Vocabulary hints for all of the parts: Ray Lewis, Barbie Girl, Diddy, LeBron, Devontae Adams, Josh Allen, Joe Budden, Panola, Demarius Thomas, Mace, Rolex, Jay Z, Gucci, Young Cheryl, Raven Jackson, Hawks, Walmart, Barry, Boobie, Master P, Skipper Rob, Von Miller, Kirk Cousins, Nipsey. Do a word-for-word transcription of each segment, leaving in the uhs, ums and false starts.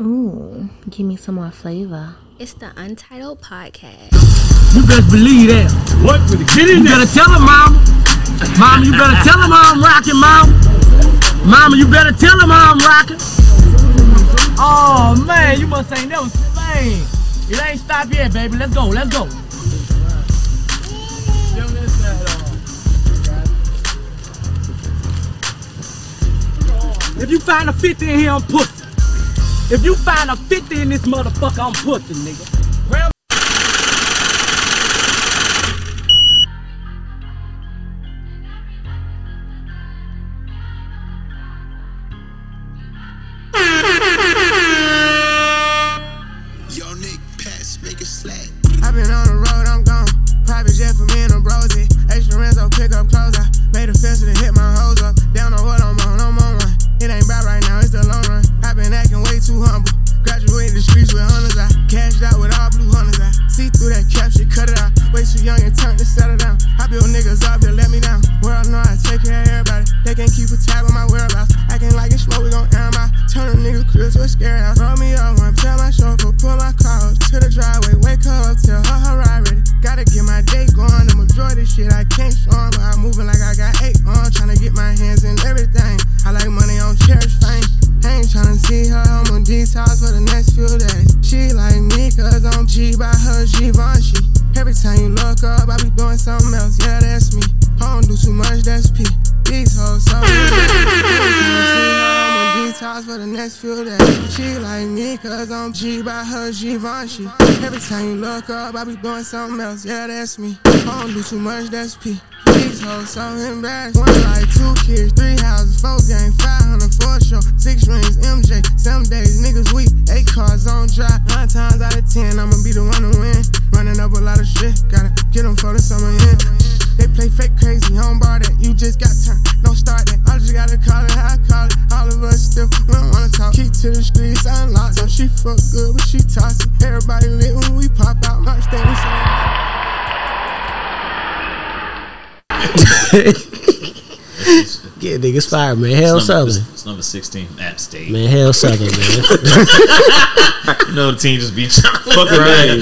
Ooh, give me some more flavor. It's the Untitled Podcast. You best believe that. What? Get in you there. Better tell him, Mama. Mama, you better tell him I'm rocking, Mama. Mama, you better tell him I'm rocking. Oh, man, you must ain't never seen. It ain't stopped yet, baby. Let's go, let's go. If you find a fifty in here, I'm pussy. If you find a fifty in this motherfucker, I'm pussy, nigga. Yo, Nick, pass, make it slack. I've been on the road, I'm gone. Private jet for me and I'm rosy. H. Lorenzo, pick up clothes. I made a fence and hit my hoes up. Down on what I'm on, I'm on one. It ain't bad right now, it's the long run. I've been acting way too humble. Graduated the streets with hunters, I cashed out with all blue hunters, I see through that cap shit, cut it out. Way too young and turned to settle down. I build niggas up to let me down. World know I take care of everybody. They can't keep a tab on my whereabouts. Acting like it's smoke, we gon' air my. Turn a nigga crib to a scary house. Roll me up one, tell my chauffeur, pull my car up to the driveway. Wake up, tell her her ride ready. Gotta get my day going, the majority shit I can't show on, but I'm moving like I got eight on. Tryna get my hands in everything. I like money on cherish fame. I ain't tryna see her, I'm on detox for the next few days. She like me cause I'm G by her Givenchy. Every time you look up, I be doing something else, yeah that's me. I don't do too much, that's P. These hoes so real. I ain't tryna see her, I'm on detox for the next few days. She like me cause I'm G by her Givenchy. Every time you look up, I be doing something else, yeah that's me. I don't do too much, that's P. These hoes so embarrassed. One like two kids, three houses, four gang, five hundred four show, six rings, M J. Some days niggas weak, eight cars on dry. Nine times out of ten, I'ma be the one to win. Running up a lot of shit, gotta get them for the summer in. They play fake crazy, home bar that you just got turned. Don't start that, I just gotta call it how I call it. All of us still, we don't wanna talk. Key to the streets, unlocked. So she fuck good, but she tossing. Everybody lit when we pop out, my thing we say. Get niggas fired, man. Hell, it's number, Southern. It's number sixteen, App State. Man, hell, Southern, man. You know the team just be fucking right.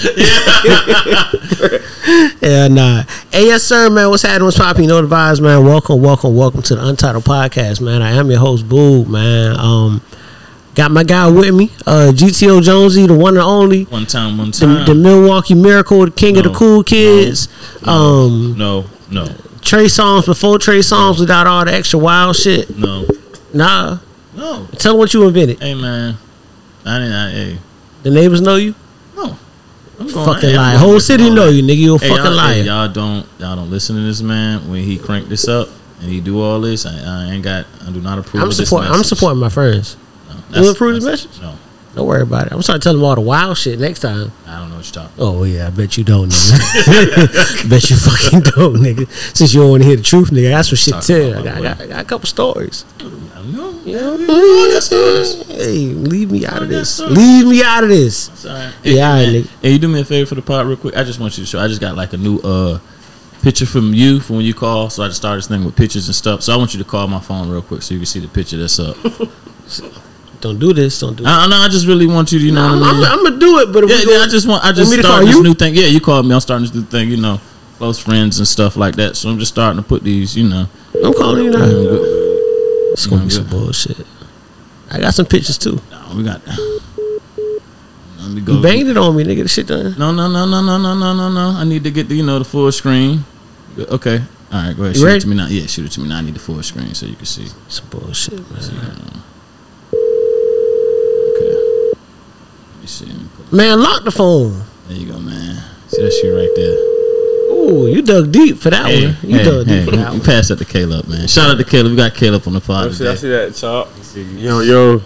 Yeah. Hell nah. Hey, yes, sir, man. What's happening? What's poppin'? You know the vibes, man. Welcome, welcome, welcome to the Untitled Podcast, man. I am your host, Boo, man. Um, got my guy with me, uh, G T O Jonesy, the one and only. One time, one time. The, the Milwaukee Miracle, the king no, of the cool kids. No, um, no, no. no. Trey Songz before Trey Songz without all the extra wild shit. No. Nah. No. Tell them what you invented. Hey, man. I didn't. I, hey. The neighbors know you? No. I'm going fucking lie. The whole city know you, nigga. You a hey, fucking y'all, liar. Hey, y'all don't. Y'all don't listen to this man when he crank this up and he do all this. I, I ain't got. I do not approve. I'm of this support, I'm supporting my friends. No, you approve this message? No. Don't worry about it. I'm starting to tell them all the wild shit next time. I don't know what you're talking about. Oh, yeah. I bet you don't, nigga. Bet you fucking don't, nigga. Since you don't want to hear the truth, nigga. That's what shit tell. I got, I, got, I got a couple stories. I know. You know? Hey, leave me out of this. Leave me out of this. Sorry. Hey, yeah, man, nigga. Hey, you do me a favor for the pod real quick. I just want you to show. I just got like a new uh picture from you for when you call. So I just started this thing with pictures and stuff. So I want you to call my phone real quick so you can see the picture that's up. Don't do this. Don't do this. I, no, I just really want you to, you know, no, what I mean? I'm, I'm going to do it, but if yeah, we yeah, I just want, I just want started this you? new thing. Yeah, you called me. I'm starting this new thing, you know, close friends and stuff like that. So I'm just starting to put these, you know. I'm calling you now. It's going to be some bullshit. I got some pictures, too. No, we got. Let me go. You banged it on me, nigga. The shit done. No, no, no, no, no, no, no, no, no. I need to get the, you know, the full screen. Okay. All right, go ahead. You shoot ready? It to me now. Yeah, shoot it to me now. I need the full screen so you can see. It's bullshit, man. So, um, man, lock the phone. There you go, man. See that shit right there. Ooh, you dug deep for that hey, one. You hey, dug hey, deep for that one. Pass that to Caleb, man. Shout out to Caleb. We got Caleb on the pod. I see, I see that top. Yo, yo.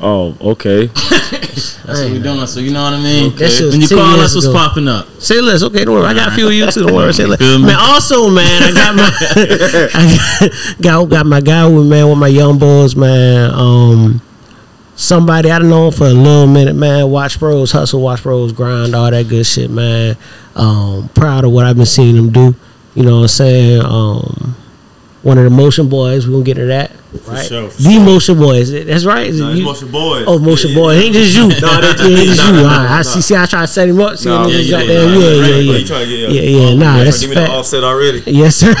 Oh, oh okay. That's hey, what we doing. So you know what I mean. Okay. When you call us, what's popping up? Say less. Okay, don't worry. I got a few of you too. Don't worry. Say less. Man, also, man, I got my, I got, got my guy with man with my young boys, man. Um. Somebody I done known for a little minute, man. Watch bros hustle, watch bros grind, all that good shit, man. Um, proud of what I've been seeing them do. You know what I'm saying? Um, one of the Motion Boys. We're going to get into that. For right? sure. For the sure. Motion Boys. That's right. No, it's Motion Boys. Oh, Motion yeah, Boys. Yeah. Ain't just you. No, that's yeah, just nah, you. Nah, nah, nah. I see, see, I try to set him up. See nah, yeah, yeah, got yeah, yeah, yeah, yeah, yeah. Trying to get yeah, yeah. Nah, yeah, that's give me the offset already. Yes, sir.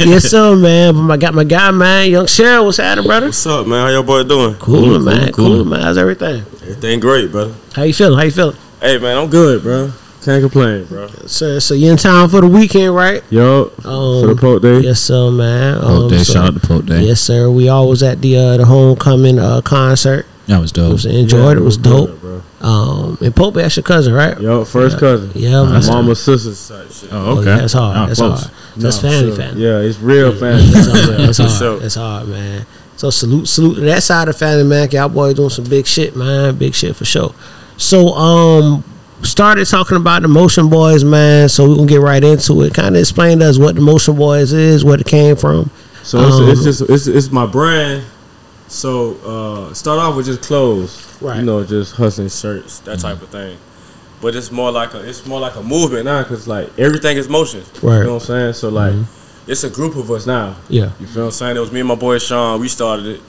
Yes, sir, man. But I got my guy, man. Young Cheryl, what's happening, brother? What's up, man? How your boy doing? Cool, man. Cool, man. How's everything? Everything great, brother. How you feeling? How you feeling? Hey, man, I'm good, bro. Can't complain, bro. So, so you in town for the weekend, right? Yo, um, for the Pote Day. Yes, sir, man. Pote um, Day, so, shout out to Pote Day. Yes, sir. We all was at the uh, the homecoming uh, concert. That was dope. It was, enjoyed. Yeah, it was dope. Good, bro. Um, and Pope, that's your cousin, right? Yo, first yeah. cousin. Yeah, my uh, mama's sister's type shit. Oh, okay. Oh, yeah, that's hard. Nah, that's close. hard. So no, that's family, sure. family. Yeah, it's real family. That's hard. That's hard. Sure. That's hard, man. So salute, salute to that side of family, man. Y'all boys doing some big shit, man. Big shit for sure. So, um, started talking about the Motion Boys, man. So we're going to get right into it. Kind of explain to us what the Motion Boys is, where it came from. So um, it's, it's just, it's, it's my brand. So, uh, start off with just clothes. Right. You know, just hustling shirts, that type of thing. But it's more like a, it's more like a movement now because, like, everything is motion. Right. You know what I'm saying? So, like, mm-hmm. it's a group of us now. Yeah. You feel what I'm saying? It was me and my boy Sean. We started it.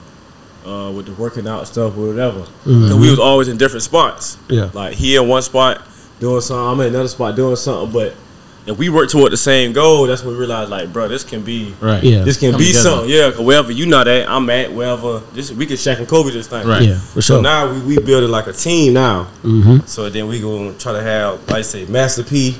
Uh, with the working out stuff or whatever. Mm-hmm. Cause we was always in different spots. Yeah. Like he in one spot doing something, I'm in another spot doing something. But if we work toward the same goal, that's when we realize, like, bro, this can be right. Yeah. This can Come be together. something. Yeah. Cause wherever you not at, I'm at. Wherever this, we can Shaq and Kobe this thing. Right. Yeah. For sure. So now we, we building like a team now. Mm-hmm. So then we gonna try to have, like, say, Master P,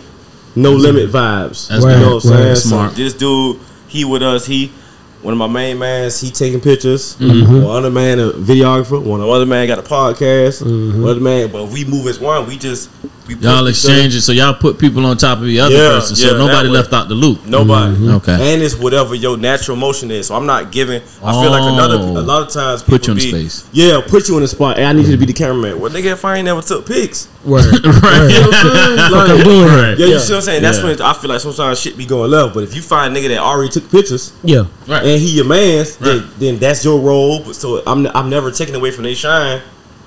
No mm-hmm. Limit vibes. That's right. You know what I'm right. saying? Smart. So this dude, he with us. He. One of my main mans, he taking pictures. Mm-hmm. One other man, a videographer. One other man got a podcast. Mm-hmm. One other man, but we move as one. We just we y'all exchange it, so y'all put people on top of the other yeah, person, so yeah, nobody left out the loop. Nobody. Mm-hmm. Okay. And it's whatever your natural motion is. So I'm not giving. I feel oh, like another. A lot of times, people put you in be, the space. Yeah, put you in the spot. Hey, I need mm-hmm. you to be the cameraman. Well, nigga, if I ain't never took pics, right, right, you know what I'm saying? Like, right. Yeah, you yeah. see what I'm saying? That's yeah. when I feel like sometimes shit be going left. But if you find a nigga that already took pictures, yeah, right. and he your man's, right. then, then that's your role. So I'm I'm never taking away from they shine,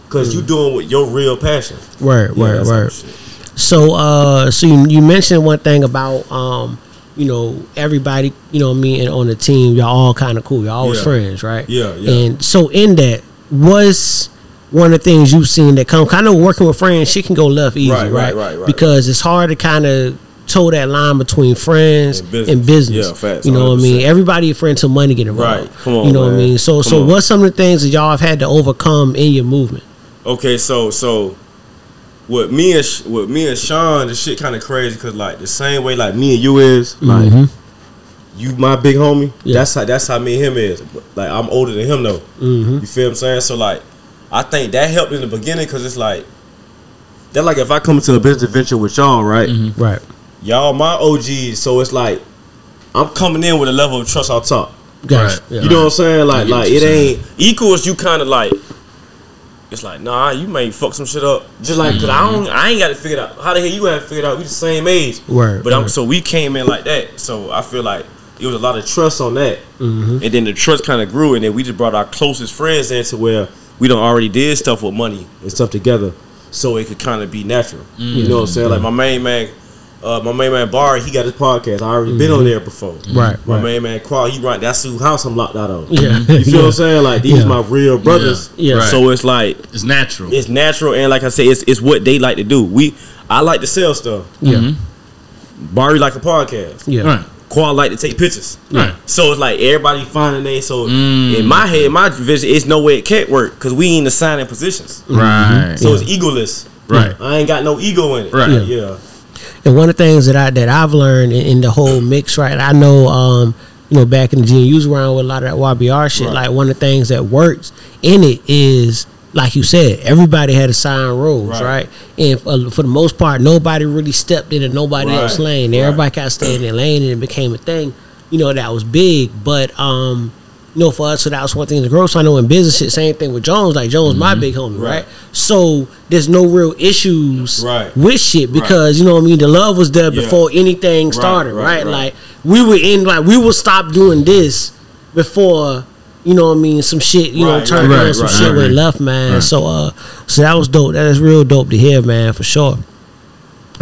cause mm. you doing with your real passion. Right, yeah, right, right. So uh, so you, you mentioned one thing about um, you know, everybody, you know, me and on the team, y'all all kind of cool, y'all yeah. was friends, right? Yeah, yeah. And so in that was one of the things you've seen that come kind of working with friends, shit can go left easy, right? Right, right, right, right. Because it's hard to kind of toe that line between friends and business. And business. Yeah, facts, you know what I mean? Everybody a friend till money get involved. Right. Come on, you know man. what I mean? So Come so on. what's some of the things that y'all have had to overcome in your movement? Okay, so so with me and with me and Sean, the shit kind of crazy because, like, the same way like me and you is, like mm-hmm. you my big homie. Yeah. That's how that's how me and him is. Like, I'm older than him though. Mm-hmm. You feel what I'm saying? So, like, I think that helped in the beginning because it's like that. Like, if I come into a business adventure with y'all, right? Mm-hmm. Right. Y'all my O Gs, so it's like I'm coming in with a level of trust on top. Gotcha. Right. Yeah, you know right. what I'm saying? Like, like it saying. ain't equals. You kind of like it's like nah, you may fuck some shit up. Just like mm-hmm. cause I don't, I ain't got it figured out. How the hell you have it figured out? We the same age, right? But right. I'm so we came in like that. So I feel like it was a lot of trust on that, mm-hmm. and then the trust kind of grew, and then we just brought our closest friends into where we done already did stuff with money and stuff together, so it could kind of be natural. Mm-hmm. You know what I'm saying? Mm-hmm. Like my main man. Uh, my main man Barry, he got his podcast. I already mm-hmm. been on there before. Right. My right. main man Quad, he right. That's who house I'm locked out of. Yeah. You feel yeah. what I'm saying? Like these yeah. my real brothers. Yeah. yeah. Right. So it's like it's natural. It's natural, and like I said, it's it's what they like to do. We I like to sell stuff. Yeah. Mm-hmm. Barry like a podcast. Yeah. Right. Quad like to take pictures. Right. So it's like everybody finding they. So mm. in my head, my vision, it's no way it can't work because we ain't assigning positions. Right. Mm-hmm. So yeah. it's egoless. Right. I ain't got no ego in it. Right. Yeah. yeah. And one of the things that I that I've learned in, in the whole mix, right? I know, um, you know, back in the G, you was around with a lot of that Y B R shit. Right. Like one of the things that works in it is, like you said, everybody had assigned roles, right? right? And for, for the most part, nobody really stepped into nobody right. else's lane. Everybody right. kind of stayed in their lane, and it became a thing. You know, that was big, but. Um, You know, for us, so that was one thing to grow. So I know in business shit, same thing with Jones. Like, Jones, mm-hmm. my big homie, right. right? So there's no real issues right. with shit because, right. you know what I mean, the love was there yeah. before anything right. started, right, right? Like, we were in, like, we would stop doing this before, you know what I mean, some shit, you right. know, turned right. around, right. some right. shit right. went left, man. Right. So uh, so that was dope. That is real dope to hear, man, for sure.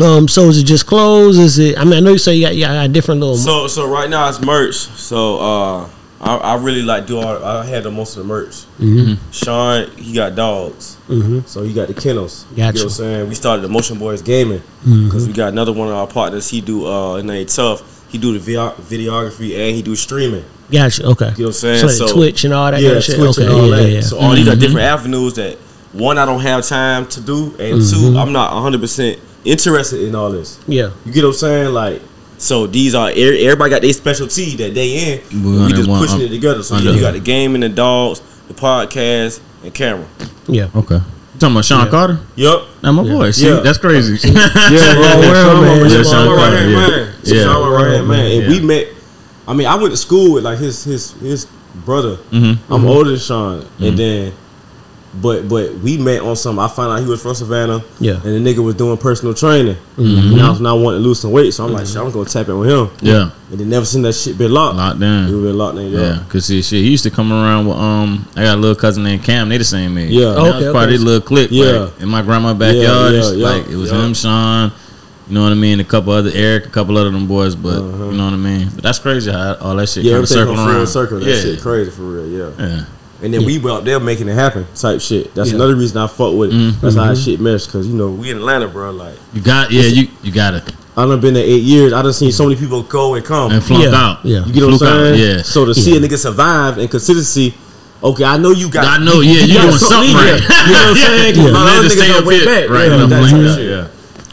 Um, so is it just clothes? Is it? I mean, I know you say you got, you got different little. So so right now it's merch. So uh, I, I really like do all. I had the most of the merch. Mm-hmm. Sean, he got dogs. Mm-hmm. So he got the kennels. Gotcha. You know what I'm saying? We started the Motion Boys Gaming because mm-hmm. we got another one of our partners. He do uh, his name Tough. He do the videography and he do streaming. Gotcha. Okay. You know what I'm saying? So, like so Twitch and all that. Yeah, kind of shit. Twitch okay. and all yeah, that. Yeah, yeah. So all mm-hmm. these are different avenues that one I don't have time to do, and mm-hmm. two I'm not one hundred percent interested in all this. Yeah. You get what I'm saying? Like, so these are everybody got their specialty that they in. We, we just one, pushing um, it together. So yeah, you got the gaming, the dogs, the podcast, and camera. Yeah. Okay. Talking about Sean yeah. Carter? Yep. Now my yeah. boy. See, yeah. that's crazy. Yeah, bro. Yeah, Sean right hand man. Yeah, Sean right hand man. And we met. I mean, I went to school with like his his his brother. Mm-hmm. I'm mm-hmm. older than Sean, mm-hmm. and then, but but we met on something. I found out he was from Savannah. Yeah. And the nigga was doing personal training. Mm-hmm. And I was not wanting to lose some weight, so I'm mm-hmm. like, shit, I'm gonna tap in with him. Yeah. And then never seen that shit been locked. Locked down. It been locked down. Yeah. Cause see, shit, he used to come around with um. I got a little cousin named Cam. They the same age. Yeah. Oh, okay. That was part of his little clique. Yeah. Like, in my grandma's backyard, yeah, yeah, yeah, like it was yeah. him, Sean. You know what I mean? A couple other Eric, a couple other them boys, but uh-huh. you know what I mean. But that's crazy how all that shit yeah, kind of circling around. Circle, that yeah. shit crazy for real. Yeah. Yeah. And then yeah. we were out there making it happen, type shit. That's yeah. another reason I fuck with it. Mm-hmm. That's mm-hmm. how that shit meshed, because you know we in Atlanta, bro. Like you got, yeah, you you got it. I done been there eight years. I done seen so many people go and come and flunk yeah. out. Yeah, you get what I'm saying? Yeah. So to yeah. see a nigga survive and consistency. Okay, I know you got. I know, yeah, you, you doing something right. You know what I'm saying? Because my other niggas don't went back. Right. Yeah.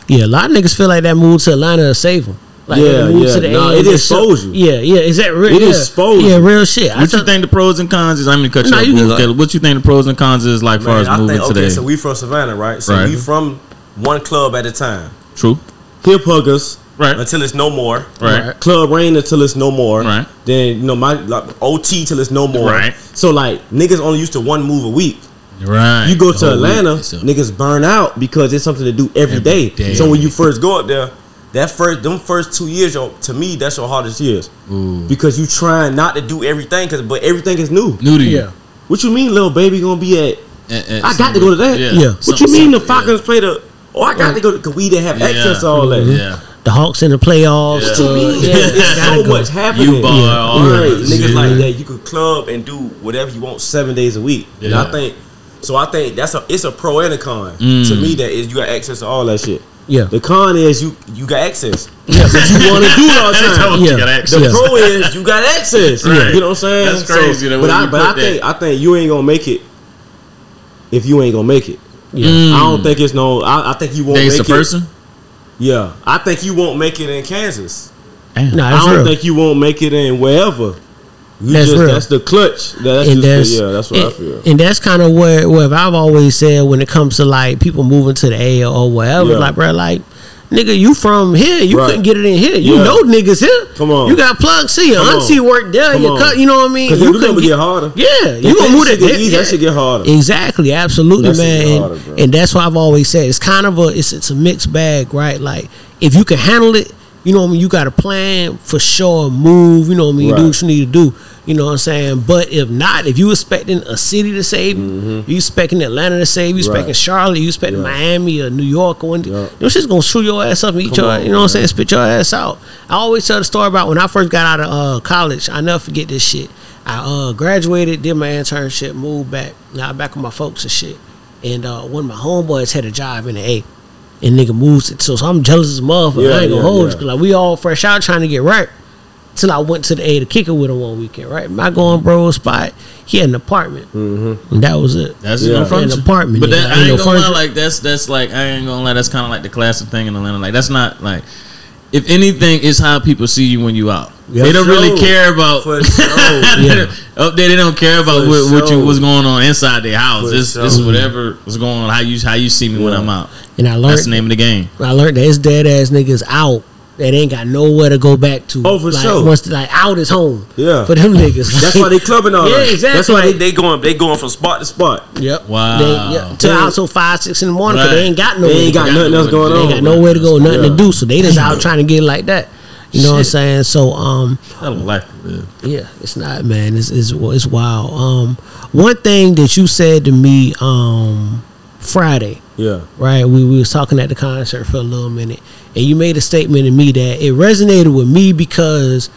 Yeah, a lot of niggas feel like that move to Atlanta to save them. Like yeah, the move yeah. to the no, it exposes you. Yeah, yeah, is that real? It yeah. exposes you. Yeah, real shit. What I you th- think the pros and cons is? I'm gonna cut you off, Caleb. What you think the pros and cons is like, man, far as I moving think, today? Okay, so we from Savannah, right? So right. we from one club at a time. True. Hip huggers, right? Until it's no more. Right. right. Club rain until it's no more. Right. Then you know my like, O T till it's no more. Right. So like niggas only used to one move a week. Right. You go to Atlanta, niggas burn out because it's something to do every, every day. day. So when you first go up there, that first them first two years, yo, to me, that's your hardest years. Ooh. Because you trying not to do everything, cause but everything is new. New to you. Yeah. What you mean, little baby gonna be at? at, at I got to go to that. Yeah. yeah. What something, you mean the Falcons yeah. play the? Oh, I got right. to go because we didn't have access yeah. to all that. Yeah. The Hawks in the playoffs. Yeah. What you mean? Yeah. It's so go. much happening. You ball, yeah. all right. right. Niggas yeah. like that, you could club and do whatever you want seven days a week. Yeah. And I think. So I think that's a it's a pro and a con mm. to me that is you got access to all that shit. Yeah. The con is you you got access. Yeah. But you want to do it all the time. Yeah. You got access. The pro is you got access. Right. You know what I'm saying? That's crazy. So, but I but I that. think I think you ain't gonna make it if you ain't gonna make it. Yeah. Mm. I don't think it's no. I, I think you won't Thanks make it. Person? Yeah. I think you won't make it in Kansas. Damn. No, that's I don't real. think you won't make it in wherever. You that's just, real. That's the clutch. That's and that's, the, yeah, that's what and, I feel. And that's kind of where, where I've always said when it comes to like people moving to the A or wherever, yeah. like bro, like nigga, you from here? You right. couldn't get it in here. You yeah. know niggas here. Come on, you got plugs. See your Come auntie on. worked there. Come your cut. You know what I mean? Because it's gonna get harder. Yeah, you gonna move it. That should get harder. Exactly. Absolutely, that man. Harder, and, and that's why I've always said it's kind of a it's it's a mixed bag, right? Like if you can handle it. You know what I mean? You got a plan for sure, move, you know what I mean? Right. Do what you need to do. You know what I'm saying? But if not, if you expecting a city to save you, mm-hmm. you expecting Atlanta to save you, you right. expecting Charlotte, you expecting yeah. Miami or New York or anything, yeah. you shit's gonna shoot your ass up and eat Come your on, you know man. what I'm saying, spit your ass out. I always tell the story about when I first got out of uh, college, I never forget this shit. I uh, graduated, did my internship, moved back, now I'm back with my folks and shit. And uh, one of my homeboys had a job in the A. And nigga moves it. So, so I'm jealous as a motherfucker. Yeah, I ain't gonna yeah, hold you. Yeah. Cause like we all fresh out trying to get right. Till I went to the A to kick it with him one weekend, right? My going bro spot. He had an apartment. Mm-hmm. And that was it. That's yeah. no an apartment. But that, I ain't, ain't gonna lie, like that's that's like I ain't gonna lie, that's kinda like the classic thing in Atlanta. Like that's not like if anything, it's how people see you when you out. Yep. They don't really care about For sure. yeah. up there. They don't care about what, what you what's going on inside their house. It's, sure. it's whatever was going on. How you how you see me yeah. when I'm out. And I learned that's the name of the game. I learned that it's dead ass niggas out. That ain't got nowhere to go back to. Oh, for like, sure. Once like out is home. Yeah, for them niggas. That's why they clubbing all that. Yeah, exactly. That's why they, they going they going from spot to spot. Yep. Wow. They, yeah, till out till five six in the morning. Right. Cause they ain't got no. They ain't got, got nothing else going on. They ain't got nowhere to go, nothing yeah. to do. So they just out trying to get it like that. You know Shit. what I'm saying? So um, I don't like it, man. Yeah, it's not, man. It's it's, it's wild. Um, one thing that you said to me um. Friday. Yeah. Right? We, we was talking at the concert for a little minute, and you made a statement to me that it resonated with me because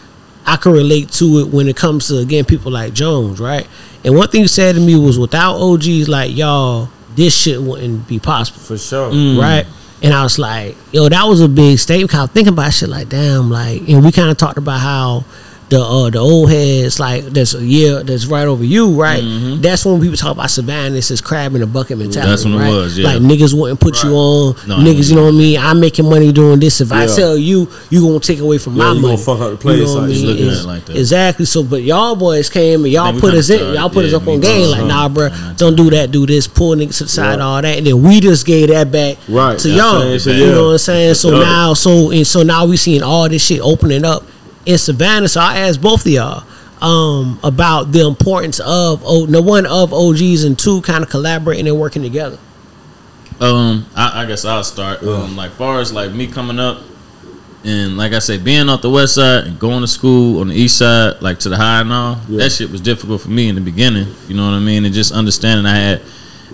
I can relate to it when it comes to, again, people like Jones, right? And one thing you said to me was, without O Gs like y'all, this shit wouldn't be possible. For sure. Mm. Right? And I was like, yo, that was a big statement. I was thinking about shit like, damn, like, and we kind of talked about how the uh, the old heads, like, that's a year that's right over you, right? Mm-hmm. That's when people talk about Savannah, this is crab in a bucket mentality. That's when right? it was, yeah. Like, niggas wouldn't put right. you on. No, niggas, you know what I mean? I'm making money doing this. If yeah. I tell you, you going to take away from yeah, my you money. You going to fuck up the place. You know what I mean? Just looking at it like that. Exactly. So, but y'all boys came and y'all put us in. Y'all put yeah, us up on game. Like, nah, bro, don't do that, do this. Pull niggas to the side, right. all that. And then we just gave that back right. to y'all. Saying, so, yeah. You know what I'm saying? So yeah. now, so, and so now we seeing all this shit opening up in Savannah. So I asked both of y'all um, about the importance of oh, no one of O Gs, and two, kind of collaborating and working together. Um, I, I guess I'll start. Yeah. Um, like far as like me coming up, and like I say, being off the west side and going to school on the east side, like to the high and all, yeah. that shit was difficult for me in the beginning. You know what I mean? And just understanding, I had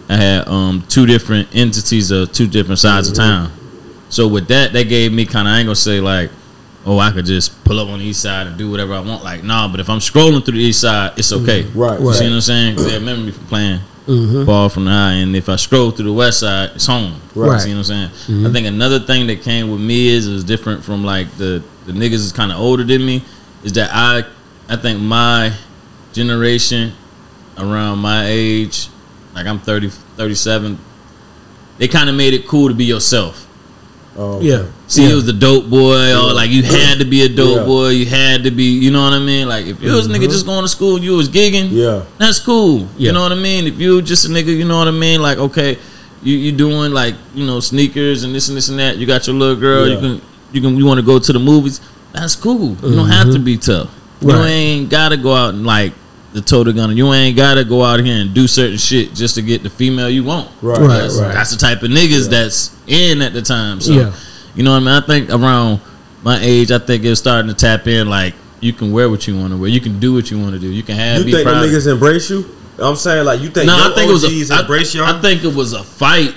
I had um, two different entities of two different sides mm-hmm. of town. So with that, that gave me kind of, I ain't gonna say like, oh, I could just pull up on the east side and do whatever I want. Like, nah, but if I'm scrolling through the east side, it's okay. Mm-hmm. Right, you right. see what I'm saying? They remember me from playing mm-hmm. ball from the high. And if I scroll through the west side, it's home. Right. You see what I'm saying? Mm-hmm. I think another thing that came with me is, it was different from, like, the, the niggas is kind of older than me, is that I, I think my generation around my age, like I'm thirty, thirty-seven, they kind of made it cool to be yourself. Oh, okay. Yeah. See, yeah. it was the dope boy, or like you had to be a dope yeah. boy. You had to be, you know what I mean? Like if you was a nigga just going to school, you was gigging. Yeah, that's cool. Yeah. You know what I mean? If you just a nigga, you know what I mean? Like okay, you you doing like you know sneakers and this and this and that. You got your little girl. Yeah. You can you can you want to go to the movies? That's cool. You mm-hmm. don't have to be tough. Right. You ain't gotta go out and like the total gunner. You ain't gotta go out here and do certain shit just to get the female you want. Right, right, that's, right. that's the type of niggas yeah. that's in at the time. So yeah. you know what I mean? I think around my age, I think it's starting to tap in. Like you can wear what you want to wear, you can do what you want to do, you can have. You be think proud. The niggas embrace you? I'm saying like you think. No, I think O Gs it was. A, embrace I, y'all? I think it was a fight.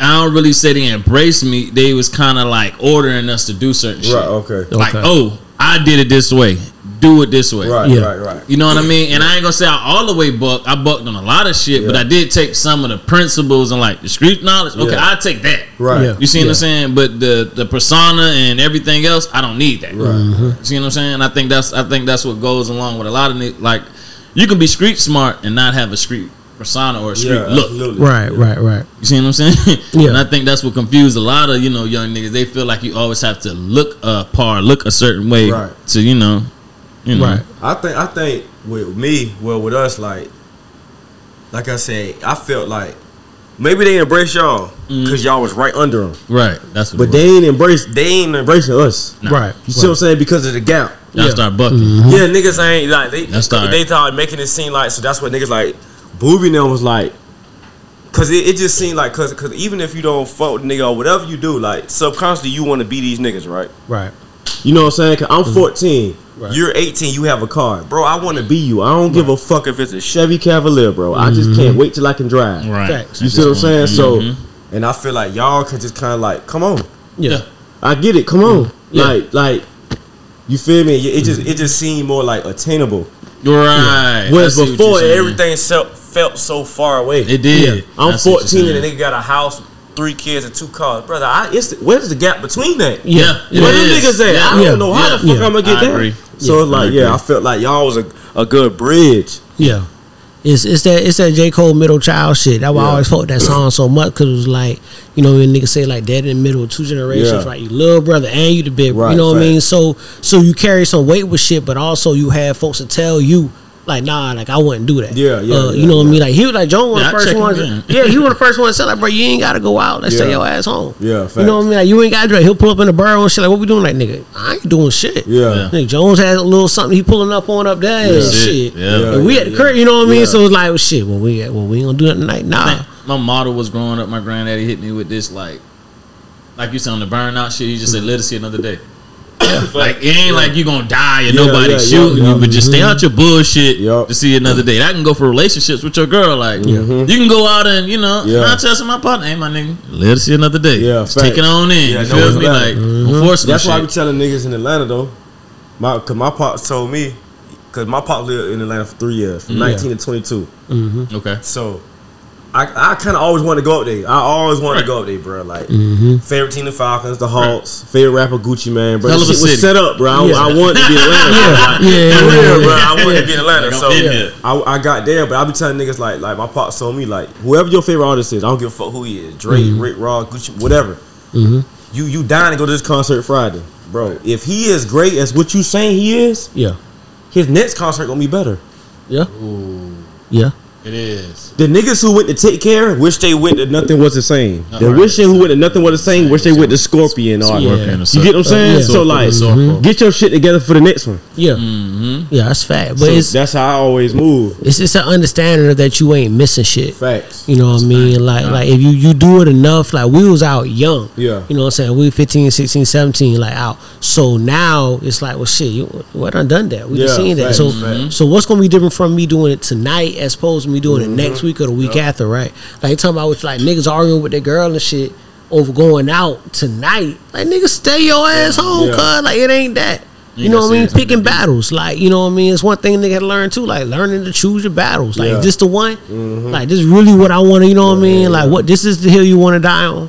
I don't really say they embraced me. They was kind of like ordering us to do certain right, shit. Right. Okay. Like okay. oh, I did it this way. Do it this way. Right, yeah. right, right. You know what I mean? And yeah. I ain't gonna say I all the way bucked. I bucked on a lot of shit, yeah. but I did take some of the principles and like the street knowledge. Okay, yeah. I take that. Right. Yeah. You see yeah. what I'm saying? But the the persona and everything else, I don't need that. Right. Mm-hmm. You see what I'm saying? I think that's I think that's what goes along with a lot of ne- like you can be street smart and not have a street persona or a street yeah, look. Absolutely. Right, yeah. right, right. You see what I'm saying? Yeah. And I think that's what confused a lot of, you know, young niggas. They feel like you always have to look a par, look a certain way right. to, you know. You know. Right. I think I think with me, well with us, like like I said, I felt like maybe they embraced y'all because mm. y'all was right under them. Right. That's what. But they ain't embrace. They ain't embracing us. Nah. Right. You right. see what I'm saying? Because of the gap. Y'all yeah. start bucking. Mm-hmm. Yeah, niggas ain't like they. That's they, they thought making it seem like so. That's what niggas like. Boobie them was like, because it, it just seemed like because because even if you don't fuck with nigga or whatever you do, like subconsciously you want to be these niggas, right? Right. You know what I'm saying? Cause I'm mm-hmm. fourteen. Right. You're eighteen. You have a car, bro. I want to be you. I don't right. give a fuck if it's a Chevy Cavalier, bro. Mm-hmm. I just can't wait till I can drive. Right. Facts. You see what I'm saying? Mm-hmm. So, and I feel like y'all can just kind of like, come on. Yeah. I get it. Come on. Yeah. Like, like, you feel me? It just, mm-hmm. it just seemed more like attainable. Right. Yeah. Whereas before, everything felt so far away. It did. Yeah. I'm fourteen and they got a house. Three kids and two cars, brother. I it's where's the gap between that? Yeah, yeah. Where them niggas at? Yeah. I don't know how yeah. the fuck yeah. I'm gonna get there. So yeah. it's like, I yeah, I felt like y'all was a, a good bridge. Yeah, it's it's that it's that J. Cole middle child shit. That's why yeah. I always fought that song so much because it was like, you know, when niggas say like dead in the middle of two generations, yeah. right? You little brother and you the big, right, you know what right. I mean? So so you carry some weight with shit, but also you have folks to tell you. Like nah, like I wouldn't do that. Yeah, yeah. Uh, you yeah, know what yeah. I mean? Like he was like Joan was yeah, the first one. To, yeah, he was the first one to say like, bro, you ain't gotta go out. Let's yeah. take your ass home. Yeah, facts. You know what I mean? Like you ain't gotta do that. He'll pull up in the burrow and shit. Like what we doing? Like nigga, I ain't doing shit. Yeah. yeah. Nigga, Jones had a little something he pulling up on up there yeah. and shit. Yeah. yeah. And we yeah, had the curtain. Yeah. You know what I mean? Yeah. So it was like well, shit. Well, we well we ain't gonna do that tonight. Nah. My motto was growing up. My granddaddy hit me with this like, like you said on the burnout shit. He just said, let us see another day. Yeah. Like, it ain't yeah. like you gonna die and yeah, nobody yeah, shooting yeah, you, yeah. but just mm-hmm. stay out your bullshit yep. to see another day. That can go for relationships with your girl. Like, mm-hmm. you can go out and, you know, yeah. not testing my partner. Hey, my nigga, let's see another day. Yeah, just take it on in. Yeah, you feel me? Like, mm-hmm. unfortunately. That's shit. Why I be telling niggas in Atlanta, though. My, cause my pops told me, cause my pop lived in Atlanta for three years, from mm-hmm. nineteen to twenty-two. Mm-hmm. Okay. So, I, I kind of always want to go up there. I always want right. to go up there, bro. Like mm-hmm. favorite team, the Falcons, the Hawks. Right. Favorite rapper, Gucci Man, bro. Hell of a shit city. Was set up, bro. I, yeah. I wanted to be in Atlanta. yeah, yeah, yeah, yeah, yeah, bro. I wanted yeah. to be in Atlanta, so yeah. I, I got there. But I be telling niggas like, like my pops told me, like whoever your favorite artist is, I don't give a fuck who he is, Drake, mm-hmm. Rick Ross, Gucci, whatever. Mm-hmm. You you dying to go to this concert Friday, bro? Right. If he is great as what you saying he is, yeah, his next concert gonna be better. Yeah, ooh. Yeah. It is. The niggas who went to Take Care wish they went to Nothing Was the Same. Uh, the right. wishing who went to Nothing Was the Same wish they went to Scorpion. Or yeah. You get what I'm saying? Uh, yeah. So like, mm-hmm. get your shit together for the next one. Yeah, mm-hmm. yeah, that's fact. But so it's, that's how I always move. It's just an understanding that you ain't missing shit. Facts. You know what that's I mean? Nice. Like, yeah. like if you, you do it enough, like we was out young. Yeah. You know what I'm saying? We were fifteen, sixteen, seventeen, like out. So now it's like, well, shit, you, well, I done done that. We yeah, seen that. So, mm-hmm. so what's gonna be different from me doing it tonight as opposed to me doing mm-hmm. it next week or the week yep. after, right? Like talking about with like niggas arguing with their girl and shit over going out tonight. Like niggas, stay your ass yeah. home, yeah. cuz like it ain't that. You, you know what I mean? Picking battles, like you know what I mean. It's one thing nigga had to learn too, like learning to choose your battles. Like yeah. is this the one? Mm-hmm. Like this is really what I want to. You know what I mean? Like what this is the hill you want to die on.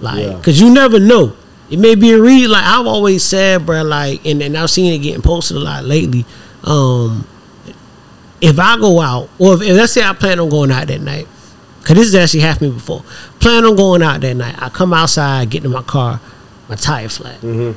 Like yeah. cause you never know. It may be a read. Like I've always said, bro. Like and and I've seen it getting posted a lot lately. Um. If I go out, or if, if let's say I plan on going out that night, because this has actually happened before. Plan on going out that night. I come outside, get in my car, my tire flat. Mm-hmm.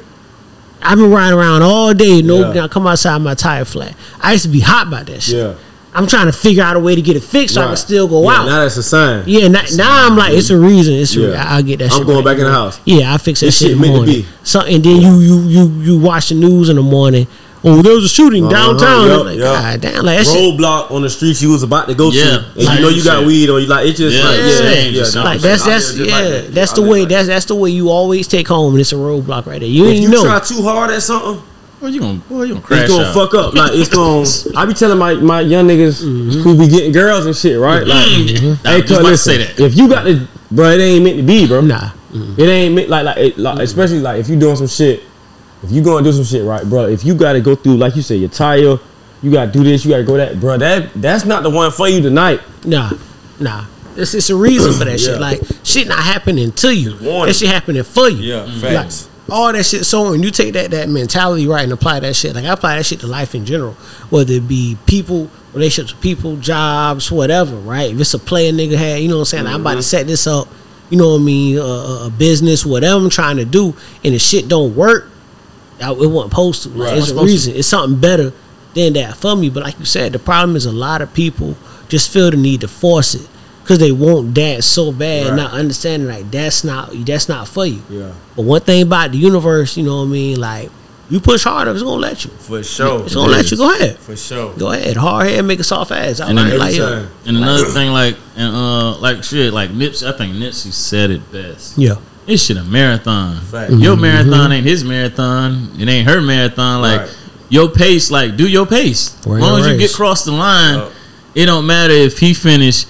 I've been riding around all day. No, yeah. I come outside, my tire flat. I used to be hot about that shit. Yeah. I'm trying to figure out a way to get it fixed right. so I can still go yeah, out. Now that's a sign. Yeah, now, now I'm like, it's a reason. It's yeah. a re- I'll get that I'm shit. I'm going right back in the house. Yeah, I fix that this shit in the morning. So, and then you, you, you, you watch the news in the morning. Oh, there was a shooting uh-huh, downtown. Yep, like, yep. God damn, like that roadblock shit. On the streets you was about to go yeah, to, and like you know you got weed or you like it's just yeah, like yeah, yeah, yeah, yeah like that's that's yeah, like that. That's the way like that's that's the way you always take home. And it's a roadblock right there. You if ain't you know. Try too hard at something. Well, you gonna, well, you gonna crash it's gonna out. Fuck up. Like it's gonna. I be telling my, my young niggas mm-hmm. who be getting girls and shit, right? Like, mm-hmm. hey, cause listen, say that. If you got the, bro, it ain't meant to be, bro. Nah, it ain't meant like like especially like if you doing some shit. If you gonna do some shit right, bro, if you gotta go through, like you said, your tire, you gotta do this, you gotta go that, bro, that that's not the one for you tonight. Nah, nah. It's, it's a reason for that yeah. shit. Like, shit not happening to you. Warning. That shit happening for you. Yeah, mm-hmm. facts. Like, all that shit. So when you take that, that mentality right and apply that shit, like I apply that shit to life in general, whether it be people, relationships with people, jobs, whatever, right? If it's a player nigga had, you know what I'm saying? Mm-hmm. I'm about to set this up, you know what I mean, uh, a business, whatever I'm trying to do, and the shit don't work, I, it wasn't posted. Like, right. It's a reason. It's something better than that for me. But like you said, the problem is a lot of people just feel the need to force it because they want that so bad, right. not understanding like that's not that's not for you. Yeah. But one thing about the universe, you know what I mean? Like you push harder, it's gonna let you. For sure, it's gonna it let is. You go ahead. For sure, go ahead. Hard head, make a soft ass. I and like, like, and like, another thing, like and uh, like shit, like Nipsey. I think Nipsey said it best. Yeah. This shit a marathon. Mm-hmm. Your marathon ain't his marathon. It ain't her marathon. Like right. your pace, like do your pace. As long as you get across the line, oh. it don't matter if he finished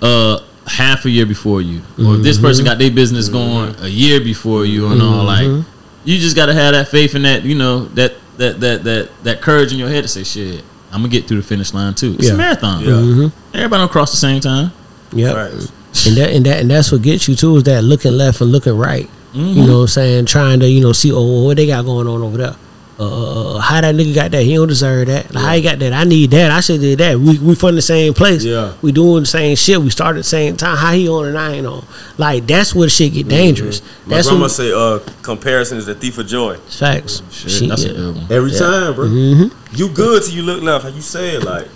uh, half a year before you, mm-hmm. or if this person got their business going mm-hmm. a year before you, and mm-hmm. all. Like you just gotta have that faith and that you know that that that that that courage in your head to say, shit, I'm gonna get through the finish line too. It's yeah. a marathon. Yeah. Mm-hmm. Everybody don't cross the same time. Yeah. Right. And that and that and that's what gets you too is that looking left and looking right. Mm-hmm. You know what I'm saying? Trying to, you know, see oh what they got going on over there. Uh, how that nigga got that? He don't deserve that. Like, yeah. How he got that? I need that. I should did that. We we from the same place. Yeah. We doing the same shit. We started the same time. How he on and I ain't on? Like that's where shit get dangerous. Mm-hmm. My that's grandma what, say uh, comparison is the thief of joy. Facts. Oh, shit. She, that's yeah. a good one. Every yeah. time, bro. Mm-hmm. You good till you look left. How you say it like.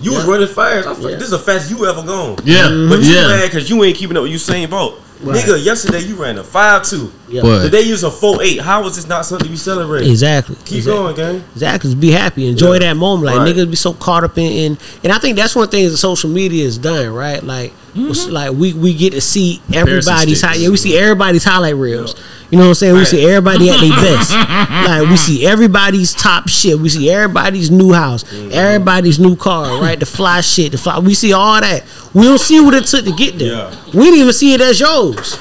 You yeah. was running fast. I was yeah. like, this is the fastest you ever gone. Yeah. Mm-hmm. But you yeah. mad because you ain't keeping up with Usain Bolt. Right. Nigga, yesterday you ran a five two. Yeah. Today you was a four eight. How is this not something to be celebrated? Exactly. Keep exactly. going, gang. Exactly. Be happy. Enjoy yeah. that moment. Like, right. niggas be so caught up in, in. And I think that's one thing that social media has done, right? Like, mm-hmm. like we, we get to see everybody's highlight. Yeah, we see everybody's highlight reels. Yeah. You know what I'm saying? We right. see everybody at their best. Like, we see everybody's top shit. We see everybody's new house, mm-hmm. everybody's new car, right? The fly shit, the fly. We see all that. We don't see what it took to get there. Yeah. We didn't even see it as yours.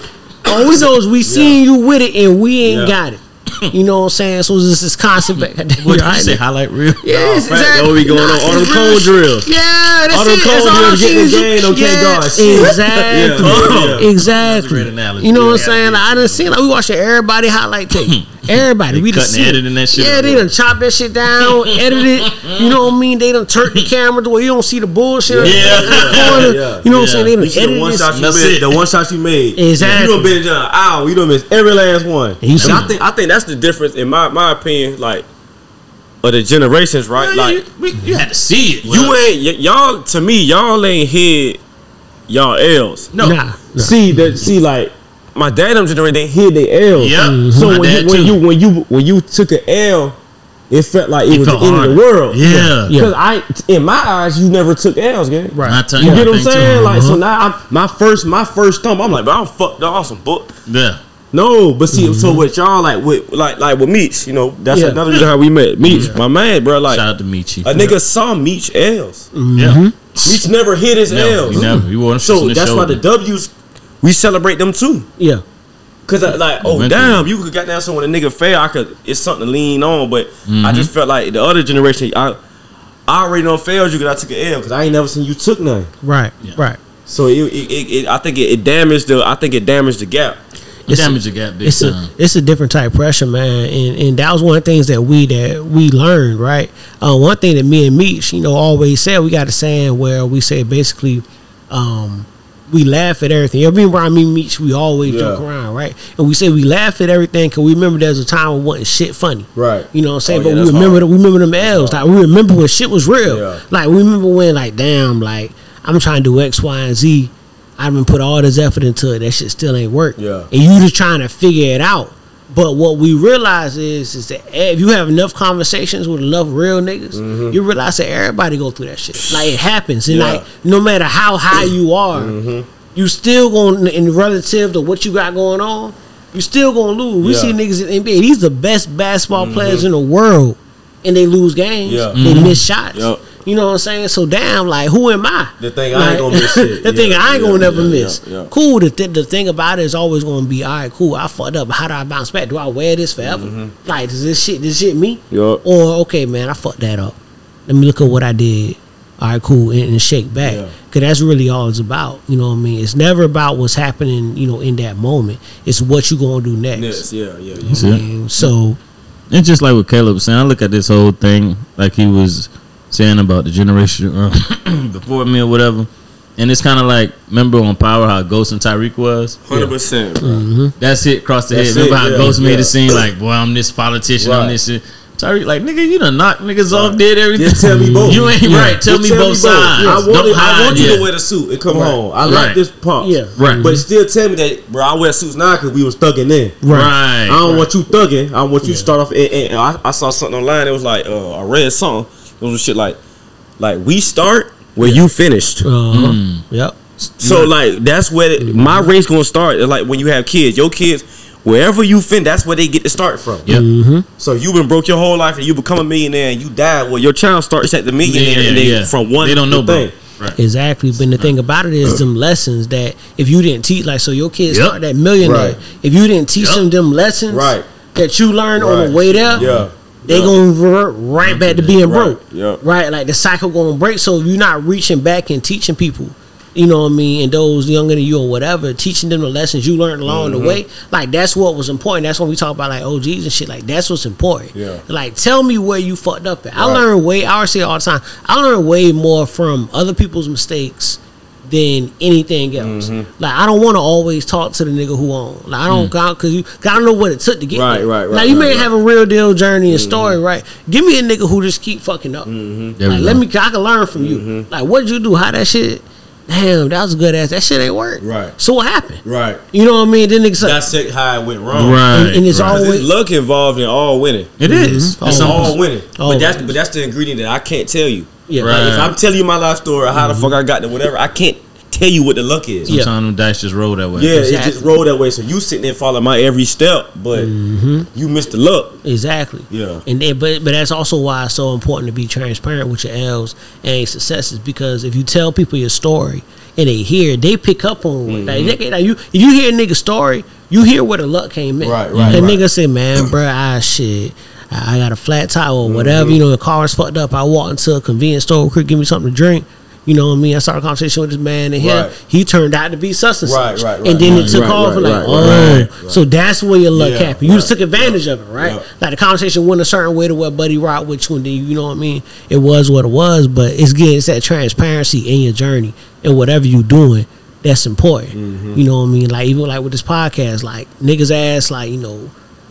All we know is we seen yeah. you with it and we ain't yeah. got it. You know what I'm saying? So this is constant. What did I say? Highlight reel. Yes, no, exactly. What we going no, on? All them cold drills. Yeah, that's all it. All them cold drills. Getting the game. Okay, yeah, guys. Exactly. yeah. Oh, yeah. Exactly. You know yeah, what I'm saying? Like, I done seen. Like, we watching everybody highlight tape. Everybody. They we done seen. Editing that shit. Yeah, they done chop that shit down, edit it. You know what I mean? They done turn the camera to where you don't see the bullshit. Yeah. yeah, yeah. You know yeah. what I'm saying? They done edited it. The one shot you made. Exactly. You done been done. Ow. You done missed every last one. I think. I think that's. The difference in my, my opinion, like, of the generations, right? Yeah, like, you, we, you had to see it. You ain't y- y'all to me. Y'all ain't hid y'all L's. No, nah, nah. see that. See, like my dad, them generation, they hid their L's. Yeah. Mm-hmm. So when you, when you when you when you took an L, it felt like it, it was the hard. End of the world. Yeah, because yeah. I, in my eyes, you never took L's, gang. Right. You, you get what I'm saying? Too. Like, uh-huh. so now I'm, my first my first thump, I'm like, but I'm fucked off some book. Yeah. No, but see, mm-hmm. so with y'all, like with like like with Meach, you know, that's yeah. another reason how we met. Meach, yeah. my man, bro. Like, shout out to Meachy. A nigga yeah. saw Meach L's. Mm-hmm. Yeah, Meach never hit his no, L's. He never. He wasn't so that's shoulder. Why the W's, we celebrate them too. Yeah, cause I, like oh damn, you could got down so when a nigga fail, I could it's something to lean on. But mm-hmm. I just felt like the other generation, I I already know failed you because I took an L because I ain't never seen you took none. Right, yeah. right. So it, it, it, it I think it, it damaged the I think it damaged the gap. It's damage a gap big it's time. A, it's a different type of pressure, man, and and that was one of the things that we that we learned, right? Uh, one thing that me and Meach, you know, always said, we got a saying where we say basically, um, we laugh at everything. You know, me and me and Meach, we always yeah. joke around, right? And we say we laugh at everything because we remember there was a time we wasn't shit funny, right? You know what I'm saying? Oh, but yeah, we remember the, we remember them L's, like we remember when shit was real, yeah. like we remember when like damn, like I'm trying to do X, Y, and Z. I've been put all this effort into it. That shit still ain't work. Yeah. And you just trying to figure it out. But what we realize is, is that if you have enough conversations with enough real niggas, mm-hmm. you realize that everybody go through that shit. Like it happens, and yeah. like no matter how high you are, mm-hmm. you still going in relative to what you got going on. You still gonna lose. We yeah. see niggas in the N B A. These the best basketball mm-hmm. players in the world, and they lose games. Yeah. They mm-hmm. miss shots. Yep. You know what I'm saying? So damn, like who am I? The thing like, I ain't gonna miss shit. The yeah, thing I ain't yeah, gonna never yeah, miss. Yeah, yeah. Cool. The, th- the thing about it is always gonna be all right. Cool. I fucked up. How do I bounce back? Do I wear this forever? Mm-hmm. Like does this shit? This shit me? Yep. Or okay, man, I fucked that up. Let me look at what I did. All right, cool, and, and shake back. Yeah. Cause that's really all it's about. You know what I mean? It's never about what's happening. You know, in that moment, it's what you gonna do next. Next. Yeah, yeah, yeah. Mm-hmm. yeah. So it's just like what Caleb was saying. I look at this whole thing like he was. Saying about the generation uh, before me or whatever. And it's kind of like, remember on Power how Ghost and Tyreek was? one hundred percent. Yeah. Mm-hmm. That's it, cross the That's head. Remember it, how yeah, Ghost yeah. made it seem like, boy, I'm this politician, right. I'm this shit. Tyreek, like, nigga, you done knocked niggas right. off, did everything. Just tell me both. You ain't yeah. right. Tell Just me tell both sides. Yes. I want, it, I want you to wear the suit and come right. home. I right. like this pump. Yeah. Right. But still tell me that, bro, I wear suits now because we was thugging then. Right. right. I don't right. want you thugging. I want you yeah. to start off. And, and I, I saw something online. It was like, uh, I read something. Those shit like, like we start where yeah. you finished. Uh, mm-hmm. Yep. So yeah. like that's where it, my race gonna start. Like when you have kids, your kids, wherever you fin, that's where they get to start from. Yep. Mm-hmm. So you been broke your whole life and you become a millionaire and you die. Well, your child starts at the millionaire yeah, and they yeah. from one. They don't know thing. Bro. Right. Exactly. But the thing about it is them lessons that if you didn't teach, like so your kids yep. start that millionaire. Right. If you didn't teach yep. them them lessons right. that you learned right. on the way there. Yeah. They yeah. gonna revert right back to being right. broke, yeah. right? Like the cycle gonna break. So if you're not reaching back and teaching people, you know what I mean, and those younger than you or whatever, teaching them the lessons you learned along mm-hmm. the way, like that's what was important. That's when we talk about like O Gs and shit. Like that's what's important. Yeah. Like tell me where you fucked up at. Right. I learn way. I always say it all the time. I learn way more from other people's mistakes than anything else. Mm-hmm. Like I don't want to always talk to the nigga who on. Like I don't mm. cause you cause I don't know what it took to get right, there. Right, right. Like you right, may right. have a real deal journey and mm-hmm. story, right? Give me a nigga who just keep fucking up. Mm-hmm. Like let me. I can learn from mm-hmm. you. Like what did you do? How that shit? Damn, that was a good ass. That shit ain't work. Right. So what happened? Right. You know what I mean? Then niggas like, that's it, how it went wrong. Right. And, and it's right. always luck involved in all winning. It mm-hmm. is. It's always. all winning. Always. But that's but that's the ingredient that I can't tell you. Yeah. Right. Like if I'm telling you my life story, how mm-hmm. the fuck I got to whatever, I can't tell you what the luck is. Sometimes yeah. them dice just roll that way. Yeah, exactly. It just roll that way. So you sitting there following my every step, but mm-hmm. you missed the luck. Exactly. Yeah. And then, but but that's also why it's so important to be transparent with your L's and your successes, because if you tell people your story and they hear, they pick up on it. Mm-hmm. Like, they, like you, if you hear a nigga's story, you hear where the luck came in. Right, right. And right. nigga say, man, bro, I shit. I got a flat tire or whatever. Mm-hmm. You know, the car's fucked up. I walked into a convenience store quick, give me something to drink. You know what I mean? I started a conversation with this man and right. him. He turned out to be such and right, such. Right, right, and then right, it took right, off right, like, right, oh. Right, right. So that's where your luck yeah, happened. You right, just took advantage right, of it, right? right? Like the conversation went a certain way to where Buddy rocked with you, and then, you know what I mean? It was what it was, but it's getting it's that transparency in your journey and whatever you're doing. That's important. Mm-hmm. You know what I mean? Like even like with this podcast, like niggas ask, like, you know,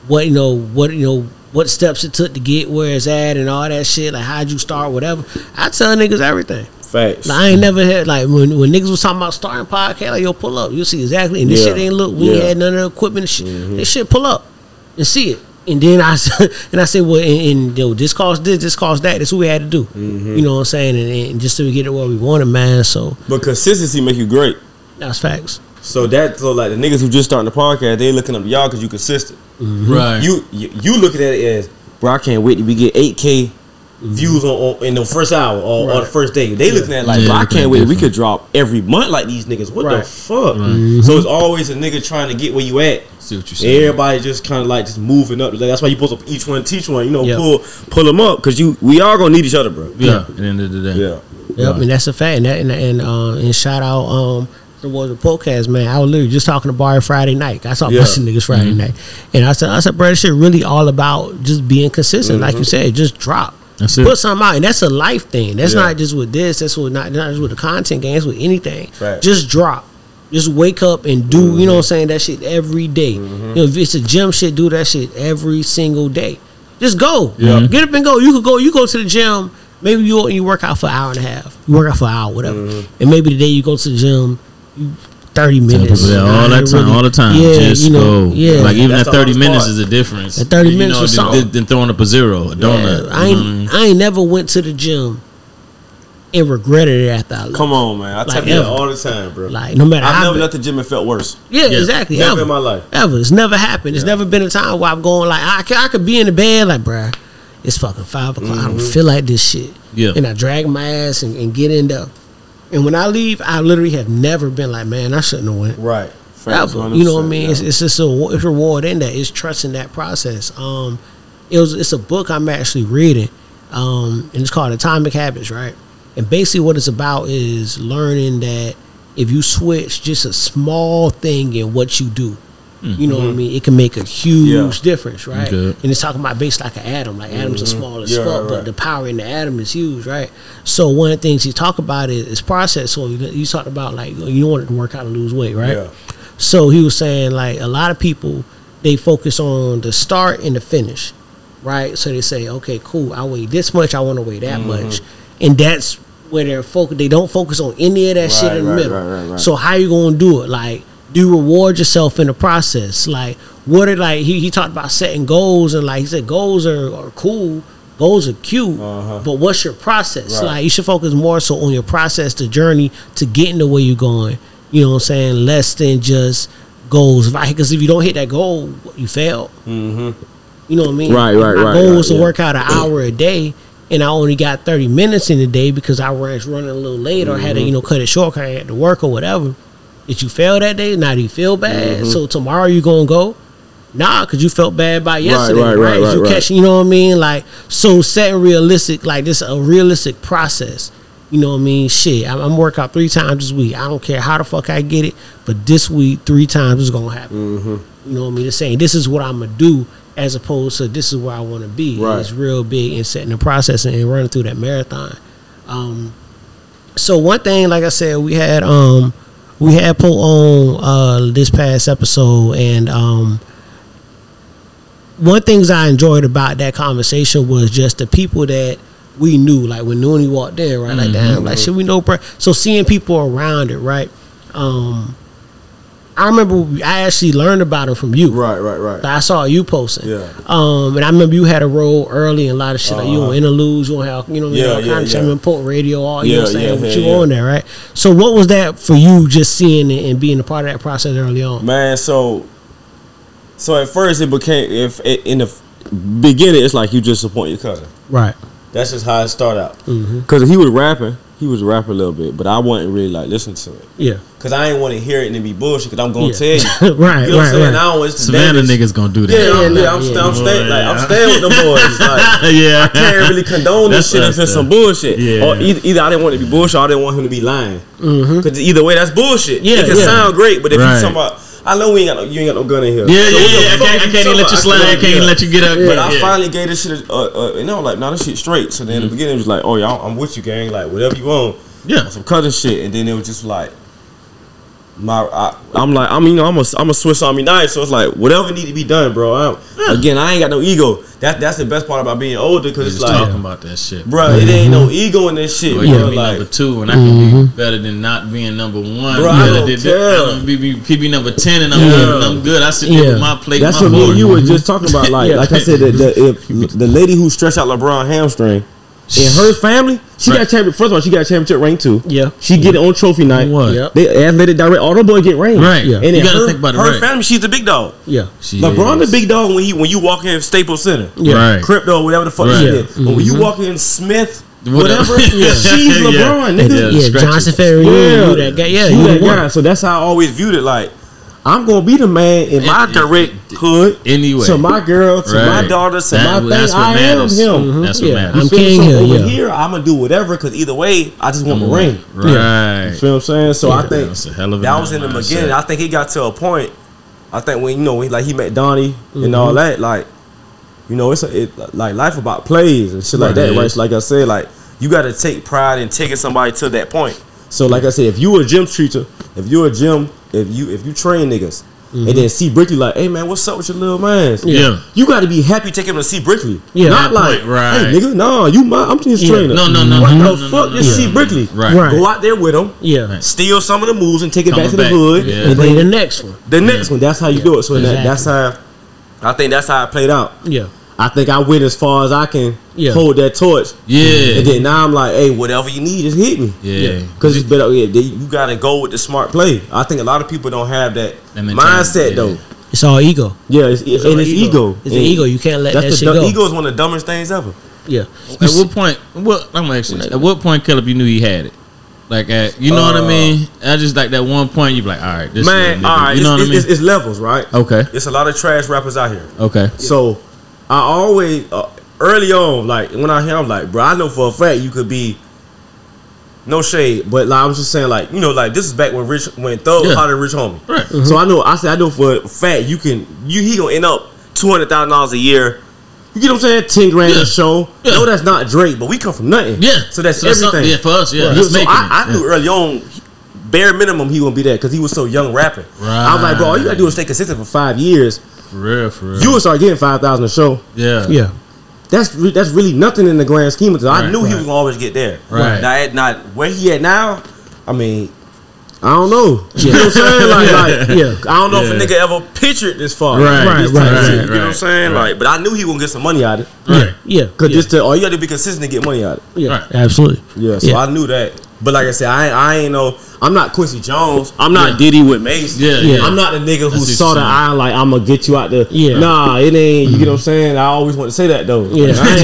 what, you know, what, you know, what steps it took to get where it's at and all that shit. Like, how'd you start, whatever. I tell niggas everything. Facts. Like, I ain't never had, like, when, when niggas was talking about starting podcast, like, yo, pull up. You'll see exactly. And this yeah. shit ain't look. We yeah. had none of the equipment. And shit. Mm-hmm. This shit, pull up and see it. And then I and I said, well, and, and yo, this cost this, this cost that. That's what we had to do. Mm-hmm. You know what I'm saying? And, and just to get it where we wanted, man. So, but consistency make you great. That's facts. So that so like the niggas who just starting the podcast, they looking up to y'all because you consistent. Mm-hmm. Right. You, you you looking at it as, bro, I can't wait to we get eight K mm-hmm. views on, on in the first hour or, right. or the first day. They yeah. looking at it like, yeah, bro, I can't wait. Different. We could drop every month like these niggas. What right. the fuck? Right. Mm-hmm. So it's always a nigga trying to get where you at. See what you saying. Everybody just kind of like just moving up. Like, that's why you supposed to each one teach one. You know, yep. pull pull them up because you we all gonna need each other, bro. Yeah. At the end of the day. Yeah. Yep. Right. And that's a fact. And that, and and, uh, and shout out. Um, It was a podcast, man. I was literally just talking to Barry Friday night. I saw a yeah. bunch of niggas Friday mm-hmm. night, and I said, "I said, bro, this shit really all about just being consistent, mm-hmm. like you said. Just drop, that's it. Put something out, and that's a life thing. That's yeah. not just with this. That's with not, not just with the content games, with anything. Right. Just drop, just wake up and do. Mm-hmm. You know what I'm saying? That shit every day. Mm-hmm. You know, if it's a gym shit, do that shit every single day. Just go, yeah. get up and go. You could go. You go to the gym. Maybe you you work out for an hour and a half. You work out for an hour, whatever. Mm-hmm. And maybe the day you go to the gym. thirty minutes yeah, all that time really, all the time yeah, just you know, go yeah. like even that's at thirty minutes part. Is a difference at thirty you minutes know, or then throwing up a zero a donut yeah, I, ain't, mm-hmm. I ain't never went to the gym and regretted it after I left. Come on, man. I tell you that all the time, bro. Like, no matter I've how never been. left the gym and felt worse. Yeah, yeah. exactly. Never ever. in my life. Ever. It's never happened. It's yeah. never been a time where I'm going like I, I could be in the bed like, bruh, it's fucking five o'clock mm-hmm. I don't feel like this shit. Yeah. And I drag my ass and, and get in there. And when I leave, I literally have never been like, man, I shouldn't have went. Right. You know what I mean? Yeah. It's, it's just a it's reward in that. It's trusting that process. Um, it was It's a book I'm actually reading, um, and it's called Atomic Habits, right? And basically what it's about is learning that if you switch just a small thing in what you do, mm-hmm. you know what I mean? It can make a huge yeah. difference, right? Okay. And it's talking about based like an atom. Like mm-hmm. atoms are small as yeah, fuck, right, but right. the power in the atom is huge, right? So one of the things you talk about is, is process. So you, you talked about like you wanted to work out and lose weight, right? Yeah. So he was saying like a lot of people, they focus on the start and the finish, right? So they say, okay, cool, I weigh this much, I want to weigh that mm-hmm. much. And that's where they're focused. They don't focus on any of that right, shit in the right, middle. Right, right, right. So how you going to do it? Like, do you reward yourself in the process? Like, what are, like, he, he talked about setting goals, and, like, he said goals are, are cool, goals are cute, uh-huh. but what's your process? Right. Like, you should focus more so on your process, the journey to getting to where you're going, you know what I'm saying, less than just goals. Like, because if you don't hit that goal, you fail. Mm-hmm. You know what I mean? Right, right, My right. My goal right, was to yeah. work out an hour a day, and I only got thirty minutes in the day because I was running a little late mm-hmm. or had to, you know, cut it short because I had to work or whatever. Did you fail that day? Now do you feel bad? Mm-hmm. So tomorrow you gonna go? Nah, cause you felt bad by yesterday, right? right, right, right, right you right. catch, you know what I mean? Like, so setting realistic, like this a realistic process. You know what I mean? Shit, I'm, I'm working out three times this week. I don't care how the fuck I get it, but this week three times is gonna happen. Mm-hmm. You know what I mean? They're saying this is what I'm gonna do, as opposed to this is where I want to be. Right. It's real big and setting the process and running through that marathon. Um, so one thing, like I said, we had. Um, We had Pote on uh, this past episode, and um, one of the things I enjoyed about that conversation was just the people that we knew, like when Noonie walked in, right? Like, damn, mm-hmm. like, shit, we know, bro. So seeing people around it, right? Um, I remember I actually learned about him from you. Right, right, right. I saw you posting. Yeah. Um, and I remember you had a role early and a lot of shit. Uh-huh. Like you on interludes, you on how, you know what I mean? Yeah, all yeah, kind of yeah. shit, Pote radio, all yeah, you know what I'm saying? Yeah, but you yeah. on there, right? So what was that for you just seeing it and being a part of that process early on? Man, so so at first it became, if it, in the beginning, it's like you just support your cousin. Right. That's just how it started out. Mm-hmm. Because if he was rapping, he was rapping a little bit, but I wasn't really like listening to it. Yeah. Because I didn't want to hear it and it be bullshit, because I'm going to yeah. tell you. Right, you know right, what I'm saying? Right. I always Savannah niggas going to do that. Yeah, yeah, yeah, yeah. I'm, yeah. I'm, staying, like, I'm staying with them boys. Like, yeah. I can't really condone this shit if it's some bullshit. Yeah. Or either, either I didn't want it to be bullshit or I didn't want him to be lying. Because mm-hmm. either way, that's bullshit. Yeah, it can yeah. sound great, but if right. you talking about, I know we ain't got no, you ain't got no gun in here. Yeah, so yeah, yeah. I can't, I can't even let you slide. I can't even yeah. let you get up. Yeah, but yeah. I finally gave this shit, a, uh, uh, and I was like, nah, this shit straight. So then mm-hmm. in the beginning, it was like, oh, y'all, I'm with you, gang. Like, whatever you want. Yeah. Some cousin shit. And then it was just like, my, I, I'm like, I mean, you know, I'm a, I'm a Swiss Army knife. So it's like, whatever need to be done, bro. I yeah. Again, I ain't got no ego. That, that's the best part about being older, because it's like, talking about that shit, bro. Mm-hmm. It ain't no ego in this shit. Well, you can be like, number two, and I can mm-hmm. be better than not being number one. Bro, I don't than, care. I'm be, be, be number ten, and I'm, yeah. good, and I'm good. I sit yeah. there with my plate. That's my what board. Me and you were just talking about. Like, yeah. like I said, the, the, if, the lady who stretched out LeBron's hamstring. In her family, she right. got championship. First of all, she got championship ring too. Yeah, she get it on trophy night. What? Yep. They athletic direct. All the boys get ring. Right. Yeah. And you gotta her, think about it. Her right. family, she's the big dog. Yeah. She LeBron is the big dog when he when you walk in Staples Center. Yeah. Right. Crypto, whatever the fuck right. she did. Yeah. But when mm-hmm. you walk in Smith. Whatever, yeah. she's LeBron. Yeah, nigga. yeah. yeah. Johnson Ferry. Yeah. You that guy. Yeah. You that guy. So that's how I always viewed it. Like, I'm gonna be the man in my it, direct it, hood. Anyway, to my girl, to right. my daughter, to that, my that's thing. What I matters. Am him. Mm-hmm. That's what yeah. matters. I'm king so here. Over yeah. here, I'm gonna do whatever, because either way, I just want my mm-hmm. ring. Right. Yeah. You feel what I'm saying? So yeah. I think that's a hell of a that was in the mindset. Beginning. I think he got to a point. I think when you know, like he met Donnie mm-hmm. and all that. Like, you know, it's a, it, like life about plays and shit like right. that. Right? Like I said, like you got to take pride in taking somebody to that point. So like I said, if you a gym teacher, if you a gym. If you if you train niggas mm-hmm. and then see Brickley like, hey man, what's up with your little man? Yeah, you got to be happy taking him to see Brickley. Yeah, not like, right. hey nigga, no, you my, I'm just yeah. training. No, no, no, what no, the no, fuck? No, no, just no, see no, Brickley. Right. right, go out there with him. Yeah, right. steal some of the moves and take it Come back to the back. Hood. Yeah. And then the next one, the next yeah. one. That's how you yeah. do it. So exactly. that, that's how I think that's how it played out. Yeah. I think I went as far as I can yeah. hold that torch. Yeah. And then now I'm like, hey, whatever you need, just hit me. Yeah. Because yeah. it's better. Yeah, they, you got to go with the smart play. I think a lot of people don't have that, that mindset, yeah. though. It's all ego. Yeah, it's, it's, it's and it's ego. ego. It's and an ego. You can't let that's that the, shit go. Ego is one of the dumbest things ever. Yeah. At you what point, what, I'm going to ask you, at what point, Caleb, you knew he had it? Like, at, you know uh, what I mean? I just like that one point, you be like, all right, this man, is Man, all right. You know it's, what I mean? It's, it's levels, right? Okay. It's a lot of trash rappers out here. Okay. So. I always, uh, early on, like, when I hear, I'm like, bro, I know for a fact you could be, no shade, but like, I was just saying, like, you know, like, this is back when Rich, when Thug yeah. hired Rich Homie. Right. Mm-hmm. So I know, I said, I know for a fact you can, you he gonna end up two hundred thousand dollars a year. You get what I'm saying? ten grand yeah. a show. Yeah. No, that's not Drake, but we come from nothing. Yeah. So that's, that's everything. Yeah, for us, yeah. Right. That's so making I, I knew yeah. early on, bare minimum, he gonna be there, because he was so young rapping. Right. I was like, bro, all you gotta do is stay consistent for five years. For real, for real. You would start getting five thousand dollars a show. Yeah. Yeah. That's re- that's really nothing in the grand scheme of things. Right, I knew right. he was going to always get there. Right. Now, at, not where he at now, I mean, I don't know. Yeah. You know what I'm saying? Like, like yeah. I don't know yeah. if a nigga ever pictured this far. Right, right, this right, right. You know what I'm saying? Right. Like, but I knew he was going to get some money out of it. Right. Yeah. Because yeah. just to, all you got to be consistent to get money out of it. Yeah. Right. Absolutely. Yeah. So yeah. I knew that. But like I said, I, I ain't know. I'm not Quincy Jones. I'm not yeah. Diddy with Mace. Yeah, yeah. I'm not the nigga who That's saw the eye like I'm gonna get you out there. Yeah. Nah, it ain't. You get what I'm saying? I always want to say that though. Yeah. Like, I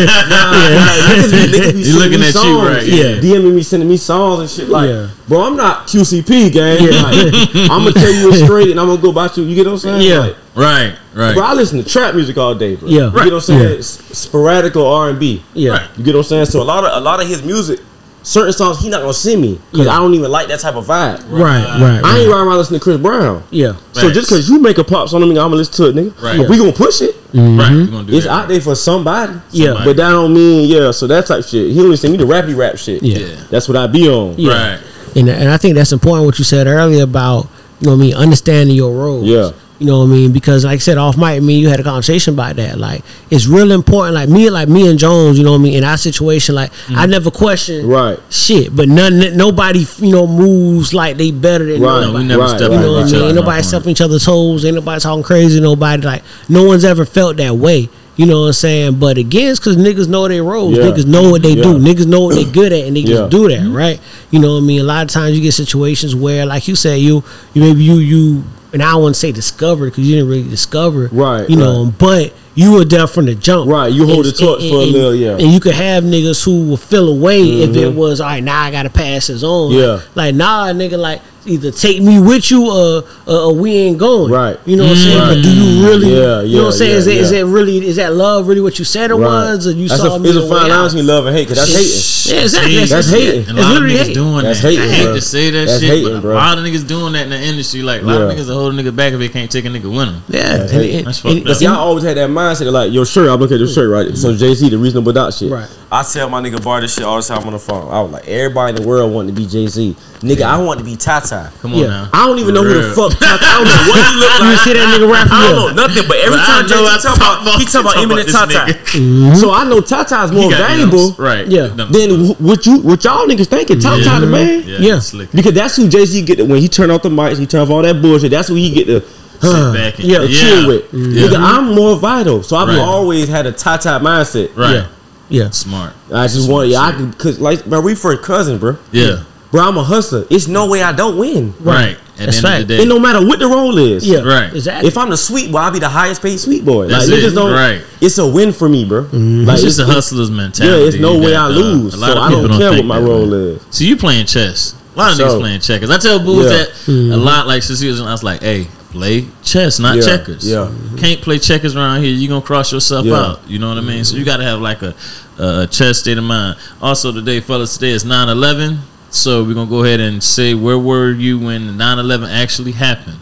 ain't, nah, yeah. Like, niggas be, niggas be you looking at songs, you right? Yeah. DMing me, sending me songs and shit like, yeah. bro, I'm not Q C P gang. Yeah. Like, I'm gonna tell you it straight, and I'm gonna go about you. You get what I'm saying? Yeah. Like, right, right. Bro, I listen to trap music all day, bro. Yeah. You right. get what I'm saying? Yeah. Sporadical R and B. Yeah. Right. You get what I'm saying? So a lot of a lot of his music. Certain songs he not gonna send me because yeah. I don't even like that type of vibe. Right, right. right I right. ain't riding around listening to Chris Brown. Yeah. Thanks. So just because you make a pop song, I mean, I'm gonna listen to it, nigga. Right. But we gonna push it. Mm-hmm. Right. We gonna do it's that, out right. there for somebody. Yeah. Somebody. But that don't mean yeah. So that type shit. He only send me the rappy rap shit. Yeah. yeah. That's what I be on. Yeah. Right. And and I think that's important what you said earlier about you know what I mean understanding your roles. Yeah. You know what I mean? Because like I said, off mic, me and you had a conversation about that. Like, it's real important. Like me, like me and Jones, you know what I mean? In our situation, like mm-hmm. I never questioned right. shit, but none, nobody, you know, moves like they better than right. nobody. We never right. step you right. know right. what I mean? Ain't nobody stepping each other's toes. Ain't nobody talking crazy. Nobody like no one's ever felt that way. You know what I'm saying? But again, it's because niggas know their roles. Yeah. Niggas know what they yeah. do. Niggas know what they good at, and they yeah. just do that, right? You know what I mean? A lot of times you get situations where, like you said, you, you maybe you you. And I wouldn't say discovered because you didn't really discover, right? You know, right. but you were there from the jump, right? You hold and, the torch and, for and, a little, yeah. And you could have niggas who would feel away mm-hmm. if it was all right. Now nah, I gotta pass this on, yeah. Like, like nah, nigga, like either take me with you or or, or we ain't going, right? You know what I'm saying? Right. But do you really? Yeah, yeah, you know what I'm saying? Yeah, is, yeah. It, is that really? Is that love really what you said it right. was? Or you that's saw a, me? It's a fine line between love and hate because that's hating. Yeah, exactly. That's, that's hating. That's hating. And a lot of niggas doing that. I hate to say that shit, but a lot of niggas doing that in the industry. Like a lot of niggas. Hold a nigga back if they can't take a nigga with him. Yeah, that's, it, that's it, fucked up. Y'all always had that mindset like your shirt. I look at your shirt, right? So Jay Z, the reasonable doubt shit. Right. I tell my nigga Bar this shit all the time on the phone. I was like, everybody in the world wanted to be Jay Z. Nigga, yeah. I want to be Tata. Come on yeah. now. I don't even know Real. who the fuck Tata. I don't know what he look like. You see that nigga rap? I don't know nothing. But every but time Jay Z talk about, he talk about Eminem Tata. Mm-hmm. So I know Tata's more valuable, right? Yeah. Then what you what y'all niggas thinking? Tata yeah. the man. Yeah. yeah. yeah. Because that's who Jay Z get when he turn off the mics. He turn off all that bullshit. That's who he get the. Huh. Sit back and yeah, yeah. chill with. Yeah. Nigga, I'm more vital, so I've right. always had a Tata mindset. Right. Yeah. yeah. Smart. I just Smart want, yeah, I can, cause like, bro, we first cousins, bro. Yeah. Bro, I'm a hustler. It's no way I don't win. Right. right. At That's the end right. of the day. And no matter what the role is. Yeah. Right. Exactly. If I'm the sweet boy, I'll be the highest paid sweet boy. That's like, niggas it. don't. Right. It's a win for me, bro. Mm-hmm. Like, it's just it's, a hustler's mentality. Yeah, it's no that, way I lose. Uh, a lot so of people I don't, don't care what my role is. So you playing chess. A lot of niggas playing checkers. I tell Booze that a lot, like, since he was, I was like, hey. Play chess, not yeah, checkers. Yeah. Can't play checkers around here. You're going to cross yourself yeah. out. You know what I mean? So you got to have like a, a chess state of mind. Also today, fellas, today is nine eleven. So we're going to go ahead and say, where were you when nine eleven actually happened?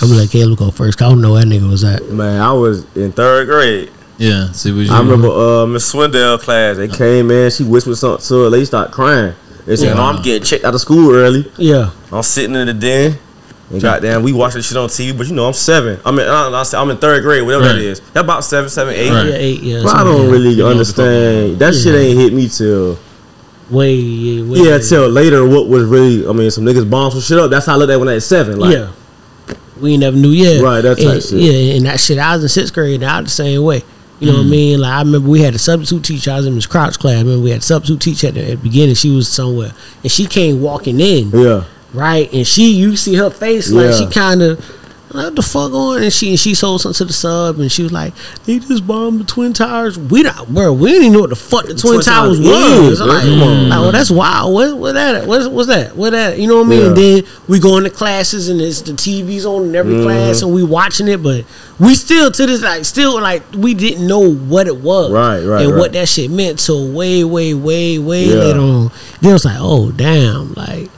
I'll be like, Caleb, go first. I don't know where that nigga was at. Man, I was in third grade. Yeah. See what you I remember uh, Miss Swindell's class. They uh-huh. came in. She whispered something to her. They started crying. They said, yeah. oh, I'm getting checked out of school early. Yeah. I'm sitting in the den. And goddamn, we watching shit on T V, but you know I'm seven. I'm in, I'm in third grade, whatever right. that is. That about seven, seven, eight. Right. Yeah, eight. Yeah, but I don't yeah. really you understand. That yeah. shit ain't hit me till way, yeah, way yeah, till later. What was really? I mean, some niggas bombed some shit up. That's how I looked at when I was seven. Like, yeah, we ain't never knew yet. Right, that type and, shit. Yeah, and that shit. I was in sixth grade. And I was the same way. You know mm. what I mean? Like I remember we had a substitute teacher. I was in Miss Crouch class. I remember we had a substitute teacher at the, at the beginning. She was somewhere, and she came walking in. Yeah. Right, and she, you see her face, like yeah. she kind of, like, what the fuck on? And she and she sold something to the sub, and she was like, "They just bombed the Twin Towers." We don't, bro, we didn't even know what the fuck the, the Twin, Twin Towers was. Yeah, like, come on, like, well, that's wild. What, what that? What's, what's that? What that? You know what I mean? Yeah. And then we go into classes, and it's the T V's on in every mm-hmm. class, and we watching it, but we still to this like still like we didn't know what it was, right, right, and right. what that shit meant. So way, way, way, way yeah. later on, then it was like, oh damn, like.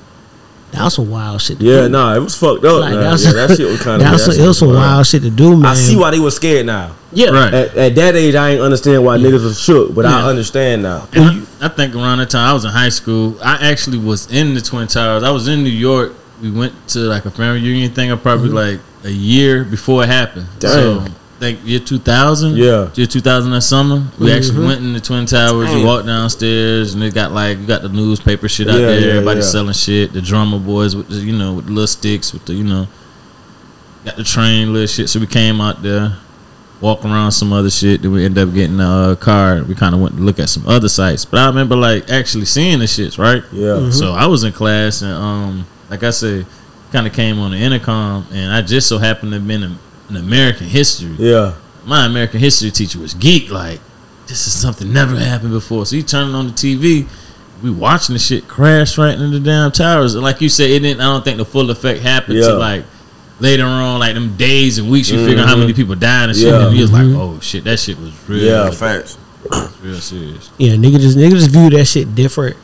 That was some wild shit to yeah, do. Yeah, nah, it was fucked up. Like, that, was, yeah, that shit was kind of that was, that It was some wild, wild shit to do, man. I see why they were scared now. Yeah. Right. At, at that age, I ain't understand why yeah. niggas was shook, but yeah. I understand now. And I, I think around the time I was in high school, I actually was in the Twin Towers. I was in New York. We went to like a family reunion thing probably mm-hmm. like a year before it happened. Damn. So, I think year two thousand yeah year two thousand that summer we mm-hmm. actually went in the Twin Towers. Damn. We walked downstairs and it got like you got the newspaper shit out yeah, there yeah, everybody yeah. selling shit, the drummer boys with the, you know with the little sticks with the you know got the train little shit. So we came out there walking around some other shit, then we ended up getting a car. We kind of went to look at some other sites, but I remember like actually seeing the shits right yeah mm-hmm. So I was in class and um like I said kind of came on the intercom and I just so happened to have been in American history. Yeah. My American history teacher was geek, like, this is something never happened before. So he turning on the T V, we watching the shit crash right into the damn towers. And like you said, it didn't I don't think the full effect happened yeah. to like later on, like them days and weeks you mm-hmm. figure out how many people died and shit. Yeah. And he was mm-hmm. like, oh shit, that shit was real. Yeah, facts. Real serious. Yeah, nigga just nigga just viewed that shit different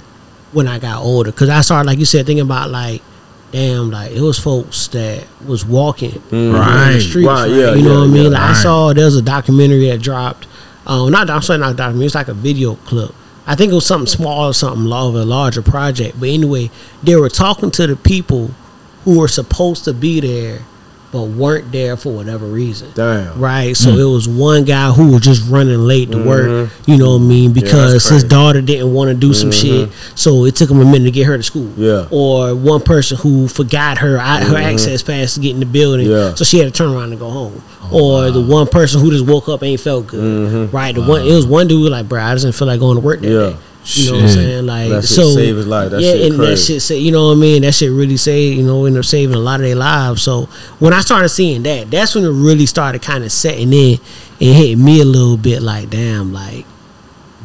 when I got older. Cause I started, like you said, thinking about like damn, like it was folks that was walking mm. right. on the streets. Right, right? Yeah, you know yeah, what I mean? Yeah, like right. I saw there was a documentary that dropped. Um, not I'm sorry, not a documentary. It's like a video clip. I think it was something small or something of a larger project. But anyway, they were talking to the people who were supposed to be there but weren't there for whatever reason. Damn. Right? So mm. it was one guy who was just running late to mm-hmm. work, you know what I mean, because yeah, his daughter didn't want to do some mm-hmm. shit, so it took him a minute to get her to school. Yeah. Or one person who forgot her, mm-hmm. her access pass to get in the building, yeah. so she had to turn around and go home. Oh, or wow. the one person who just woke up and ain't felt good. Mm-hmm. Right? The wow. one, it was one dude who was like, bro, I just didn't feel like going to work that yeah. day. You know shit. What I'm saying? Like, that shit so saved his life. That yeah, shit and crazy. That shit say, you know what I mean? That shit really saved, you know, ended up saving a lot of their lives. So when I started seeing that, that's when it really started kind of setting in and hitting me a little bit. Like, damn, like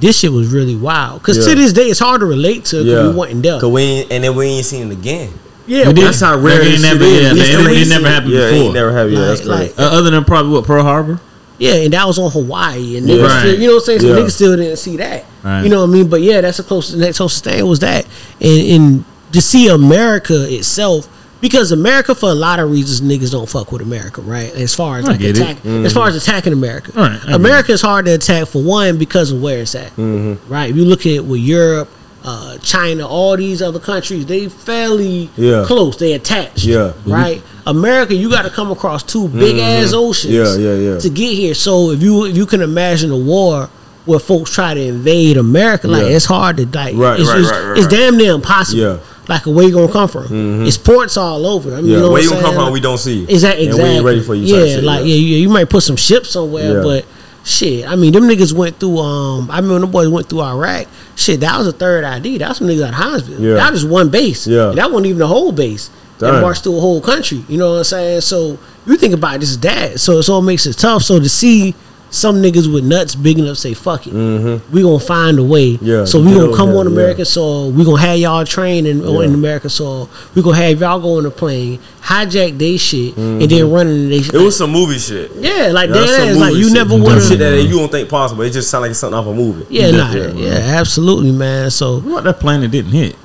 this shit was really wild. Because yeah. to this day, it's hard to relate to. Because yeah. we weren't there. Cause we ain't, and then we ain't seen it again. Yeah, well, that's how rare it never, yeah, it, never, it never happened yeah, before. It never happened. Yeah, like, that's like, uh, other than probably what Pearl Harbor. Yeah, and that was on Hawaii, and niggas right. still, you know what I'm saying? So yeah. niggas still didn't see that. Right. You know what I mean? But yeah, that's the closest. Next closest thing was that, and, and to see America itself, because America, for a lot of reasons, niggas don't fuck with America, right? As far as like attack, mm-hmm. as far as attacking America, right, America is hard to attack for one because of where it's at, mm-hmm. right? If you look at with Europe, uh, China, all these other countries, they fairly yeah. close, they attached, yeah, right. Mm-hmm. America, you got to come across two big mm-hmm. ass oceans yeah, yeah, yeah. to get here. So if you if you can imagine a war where folks try to invade America, like yeah. it's hard to like right, it's, right, it's, right, right, it's damn near impossible. Yeah. Like where you gonna come from? Mm-hmm. It's ports all over. I mean, yeah. you know where you gonna come from? Like, we don't see. Exactly. And we ain't ready for you. Yeah, shit, like yeah. yeah, you might put some ships somewhere, yeah. but. Shit, I mean, them niggas went through, um, I remember them boys went through Iraq. Shit, that was a third I D. That was some niggas out of Hinesville. Yeah. That was one base. Yeah. And that wasn't even a whole base. That marched through a whole country. You know what I'm saying? So, you think about it, this is that. So, it all makes it tough. So, to see some niggas with nuts big enough say, fuck it. Mm-hmm. We gonna find a way. Yeah, so, we gonna come yeah, on American yeah. soil. We gonna have y'all train in, yeah. in American soil. We gonna have y'all go on a plane, hijack they shit, mm-hmm. and then run into they shit. It was some movie shit. Yeah, like yeah, that ass. Like you shit. Never would have. Shit that you don't think possible. It just sound like it's something off a movie. Yeah, yeah, nah, yeah, yeah absolutely, man. So what that plane that didn't hit?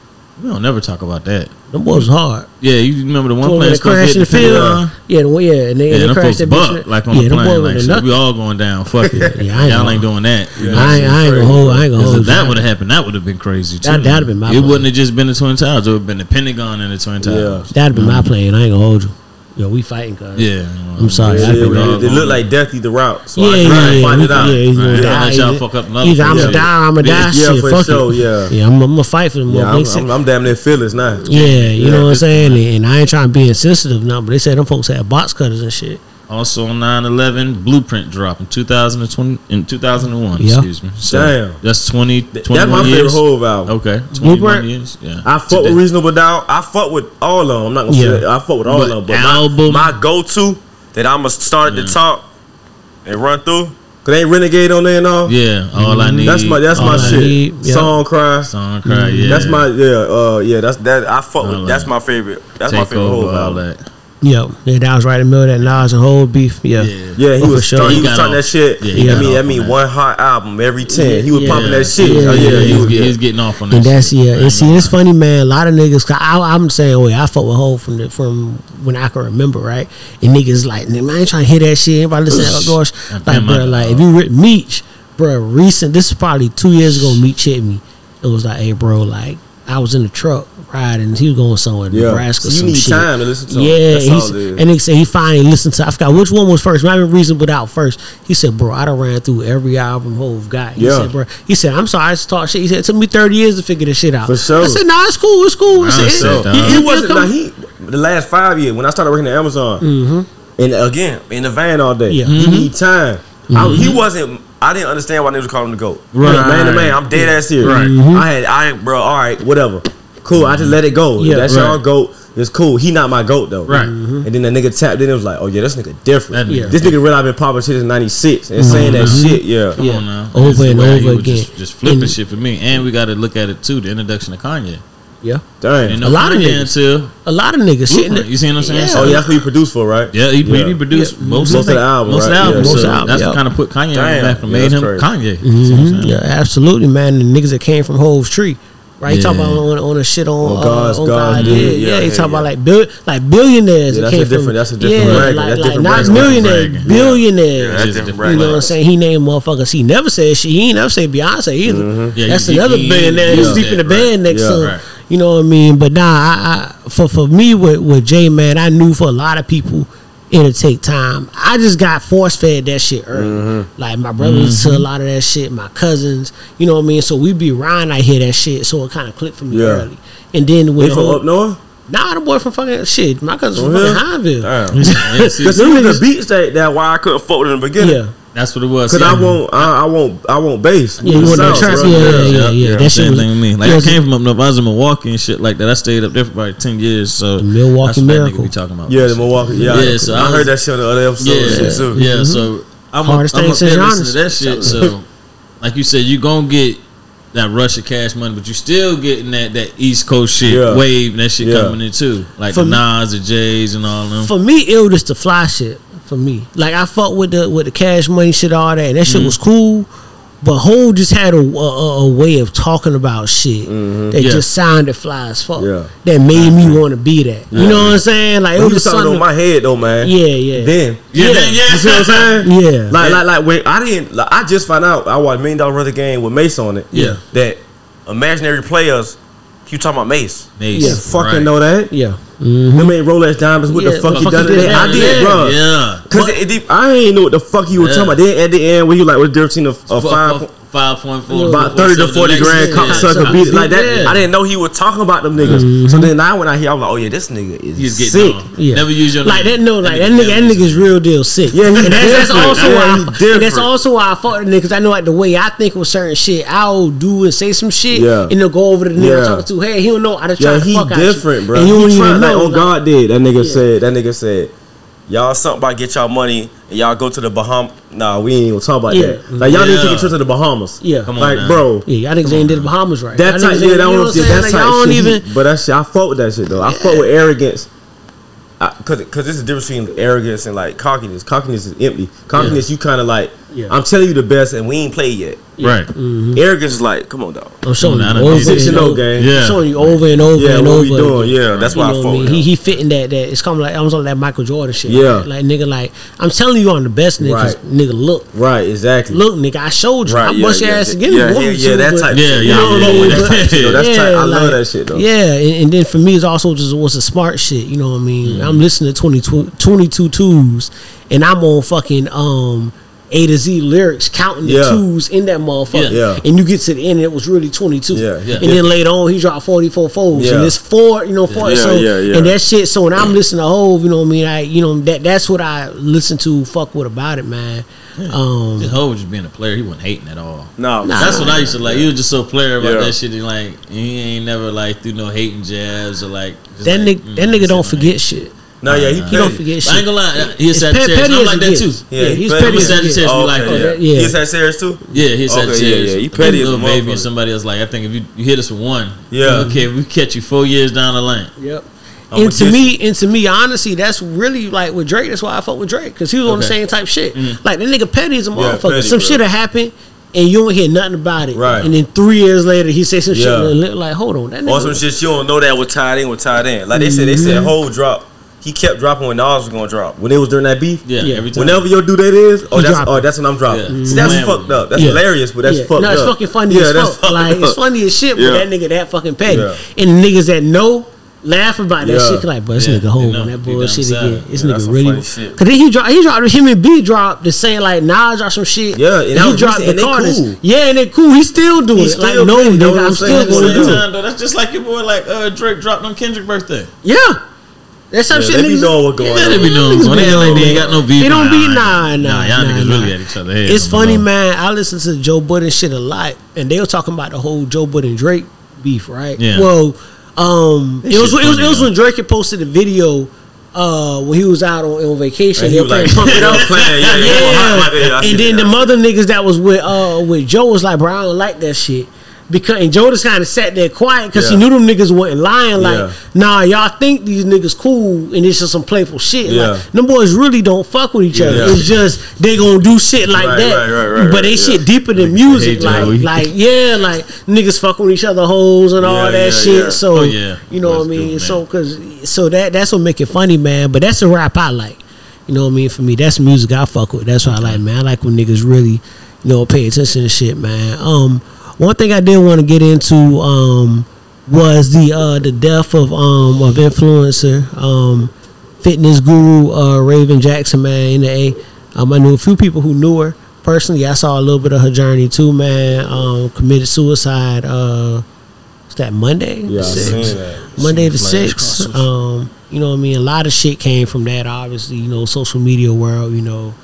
We don't never talk about that. Them boys was hard. Yeah, you remember the one plane that crashed in the field? Yeah, the one, yeah, and they, yeah, and they crashed that bitch. Like on yeah, the plane, like shit, we all going down. Fuck it, yeah, y'all ain't, ain't doing that. Yeah, I, ain't, I ain't gonna hold. I ain't gonna hold. If that would have happened, that would have been crazy too. That would have been my. It wouldn't have just been the Twin Towers. It would have been the Pentagon and the Twin Towers. Yeah. That'd been my plane. I ain't gonna hold you. Yo, we fighting, cuz. Yeah. I'm sorry. Yeah, yeah, it, it looked like death either route. So yeah, I tried to find it out. Yeah, he's gonna right. die. Either, y'all fuck up another either I'm gonna yeah. die or I'm gonna die. Yeah, shit, for fuck sure, it. Yeah. Yeah, I'm gonna fight for them. Yeah, I'm, I'm, I'm damn near fearless now. Yeah, yeah, you know what I'm saying? Right. And I ain't trying to be insensitive now, but they said them folks had box cutters and shit. Also, nine eleven blueprint drop in two thousand twenty in two thousand one. Yep. Excuse me. So damn, that's twenty. That's my years. Favorite whole album. Okay, blueprint. Years, yeah. I fuck today. With Reasonable Doubt. I fuck with all of them. I'm not gonna yeah. say I fuck with all but of them. But album. My, my go to that I'm gonna start yeah. to talk and run through. Cause they ain't Renegade on there and all. Yeah, all mm-hmm. I need. That's my that's all my I shit. Need, yep. Song Cry. Song Cry. Mm-hmm. Yeah. That's my yeah uh yeah that's that I fuck all with. That. That's my favorite. That's Take my favorite whole album. Yo, yeah, that was right in the middle of that Nas and whole beef. Yeah, yeah, yeah he, oh, was sure. he was talking that shit. Yeah, he I mean, I mean, on one hot album every ten. He was yeah. popping that shit. Yeah, oh, yeah, yeah, he was, yeah. He was getting off on that. And that's shit. Yeah. And see, it's funny, man. A lot of niggas. I, I'm saying, oh yeah, I fuck with Hov from the, from when I can remember, right? And niggas like, man, I ain't trying to hear that shit. Everybody listen, oh gosh, like, damn, bro, like if you with Meach, bro, recent. This is probably two years ago. Meach hit me. It was like, hey, bro, like. I was in the truck riding. He was going somewhere in yeah. Nebraska. So you need shit. Time to listen to yeah, him. Yeah, and they said he finally listened to. I forgot which one was first. Might have been Reasonable Doubt first. He said, "Bro, I done ran through every album Hov got." He yeah. said, "Bro," he said, "I'm sorry, I just talk shit." He said, "It took me thirty years to figure this shit out." For sure. I said, "No, nah, it's cool. It's cool." I said, so, it, it, it, it wasn't like he the last five years when I started working at Amazon, mm-hmm. and again in the van all day. Yeah. Mm-hmm. You need time. Mm-hmm. I, he wasn't. I didn't understand why they was calling him the GOAT. Right. Man to man, I'm dead ass serious. Right. Mm-hmm. I had, I bro, all right, whatever. Cool, I just let it go. Yeah, that's right. Y'all GOAT. It's cool. He not my GOAT, though. Right. Mm-hmm. And then that nigga tapped in and was like, oh, yeah, this nigga different. Yeah. This nigga really I've been popping shit since ninety-six and mm-hmm. saying that mm-hmm. shit, yeah. Come yeah. on now. Over and over again. Just, just flipping and, shit for me. And we got to look at it, too, the introduction of Kanye. Yeah, damn. A lot of niggas. Until a lot of niggas. Shit, you see what I'm saying? Yeah. So, oh, yeah, that's what he produced for, right? Yeah, he, yeah. he produced yeah. most, most of the album. Most right? of the album. Yeah. So most so that's yeah. what kind of put Kanye damn. Back and yeah, made him crazy. Kanye. Mm-hmm. Yeah, absolutely, man. The niggas that came from Hov's tree, right? Yeah. He talking about on, on the shit on well, God's uh, on God. God yeah, yeah, yeah, yeah, he talking yeah. about like bil- like billionaires. Yeah, that came from. That's a different. Yeah, like like not millionaires, billionaires. You know what I'm saying? He named motherfuckers. He never said shit. He ain't never said Beyonce either. That's another billionaire. He's sleeping in the bed next to. You know what I mean? But nah, I, I, for for me with, with Jay, man, I knew for a lot of people it'll take time. I just got force fed that shit early. Mm-hmm. Like my brothers mm-hmm. to a lot of that shit, my cousins, you know what I mean? So we be riding I hear that shit, so it kind of clicked for me yeah. early. And then when they from up north? Nah, the boy from fucking shit. My cousin's from fucking Hineville. Because them niggas beats that, that why I couldn't fuck in the beginning. Yeah. That's what it was. Cause yeah. I want, I, I want, I want bass. Yeah, you want that track? Yeah, yeah, yeah. yeah, yeah. That same was, thing with me. Like yeah, I came from up north. I was in Milwaukee and shit like that. I stayed up there for about ten years. So Milwaukee Miracle. We talking about? Yeah, the Milwaukee. Yeah, yeah. So I, I was, heard that shit on the other episode. Yeah, shit, so. yeah. Mm-hmm. So I'm hardest a, I'm thing to listen to that shit. So like you said, you gonna get that rush of Cash Money, but you still getting that that East Coast shit yeah. wave and that shit yeah. coming in too, like for the Nas, the Jays, and all them. For me, it was just the fly shit. For me, like I fucked with the with the Cash Money shit, all that, and that shit mm-hmm. was cool. But Hov just had a, a, a way of talking about shit mm-hmm. that yeah. just sounded fly as fuck. Yeah. That made me want to be that. Yeah. You know what I'm saying? Like but it was something on my head though, man. Yeah, yeah. Then yeah, yeah. Then, yeah. You see what I'm saying? Yeah. Like like like when I didn't, like, I just found out I watched Million Dollar Runner Game with Mace on it. Yeah. That imaginary players. You talking about Mace? Mace. Yeah, fucking right. know that. Yeah. Mm-hmm. Them ain't Rolex diamonds. What yeah, the fuck you done to that? I did, bro. Yeah. Cause it, it, I ain't know what the fuck you were yeah. talking about. Then at the end, when you like, what's the difference between a, a five, po- five point four, about thirty to forty grand, yeah, sucker yeah, beat like that? Yeah. I didn't know he was talking about them niggas. Mm-hmm. So then I went out here. I was like, oh yeah, this nigga is He's sick. Yeah. Never use your name. Like that. No, like that nigga. That nigga's real deal sick. Yeah, and that's also why. That's also why I fought the niggas. I know like the way I think with certain shit, I'll do and say some shit, and they'll go over to the nigga talking to. Hey, he don't know. I just try to fuck out you. Yeah, he different, bro. Like, no, oh God, no. did that nigga yeah. said? That nigga said, y'all something about get y'all money and y'all go to the Bahamas. Nah, we ain't even talk about yeah. that. Like y'all yeah. need to take a trip to the Bahamas. Yeah, come on, like now. Bro. Yeah, y'all niggas ain't did the Bahamas right. That type, yeah, that don't type shit. Even, but that shit, I fought with that shit though. I yeah. fought with arrogance. I, cause, cause there's a difference between arrogance and like cockiness. Cockiness is empty. Cockiness, yeah. you kind of like, yeah. I'm telling you the best, and we ain't played yet. Yeah. Right. Mm-hmm. Arrogance is like, come on, dog. I'm showing I'm you over and, and over. Game. Yeah. I'm showing you over and over yeah, and over. Yeah, what we doing? Yeah, that's why you I fought. He he fitting that that. It's kind of like I was on that Michael Jordan shit. Yeah. Right? Like nigga, like I'm telling you, I'm the best nigga. Right. Nigga, look. Right. Exactly. Look, nigga, I showed you. Right, I yeah, bust yeah, your ass yeah, again. Yeah, yeah, yeah, that type. Yeah, yeah, I love that shit though. Yeah, and then for me, it's also just what's a smart shit. You know what I mean? I'm listening to twenty-two twos, and I'm on fucking um. A to Z lyrics, counting yeah. the twos in that motherfucker, yeah. Yeah. and you get to the end, and it was really twenty-two. Yeah. Yeah. And yeah. then later on, he dropped forty-four folds, yeah. and it's four, you know, four. Yeah. So yeah. Yeah. and that shit. So when I'm listening to Hov, you know what I mean? I, you know, that that's what I listen to. Fuck with about it, man. Yeah. Um, Hov just being a player, he wasn't hating at all. No, nah, that's what I used to like. Yeah. He was just so player about yeah. that shit. And like he ain't never like through no hating jabs or like that. Like, nigga, mm, that nigga don't forget like, shit. No, yeah, he, he don't forget shit. I ain't gonna lie, he's Sagittarius. I'm like that too. Yeah, he's petty as Sagittarius. Oh, like that. Yeah, he's Sagittarius too. Yeah, he's Sagittarius. Yeah, he petty as a baby. And somebody else like, I think if you, you hit us with one, yeah, okay, we catch you four years down the line. Yep. I'm and to me, and to me, honestly, that's really like with Drake. That's why I fuck with Drake because he was okay. on the same type shit. Mm-hmm. Like that nigga petty as a motherfucker. Yeah, petty, some bro. shit that happened. And you don't hear nothing about it, right? And then three years later, he said some yeah. shit and like, "Hold on, that nigga." Or some shit you don't know that was tied in, was tied in. Like they said, they said, "Hold drop." He kept dropping when Nas was gonna drop. When it was during that beef, yeah, yeah. every time. Whenever your due date is, oh, that's oh, that's when I'm dropping. Yeah. See, that's Man. fucked up. That's yeah. hilarious, but that's yeah. fucked up. No, it's up. fucking funny yeah, as that's fuck. Like up. It's funny as shit. Yeah. But that nigga that fucking petty, yeah. and the niggas that know laugh about that yeah. shit. Like, but this yeah. nigga Hov on that bullshit again. This yeah, nigga really. Because then he dropped. He dropped. Him and B dropped the same like Nas or some shit. Yeah, and, and he dropped the Carters. Cool. Yeah, and they cool. He still do it. Like no, nigga, I'm still gonna do it. That's just like your boy, like Drake dropped on Kendrick's birthday. Yeah. That's some yeah, shit they niggas be knowing what's going yeah, on. They be knowing what's going on. They ain't got no beef. They don't be nah, nah, nah. Y'all nah, niggas nah. really at each other. Head it's funny, know. man. I listen to Joe Budden shit a lot, and they were talking about the whole Joe Budden Drake beef, right? Yeah. Well, um, it was, funny, it was it was when Drake had posted a video. Uh, when he was out on, on vacation, and they were playing like, Pump It Up. Yeah, yeah. And then the mother niggas that was with uh with Joe was like, "Bro, I don't like that shit." Because and Joe just kind of sat there quiet because yeah. he knew them niggas wasn't lying. Like, yeah. nah, y'all think these niggas cool and it's just some playful shit. Yeah. Like, them boys really don't fuck with each yeah. other. It's just they gonna do shit like right, that. Right, right, right, but they yeah. shit deeper than music. Like, like, like, yeah, like niggas fuck with each other, hoes and yeah, all that yeah, shit. Yeah. So, oh, yeah. you know that's what I mean. Good, so, cause so that that's what make it funny, man. But that's the rap I like. You know what I mean? For me, that's music I fuck with. That's what I like, man. I like when niggas really, you know, pay attention to shit, man. Um. One thing I did want to get into um, was the uh, the death of um, of influencer um, fitness guru, uh, Raven Jackson, man. N A Um, I knew a few people who knew her personally. I saw a little bit of her journey too, man. Um, committed suicide. Uh, what's that, Monday? Yeah, that. Monday the sixth. Um, you know what I mean? A lot of shit came from that, obviously. You know, social media world, you know.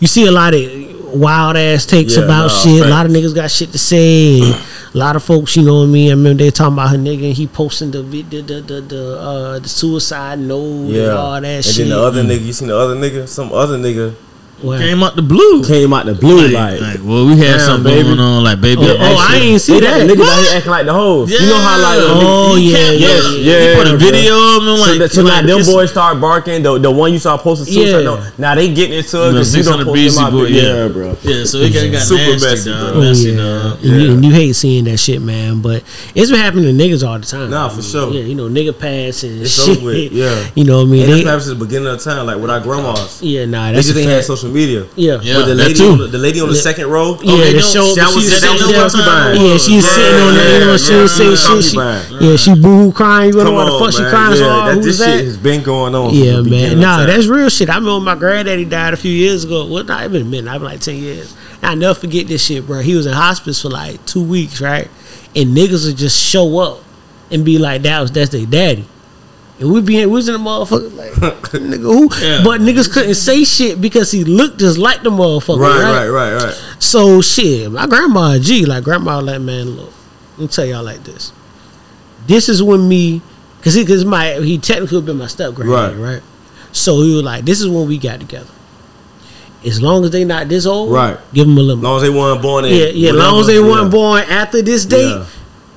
You see a lot of wild ass takes yeah, about nah, shit. Thanks. A lot of niggas got shit to say. And a lot of folks, you know what I mean? I remember they talking about her nigga and he posting the the the the, the, uh, the suicide note yeah. and all that and shit. And then the other nigga, you seen the other nigga? Some other nigga. Wow. Came out the blue. Came out the blue, like, like, like well, we had damn, something baby. going on, like, baby. Oh, oh I ain't see that. Niggas out here acting like the hoes. Yeah. You know how, like, oh yeah, yeah, yeah, yeah. You put a video of them, like, so, that, so like, now them boys start barking. The the one you saw posted suicide. Yeah. No, now they getting into it because you, know, you don't post them out. Boy, yeah. yeah, bro. Yeah, so it got, got super nasty, messy, dog. Oh, messy, yeah. dog. Yeah. You, you hate seeing that shit, man. But it's been happening to niggas all the time. Nah, for sure. Yeah, you know, nigga pass and shit. Yeah, you know what I mean. This happens at the beginning of time, like with our grandmas. Yeah, nah, that's they had social media. Yeah, yeah. But the lady, on the, the lady on the, the second row. Yeah, okay, the show. That was that was Yeah, she was sitting on there. You know, she was saying shit. Yeah, she boo crying. You don't know why the fuck man. she crying so hard. Who's that? Shit has been going on. Yeah, man. Nah, that's real shit. I remember my granddaddy died a few years ago. Well, not even a minute. I've been like ten years. I never forget this shit, bro. He was in hospice for like two weeks, right? And niggas would just show up and be like, "That was that's their daddy." And we be in, we was in a motherfucker like nigga who, yeah. but niggas couldn't say shit because he looked just like the motherfucker. Right, right, right, right. right. So shit, my grandma G, like grandma, like man, look, let me tell y'all like this. This is when me, cause he, cause my he technically would been my step granddad, right. right? So he was like, this is when we got together. As long as they not this old, right? Give them a limo. As long as they weren't born, in yeah, yeah. As long as they weren't yeah. born after this date. Yeah.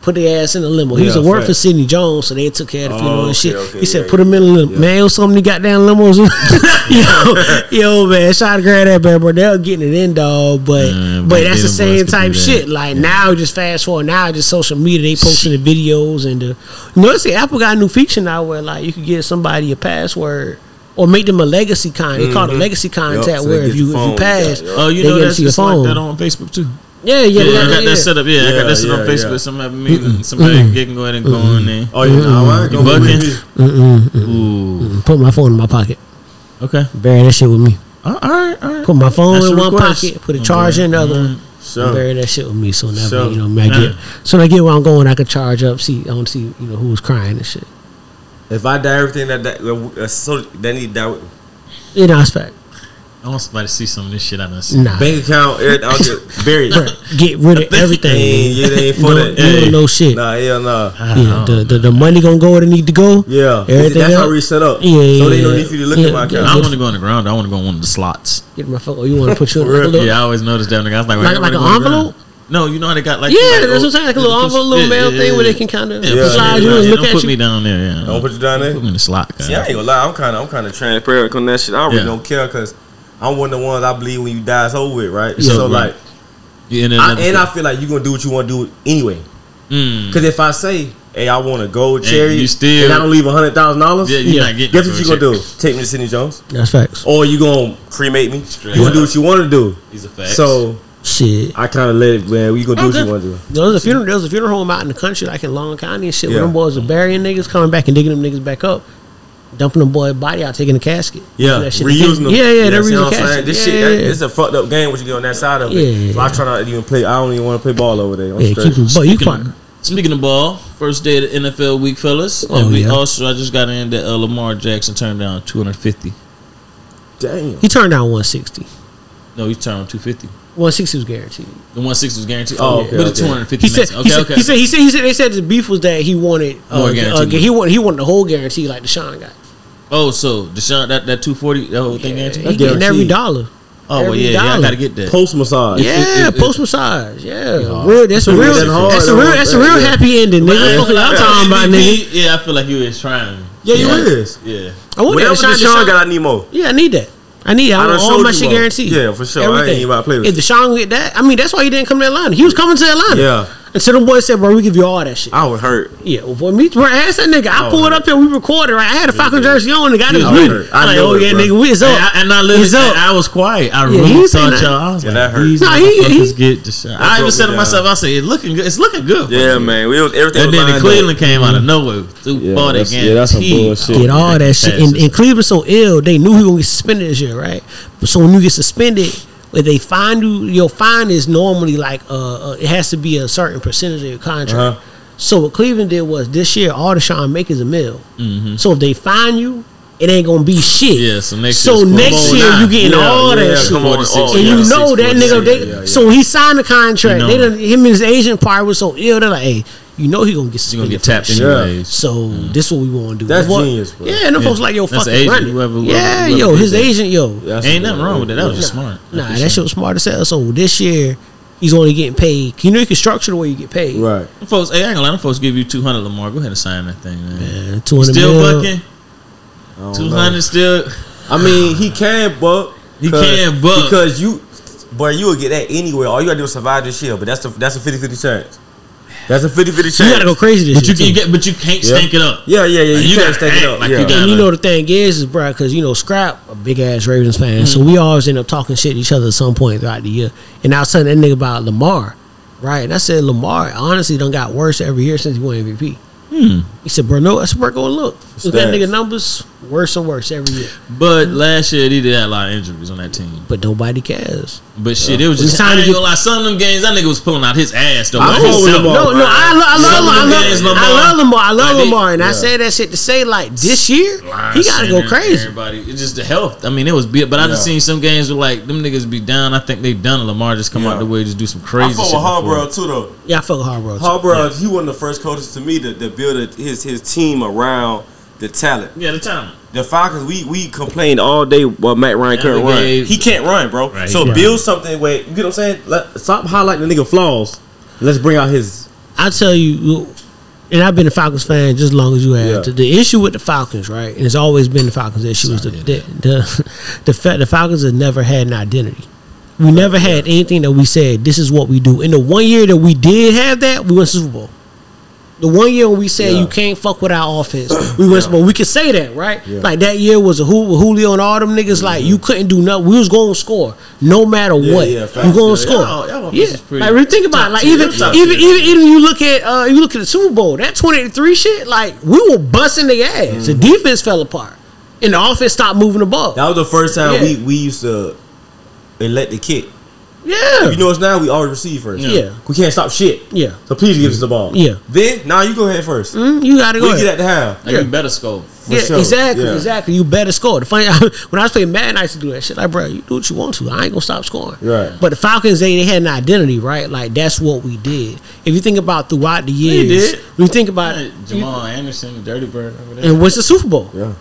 Put their ass in a limo. He yeah, was a work right. for Sidney Jones, so they took care of the funeral oh, okay, and shit. Okay, he said, yeah, put him in a limo. Yeah. Man, so many goddamn limos. yo, yo, man, shout out to Granddad, man, bro. They're getting it in, dog. But yeah, but that's the same type shit. Like yeah. now, just fast forward, now just social media, they posting the videos and the. You know, see, Apple got a new feature now where like you can give somebody a password. Or make them a legacy contact. Mm-hmm. They call it a legacy contact yep, so where if you, if you pass, yeah, oh, you they know, that's just phone. Like that on Facebook too. Yeah, yeah, yeah. yeah I got yeah, that set up. Yeah, yeah I got that set yeah, up on Facebook. Yeah. Somebody meeting, somebody mm-hmm. can go ahead and go mm-hmm. in there. Oh, you know, bucking. Ooh, put my phone in my pocket. Okay, bury that shit with me. All right, all right. Put my phone That's in one request. pocket. Put a charger okay. in the other mm-hmm. one. So bury that shit with me. So now so, you know, man, I get so when I get where I'm going, I can charge up. See, I don't see you know who's crying and shit. If I die, everything that that so that need to die with me. Yeah, that's fact. I want somebody to see some of this shit I done seen. Nah. Bank account, everything, I'll get buried. Bro, get rid of everything. Hey, yeah, they ain't for no, that. You hey. don't know shit. Nah, yeah, nah. Yeah, the, the, the money gonna go where they need to go. Yeah. Everything That's else. how we set up. Yeah, yeah, So they don't need you to look yeah, at my account. I want to go on the ground. I want to go on one of the slots. Get my phone. Oh, you want to put you in the envelope? Yeah, I always noticed that. Nigga. I was like, like, like an envelope? No, you know how they got like yeah, like, that's what I'm saying, like a little envelope, a little mail yeah, thing yeah, where they can kind of yeah, slide you and yeah, look at you. Don't put me down there. Yeah, don't, don't put you down there. Put me in the slot. See, I ain't gonna lie. I'm kind of, I'm kind of transparent on that shit. I really yeah. don't care because I'm one of the ones I believe when you die, it's over with, right? Yeah, so right. like, yeah, and, I, and I feel like you're gonna do what you want to do anyway. Because mm. if I say, hey, I want a gold chariot, you still, and I don't leave a hundred thousand yeah, dollars, yeah, guess what you gonna do? Take me to Sidney Jones. That's facts. Or you gonna cremate me? You gonna do what you want to do? These are facts. So. Shit, I kind of let it, man. We gonna do okay. what you want to do. There was a funeral. There was a funeral home out in the country, like in Long County and shit. Yeah. Where them boys were burying niggas, coming back and digging them niggas back up, dumping them boy body out, taking the casket. Yeah, that shit reusing them. Yeah, yeah, yeah they're reusing casket. This yeah, shit, yeah. That, this is a fucked up game. What you do on that side of it? Yeah, yeah. So I try not to even play. I don't even want to play ball over there. I'm yeah, straight. Keep but you fine. Speaking of ball, first day of the N F L week, fellas. Oh, and we yeah. also, I just got in that uh, Lamar Jackson turned down two hundred fifty. Damn, he turned down one sixty. No, he turned down two fifty. one sixty was guaranteed. The one sixty was guaranteed. Oh, okay, but okay. the two hundred fifty. He said, okay, he okay. Said, he said. He said. They said the beef was that he wanted. Uh, uh, he wanted. He wanted the whole guarantee, like Deshaun got. Oh, so Deshaun that that two forty, that whole yeah, thing guaranteed. He getting every dollar. Oh every well, yeah, dollar. yeah, I gotta get that post massage. Yeah, it, it, it, post massage. Yeah, yeah. Real, that's a real. That's, hard, that's a real. That's a real yeah. happy ending, nigga. Fucking, I'm talking about nigga. Yeah, I feel like you is trying. Yeah, you is. Yeah. I want that Deshaun got. I need more. Yeah, I need that. I need I I all my shit guaranteed. Yeah, for sure. Everything. I ain't even about to play with it. If Deshaun get that, I mean, that's why he didn't come to Atlanta. He was coming to Atlanta. Yeah. And so the boy said, bro, we give you all that shit. I was hurt. Yeah, well, boy, me, bro, ask that nigga. I, I pulled hurt. up here, we recorded, right? I had a Falcon jersey on, the guy was muted. I'm like, oh, it, yeah, bro. Nigga, we is up. I, and I literally, I, I was quiet. I yeah, really thought y'all. I was yeah, like, that hurt. Nah, he, he, get the I even said to myself, I said, it's looking good. It's looking good. Yeah, man. We was, everything and was then the Cleveland up. Came out of nowhere. Yeah, bought that's, yeah, that's some bullshit. Get all that shit. And Cleveland's so ill, they knew he was going to get suspended this year, right? So when you get suspended, if they fine you, your fine is normally like uh, it has to be a certain percentage of your contract. Uh-huh. So what Cleveland did was this year all Deshaun make is a mil. Mm-hmm. So if they fine you, it ain't gonna be shit. Yeah, so next, so next year nine. You getting yeah, all yeah, that yeah, shit, forty-six, and yeah, you know that nigga. They, yeah, yeah. So when he signed the contract, you know. They done, him and his agent part was so ill. They're like, hey. You know he gonna get suspended. He gonna get tapped anyways. Yeah. So mm. this what we wanna do. That's what, genius, bro. Yeah, and them yeah. folks like yo fucking agent, running. Whoever, whoever, yeah, whoever yo, his that. Agent, yo. That's ain't nothing wrong with that. That was just nah, smart. Nah, that shit was smart as hell. So this year he's only getting paid. You know you can structure the way you get paid. Right. Them folks, hey, I ain't gonna lie, them folks give you two hundred Lamar. Go ahead and sign that thing, man. Yeah, two hundred still bucking. Two hundred still. I mean, he can buck. He can buck. Because you boy, you would get that anywhere. All you gotta do is survive this year, but that's the that's a fifty-fifty chance. That's a fifty-fifty chance. You gotta go crazy this but year you can get, but you can't yep. stink it up. Yeah, yeah, yeah. You, you can't stink it up like yeah. you gotta, and you know the thing is is bro, cause you know Scrap a big ass Ravens fan. Mm-hmm. So we always end up talking shit to each other at some point throughout the year. And I was telling that nigga about Lamar, right? And I said Lamar honestly done got worse every year since he won M V P. Hmm. He said, bro, no, that's where go look. Look at that nigga numbers, worse and worse every year. But last year, he did have a lot of injuries on that team. But nobody cares. But shit, it was just, I ain't gonna lie, some of them games, that nigga was pulling out his ass, though. I love Lamar. No, no, I love Lamar. I love Lamar. And I said that shit to say, like, this year, he gotta go crazy. It's just the health. I mean, it was big. But I just seen some games where, like, them niggas be down. I think they done. Lamar just come out the way, just do some crazy shit. I fuck with Harbaugh, too, though. Yeah, I fuck with Harbaugh, too. Harbaugh, he one of the first coaches to me that built build his his team around the talent. Yeah, the talent. The Falcons, we we complained all day while Matt Ryan couldn't run. He can't run, bro. Right, so build running. Something where you get what I'm saying. Let, stop highlighting the nigga flaws. Let's bring out his. I tell you, and I've been a Falcons fan just as long as you have. Yeah. The issue with the Falcons, right, and it's always been the Falcons' issue is the the, the the the the Falcons have never had an identity. We never had anything that we said this is what we do. In the one year that we did have that, we went to the Super Bowl. The one year when we said yeah. you can't fuck with our offense, we went. Yeah. But we could say that, right? Yeah. Like that year was a Julio and all them niggas. Mm-hmm. Like you couldn't do nothing. We was going to score no matter yeah, what. Yeah, you going to score? Y'all, y'all yeah. Like we think about it. Like even even, even even even you look at uh, you look at the Super Bowl, that twenty-three shit. Like we were busting the ass. Mm-hmm. The defense fell apart, and the offense stopped moving the ball. That was the first time yeah. we we used to elect the kick. Yeah. If you know it's now, we always receive first. Yeah. yeah. We can't stop shit. Yeah. So please give us the ball. Yeah. Then, now nah, you go ahead first. Mm, you gotta go. We ahead. Get at the half. Yeah. You better score. Yeah, sure. exactly. Yeah. Exactly. You better score. The funny, when I was playing Madden, I used to do that shit. Like, bro, you do what you want to. I ain't gonna stop scoring. Right. But the Falcons, they, they had an identity, right? Like, that's what we did. If you think about throughout the years, they did. When you think about it, Jamal you, Anderson, Dirty Bird, over there. And what's the Super Bowl? Yeah.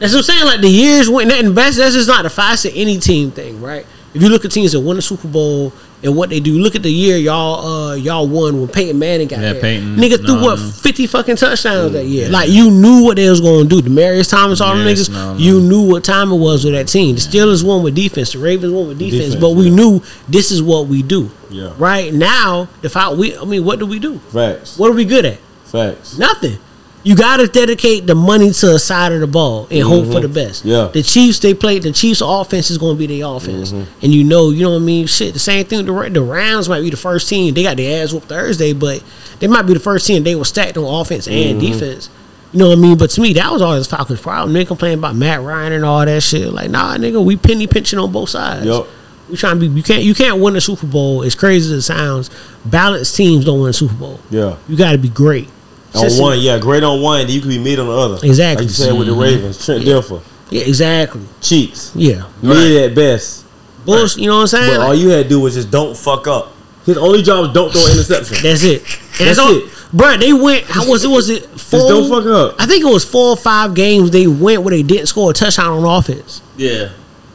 That's what I'm saying. Like, the years went, and that's, that's just not a facet any team thing, right? If you look at teams that won the Super Bowl and what they do, look at the year y'all uh, y'all won when Peyton Manning got yeah, there. Peyton, nigga no, threw what no. fifty fucking touchdowns mm, that year. Yeah. Like you knew what they was gonna do. Demarius Thomas, all yes, them niggas, no, no. you knew what time it was with that team. The Steelers won with defense, the Ravens won with defense, defense but we yeah. knew this is what we do. Yeah. Right now, if I we I mean, what do we do? Facts. What are we good at? Facts. Nothing. You gotta dedicate the money to a side of the ball and mm-hmm. hope for the best. Yeah. The Chiefs, they played the Chiefs' offense is gonna be their offense, mm-hmm. and you know, you know what I mean. Shit, the same thing. The, the Rams might be the first team. They got their ass whooped Thursday, but they might be the first team. They were stacked on offense and mm-hmm. defense. You know what I mean? But to me, that was always Falcons' problem. They complaining about Matt Ryan and all that shit. Like, nah, nigga, we penny pinching on both sides. Yep. We trying to be. You can't. You can't win the Super Bowl. As crazy as it sounds, balanced teams don't win the Super Bowl. Yeah. You got to be great. On one, yeah, great on one, then you can be mid on the other. Exactly. Like you said mm-hmm. with the Ravens, Trent yeah. Dilfer. Yeah, exactly. Cheeks. Yeah. Mid right. at best. Bullshit, you know what I'm saying? But like, all you had to do was just don't fuck up. His only job was don't throw an interception. That's it. And that's that's all, it. Bro, they went, how was it? Was it four? Just don't fuck up. I think it was four or five games they went where they didn't score a touchdown on offense. Yeah.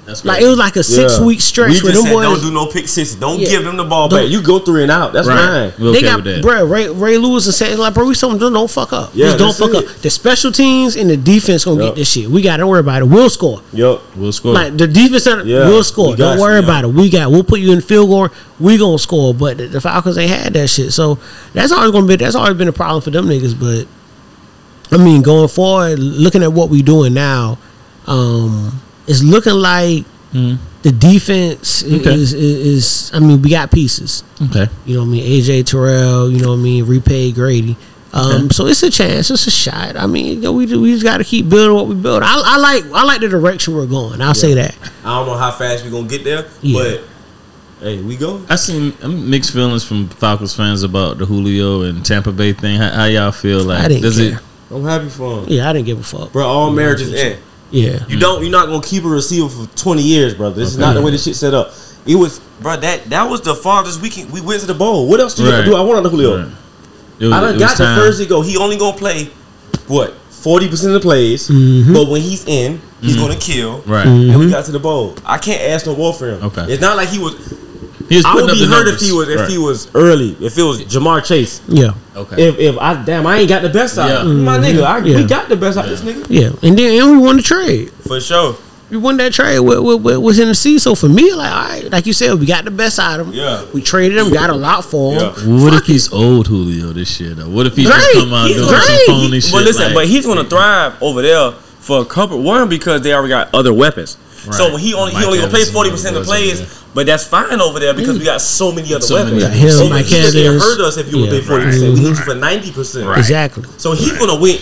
That's like it was like a six yeah. week stretch. We where just them said, boys, don't do no pick six. Don't yeah. give them the ball don't. back. You go three and out. That's right. fine. We're they okay got with that. Bro, Ray, Ray Lewis and said like, bro, we something don't, don't fuck up. Yeah, just don't fuck it. up. The special teams and the defense gonna yep. get this shit. We got to worry about it. We'll score. Yep, we'll score. Like the defense, yeah. we'll score. We don't worry you, about yeah. it. We got. We'll put you in the field goal. We gonna score. But the, the Falcons, they had that shit. So that's always gonna be. That's always been a problem for them niggas. But I mean, going forward, looking at what we doing now, um, it's looking like mm. the defense okay. is, is, is, I mean, we got pieces. Okay. You know what I mean? A J Terrell, you know what I mean? Repay Grady. Um, okay. So it's a chance. It's a shot. I mean, you know, we we just got to keep building what we build. I, I like I like the direction we're going. I'll yeah. say that. I don't know how fast we're going to get there, yeah. but... Hey, we go. I seen mixed feelings from Falcons fans about the Julio and Tampa Bay thing. How, how y'all feel? Like, I didn't does care. It, I'm happy for him. Yeah, I didn't give a fuck. Bro, all marriages end. Yeah. You don't you're not gonna keep a receiver for twenty years, brother. This okay. is not the way this shit set up. It was bro, that that was the farthest weekend we went to the bowl. What else do you right. have to do? I want on Julio. Right. Was, I done got the first go. He only gonna play what? Forty percent of the plays, mm-hmm. but when he's in, he's mm-hmm. gonna kill. Right. Mm-hmm. And we got to the bowl. I can't ask no more for him. Okay. It's not like he was I would be hurt if he was if right. he was early. If it was Jamar Chase. Yeah. Okay. If if I damn I ain't got the best out yeah. mm-hmm. my nigga. I, yeah. We got the best out yeah. this nigga. Yeah. And then and we won the trade. For sure. We won that trade with with, with, with N F C. So for me, like all right, like you said, we got the best out of him. Yeah. We traded him, got a lot for him. Yeah. What Fuck if he's it. old Julio this year though? What if he Drake. just come out he's doing Drake. some phony he, shit? But listen, like, but he's gonna thrive over there for a couple one because they already got other weapons. Right. So he only Mike he only gonna play forty percent of the plays, but that's fine over there because we got so many other so weapons. Many. Him, so Mike he can't hurt us if you yeah, would play forty percent. Right. We need you for ninety percent. Right. Exactly. So he's right. gonna win.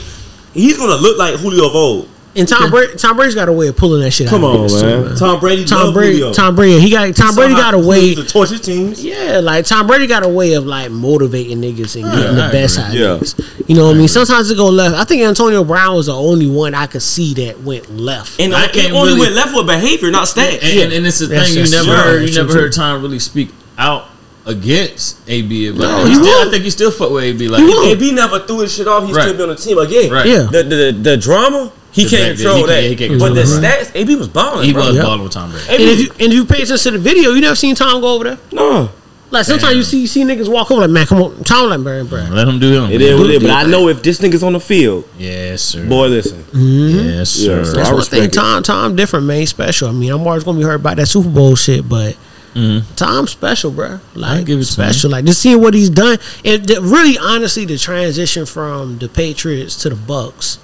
He's gonna look like Julio of old. And Tom Brady, Tom Brady's got a way of pulling that shit Come out. Come on, man. Too, man. Tom Brady, Tom Brady, Tom Brady. He got Tom Brady got a way to torture teams. Yeah, like Tom Brady got a way of like motivating niggas and getting yeah, the best out of yeah. niggas. You know what I, I mean? Agree. Sometimes it go left. I think Antonio Brown was the only one I could see that went left. And I can't only really, went left with behavior, not stats. And, and, and it's the That's thing you never heard. You never heard Tom really speak out against A B, but no, he still, I think he still fuck with A B. Like A B never threw his shit off. He right. still be on the team again. Right. Yeah. The, the the drama he the can't control that. He can, he can but the right. stats, A B was balling. He bro. was yeah. balling with Tom Brady. And if you and if you pay attention to the video, you never seen Tom go over there. No. Like sometimes Damn. you see you see niggas walk over like man, come on, Tom like Barry, bro. Let him do him. It is what it is. But I know if this nigga's on the field, yes sir. Boy, listen, mm-hmm. yes sir. Yes, sir. That's I one thing. It. Tom Tom different, man. Special. I mean, I'm always gonna be hurt about that Super Bowl shit, but. Mm-hmm. Tom's special, bro. Like give it special, like just seeing what he's done, and th- really, honestly, the transition from the Patriots to the Bucks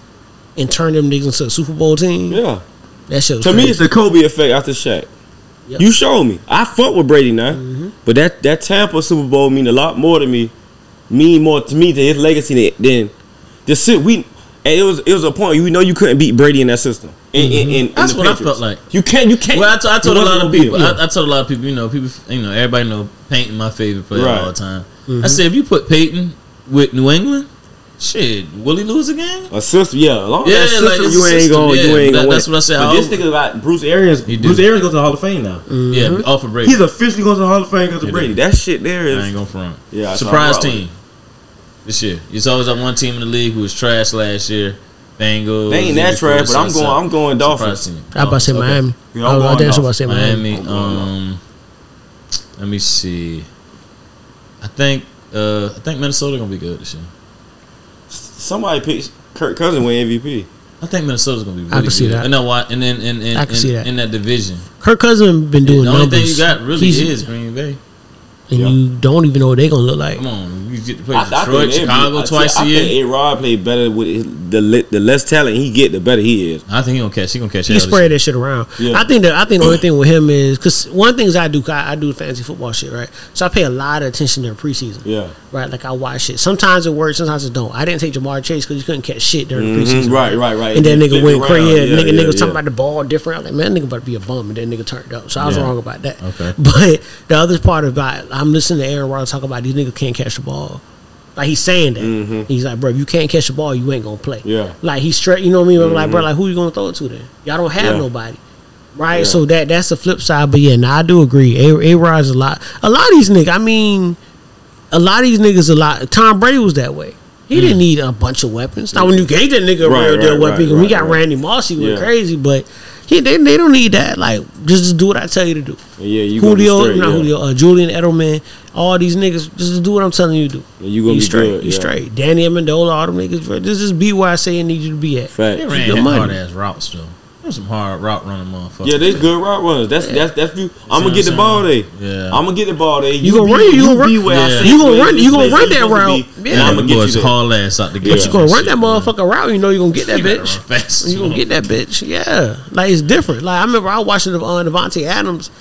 and turn them niggas into a Super Bowl team. Yeah, that shit was to crazy. me. It's the Kobe effect after Shaq. Yep. You showed me. I fuck with Brady now, mm-hmm. but that that Tampa Super Bowl mean a lot more to me. Mean more to me than his legacy than just sit. We and it was it was a point. You know, you couldn't beat Brady in that system. In, in, in, in That's what Patriots. I felt like. You can't. You can't. Well, I, t- I told a lot of people. Yeah. I, I told a lot of people. You know, people. You know, everybody know Peyton, my favorite player right. of all time. Mm-hmm. I said, if you put Peyton with New England, shit, will he lose again? A system, yeah. Long yeah, system, like you ain't going. Yeah, you ain't that, going. That's what I said. But I this thing about Bruce Arians. Bruce Arians goes to the Hall of Fame now. Mm-hmm. Yeah, off of Brady. He's officially going to the Hall of Fame because of Brady. That shit there is. I ain't going front. Yeah, I surprise team. This year, it's always that one team in the league who was trash last year. Bengals. They ain't that trash, but I'm going. I'm going Dolphins. I about to say Miami. Yeah, I'm I was about to say Miami. Miami. Um, let me see. I think. Uh, I think Minnesota gonna be good this year. Somebody picked Kirk Cousins win M V P. I think Minnesota's gonna be. Really I can see good. that. And then why? And then and and, and, and in that division, Kirk Cousins been doing. And the only numbers. thing you got really He's, is Green Bay. And yep. you don't even know what they're gonna look like. Come on, you get to play I, Detroit, I Chicago be, twice I, a year. I think A-Rod played better with his, the the less talent he get, the better he is. I think he gonna catch. He gonna catch. He spread that shit around. Yeah. I think that I think the only thing with him is because one of the things I do, I, I do fantasy football shit, right? So I pay a lot of attention during preseason. Yeah. Right. Like I watch shit. Sometimes it works. Sometimes it don't. I didn't take Jamar Chase because he couldn't catch shit during mm-hmm. the preseason. Right. Right. Right. And that nigga went crazy. Yeah, nigga, yeah, nigga was yeah. talking about the ball different. I'm like, man, that nigga about to be a bum, and that nigga turned up. So I was yeah. wrong about that. Okay. But the other part about I'm listening to Aaron Rodgers talk about these niggas can't catch the ball. Like he's saying that. Mm-hmm. He's like, bro, if you can't catch the ball, you ain't gonna play. Yeah. Like he's straight. You know what I mean? I'm mm-hmm. like, bro, like who you gonna throw it to then? Y'all don't have yeah. nobody, right? Yeah. So that that's the flip side. But yeah, nah, I do agree. A Rod's a lot. A lot of these niggas. I mean, a lot of these niggas. A lot. Tom Brady was that way. He mm. didn't need a bunch of weapons. Now when you gave that nigga a right, real deal right, weapon, right, we got right. Randy Moss, he went yeah. crazy, but. He, they, they don't need that. Like, just do what I tell you to do. Yeah, you Julio, straight, not yeah. Julio, uh, Julian Edelman, all these niggas, just do what I'm telling you to do. Yeah, you gonna be straight. Good, you yeah. straight. Danny Amendola, all them niggas, just, just be where I say I need you to be at. Fact. They ran hard ass routes though. There's some hard route running motherfuckers. Yeah, they're good route runners. That's yeah. that's that's you. I'm gonna get the ball there. Yeah, I'm gonna get the ball there. You, you gonna run? You gonna run? You gonna run? You gonna run that route? Yeah, I'm gonna get you haul ass out the game. But you gonna run that motherfucker route? You know you gonna get that bitch. You gonna get that bitch? Yeah, like it's different. Like I remember I was watching the uh, Devontae Adams.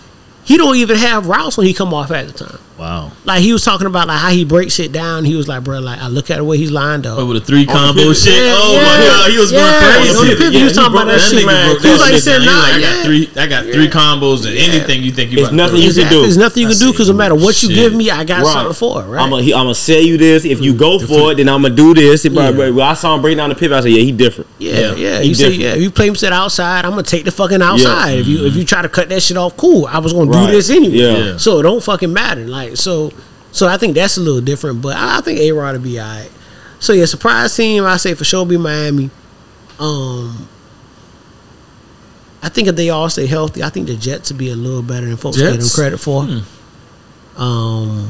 He don't even have routes when he come off at the time. Wow. Like, he was talking about, like, how he breaks it down. He was like, bro, like, I look at the way he's lined up. Over the three combo shit. Yeah, oh, yeah, my God. He was yeah, going crazy. On the pivot, yeah, he was talking about that, that shit. Man, he was like, he said, nah, like, I yeah. got three, I got yeah. three combos and yeah. anything you think you got. There's nothing you can do. There's nothing you can do because no matter what shit. you give me, I got right. something for it, right? I'm going to sell you this. If you go for it, then I'm going to do this. If yeah. I, I saw him break down the pivot. I said, yeah, he different. Yeah, yeah. You say, yeah, if you play him set outside, I'm going to take the fucking outside. If you if you try to cut that shit off, cool. I was going to do this anyway. Yeah. So it don't fucking matter. Like, So, so I think that's a little different, but I think A-Rod will be all right. So yeah, surprise team, I say for sure be Miami. Um, I think if they all stay healthy, I think the Jets will be a little better than folks Jets? get them credit for. Hmm. Um,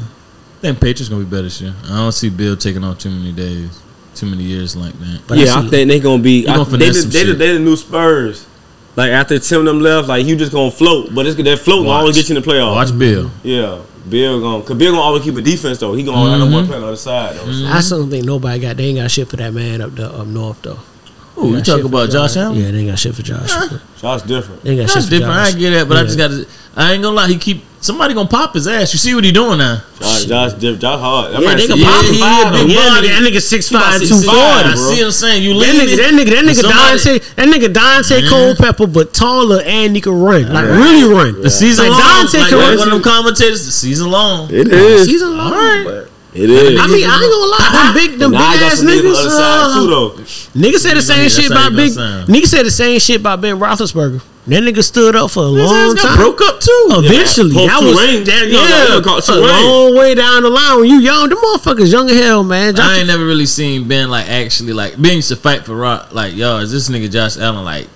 I think Patriots gonna be better this year. I don't see Bill taking on too many days, too many years like that. But yeah, I, I think they're gonna be. I, gonna they the, they, the, they the new Spurs. Like after Tim them left, like you just gonna float, but it's that float will always get you in the playoffs. Watch Bill. Yeah. Bill gonna, cause Bill gonna always keep a defense though. He gonna mm-hmm. have no one play on the other side though. Mm-hmm. I still don't think nobody got. They ain't got shit for that man up the, up north though. Ooh, you talking about Josh Allen? Yeah, they ain't got shit for Josh. Yeah. Josh different. They ain't got Josh shit for different. Josh. I get that, but yeah. I just gotta. I ain't gonna lie. He keep somebody gonna pop his ass. You see what he doing now? Josh, Josh different. Josh hard. That yeah, they gonna pop him. Yeah, that nigga six five two forty. I see what I'm saying. You that nigga, that nigga, that nigga, Dante, that nigga Dante Culpepper, but taller and he can run, like right. really run. Yeah. The season like long. Dante like can run. One of them commentators. The season long. It is season long. All right. It is. I mean, I ain't gonna lie. Them big, them big ass niggas. Uh, niggas said the same yeah, shit about big. Niggas said the same shit about Ben Roethlisberger. That nigga stood up for a this long time. Broke up too. Eventually, yeah, that was rain, that, yeah, that was a long way down the line. When you young, them motherfuckers young as hell, man. Josh, I ain't never really seen Ben like actually like Ben used to fight for rock. Like, yo, is this nigga Josh Allen like?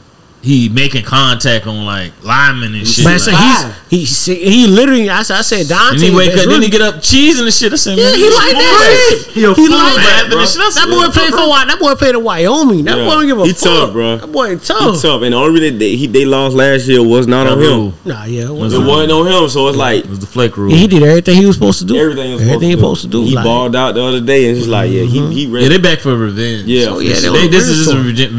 He making contact on like linemen and shit. Man, so like, he's, he he literally. I said, I said Dante. Anyway, cause then he get up cheesing and shit. I said, yeah, man, he like that shit. He, he like that. Bro. That boy yeah. played for Wyoming. That boy played in Wyoming. That yeah. boy don't give a he fuck. He tough, bro. That boy tough. He tough. And the only reason they, they lost last year was not on him. Nah, yeah, it wasn't. It wasn't on him. So it's yeah. like it was the flake rule. Yeah, he did everything he was supposed to do. Everything he was everything supposed, to he supposed to do. He like, balled out the other day, and it's like, yeah, mm-hmm. he he. Ready. Yeah, they back for revenge. Yeah, so, yeah. This is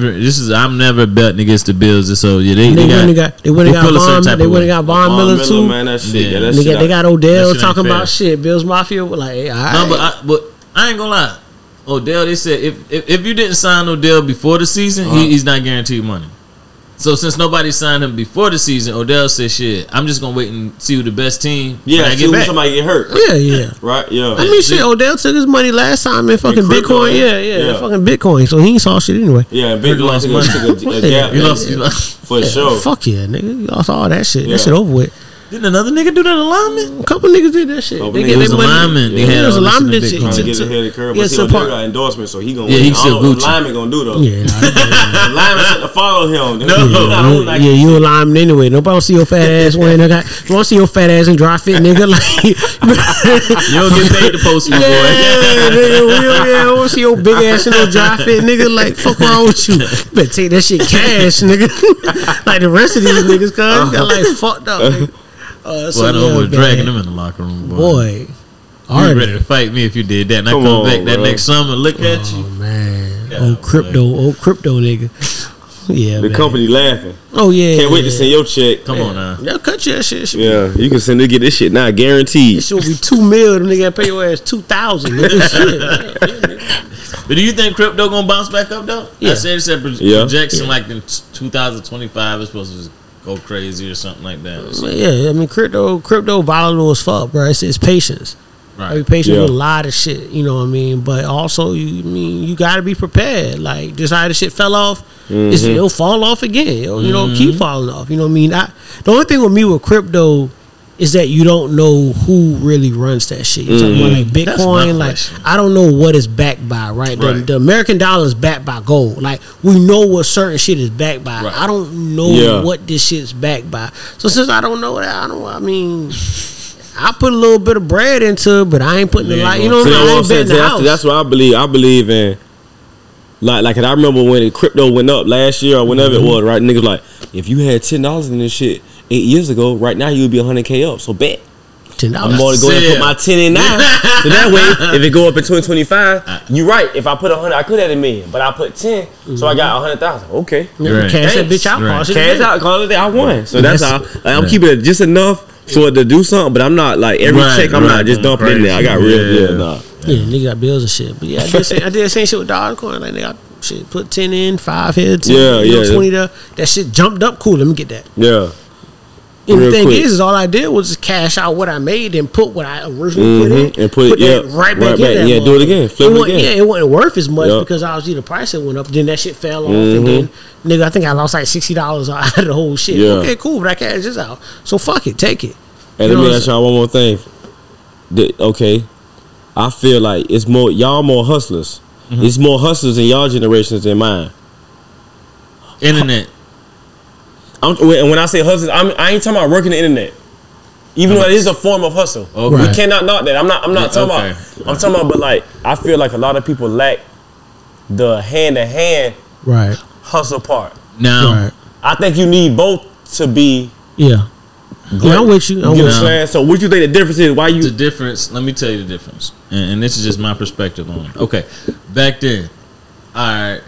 this is. I'm never betting against the Bills. So yeah, they, they, they went got, got they went and got Von, they went and got Von Miller, Miller too. Man, that shit, yeah. Yeah, that they, shit got, they got Odell talking about shit. Bills Mafia like hey, all right. No, but I, but I ain't gonna lie. Odell, they said if if, if you didn't sign Odell before the season, uh-huh. he, he's not guaranteed money. So since nobody signed him before the season, Odell said, "Shit, I'm just gonna wait and see who the best team." Yeah, when I get back. Somebody get hurt. Yeah, yeah, right. Yeah, I mean, shit. Odell took his money last time in fucking Bitcoin. Yeah, yeah, yeah, fucking Bitcoin. So he ain't saw shit anyway. Yeah, big lost his money. Took a, a yeah, gap, you lost, you lost. For yeah, sure. Fuck yeah, nigga, you lost all that shit. Yeah. That shit over with. Didn't another nigga do that alignment? A couple niggas did that shit. They get alignment. They had alignment. He's trying to get ahead of curve, but he don't do that endorsement, so he gonna. Yeah, he still Gucci. Alignment gonna do though. Yeah, alignment to follow him. No, yeah, you alignment anyway. Nobody will see your fat ass wearing that. Won't see your fat ass in dry fit, nigga. Like you don't get paid to post me, boy. Yeah, nigga. Yeah, won't see your big ass in no dry fit, nigga. Like fuck wrong with you? Better take that shit cash, nigga. Like the rest of these niggas, cause got like fucked up, nigga. Uh, so boy, I know yeah, we're dragging them in the locker room, boy. boy you ready to fight me if you did that? And I come, come on, back bro. that next summer, and look oh, at you, man. Yeah, old crypto, like, old crypto nigga. Yeah, the man. company laughing. Oh yeah, can't yeah. wait to send your check. Come man. on now, y'all cut your shit. Yeah, you can send it, get this shit now, guaranteed. It should be two mil. The nigga pay your ass two thousand. But do you think crypto gonna bounce back up though? Yeah, I said, said projection yeah. like in two thousand twenty five is supposed to just go crazy or something like that. So. Yeah, I mean crypto, crypto volatile as fuck, bro. It's, it's patience. Right, I mean, patience yeah. with a lot of shit. You know what I mean. But also, you I mean you got to be prepared. Like just how the shit fell off, mm-hmm. it's, it'll fall off again. It'll, mm-hmm. You know, keep falling off. You know what I mean. I, the only thing with me with crypto is that you don't know who really runs that shit. You're mm-hmm. talking about like Bitcoin. Like question. I don't know what it's backed by, right? right. The, the American dollar is backed by gold. Like we know what certain shit is backed by. Right. I don't know yeah. what this shit's backed by. So since I don't know that, I don't. I mean, I put a little bit of bread into it, but I ain't putting yeah, the light. You know what, so what I'm saying? I ain't betting the house. That's what I believe. I believe in. Like, like, and I remember when crypto went up last year or whenever mm-hmm. it was, right? Niggas like, if you had ten dollars in this shit eight years ago, right now you'd be a hundred k up. So bet. ten dollars I'm going to go and put my ten in now. So that way, if it go up in twenty twenty-five, you're right. If I put a hundred, I could have a million, but I put ten, mm-hmm. so I got a hundred thousand. Okay, right. Cash that bitch out. Right. Cash out. Call it that. I won. So that's, that's how like, I'm right. keeping it just enough so to do something, but I'm not like every right, check. I'm right, not just dumping right. in there. I got yeah. real. Yeah, nah. Yeah, nigga got bills and shit. But yeah, I did, same, I did the same shit with Dogecoin. Like, nigga, I shit, put ten in, five here, ten, yeah, you know, yeah, twenty there. That shit jumped up. Cool, let me get that. Yeah. And the thing is, is, all I did was just cash out what I made and put what I originally mm-hmm. put in. And put, put it yeah, right back right in back. That Yeah, do it again. Flip it, it again. Yeah, it wasn't worth as much yep. because obviously the price it went up. Then that shit fell off. Mm-hmm. And then, nigga, I think I lost like sixty dollars out of the whole shit. Yeah. Okay, cool, but I cashed this out. So fuck it, take it. And you let me ask y'all one more thing. The, okay. I feel like it's more y'all more hustlers. Mm-hmm. It's more hustlers in y'all generations than mine. Internet. I'm, when I say hustlers, I'm, I ain't talking about working the internet. Even though it is a form of hustle, okay. we cannot knock that. I'm not. I'm not yeah, talking okay. about. Right. I'm talking about. But like, I feel like a lot of people lack the hand to hand hustle part. Now, right. I think you need both to be. Yeah. Yeah, I'm with you. I'm you with know. So what you think the difference is? Why you the difference? Let me tell you the difference, and, and this is just my perspective on it. Okay, back then, all right.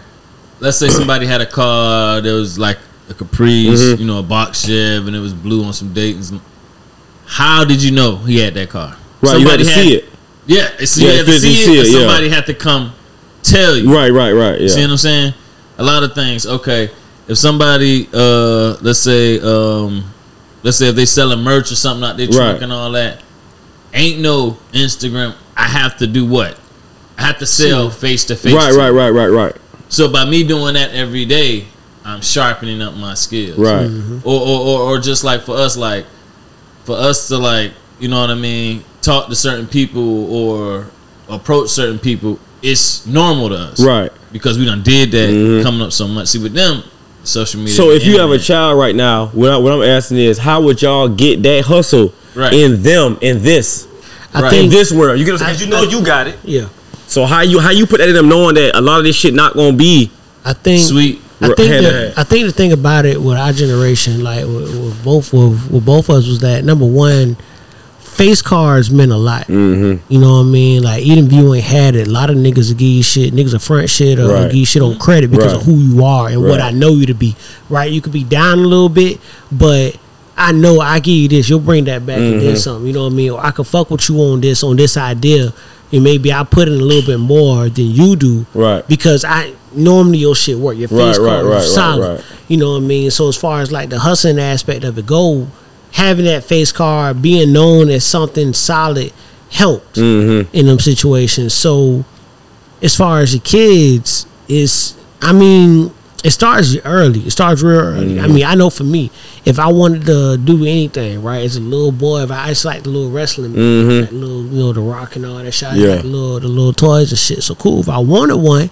Let's say somebody had a car. There was like a Caprice, mm-hmm. you know, a box Chev, and it was blue on some Dayton's. How did you know he had that car? Right, somebody you had to had, see it. Yeah, so yeah you had to see, see it. it yeah. Somebody had to come tell you. Right, right, right. Yeah. See what I'm saying? A lot of things. Okay, if somebody, uh, let's say. Um, Let's say if they selling merch or something out their truck right. and all that. Ain't no Instagram. I have to do what? I have to sell face to face. Right, right, right, right, right. So by me doing that every day, I'm sharpening up my skills. Right. Mm-hmm. Or, or, or, or just like for us, like for us to like, you know what I mean, talk to certain people or approach certain people, it's normal to us. Right. Because we done did that mm-hmm. coming up so much. See with them. Social media. So if you have a child right now, what, I, what I'm asking is, how would y'all get that hustle right. in them in this, I right. think, in this world? You get because you know I, you got it. Yeah. So how you how you put that in them, knowing that a lot of this shit not gonna be I think sweet. I think the, I think the thing about it with our generation, like with, with both with, with both of us, was that number one, face cards meant a lot. Mm-hmm. You know what I mean? Like, even if you ain't had it, a lot of niggas will give you shit. Niggas will front shit or right. give you shit on credit because right. of who you are and right. what I know you to be. Right? You could be down a little bit, but I know I give you this. You'll bring that back mm-hmm. and then something. You know what I mean? Or I could fuck with you on this, on this idea. And maybe I put in a little bit more than you do. Right. Because I normally your shit work. Your face right, card right, right, solid. Right, right. You know what I mean? So as far as like the hustling aspect of it go, having that face card, being known as something solid, helped mm-hmm. in them situations. So, as far as the kids, is I mean, it starts early. It starts real early. Mm-hmm. I mean, I know for me, if I wanted to do anything, right, as a little boy, if I, I just like the little wrestling, mm-hmm. like little you know the Rock and all that shit, yeah. like the little the little toys and shit. So cool. If I wanted one.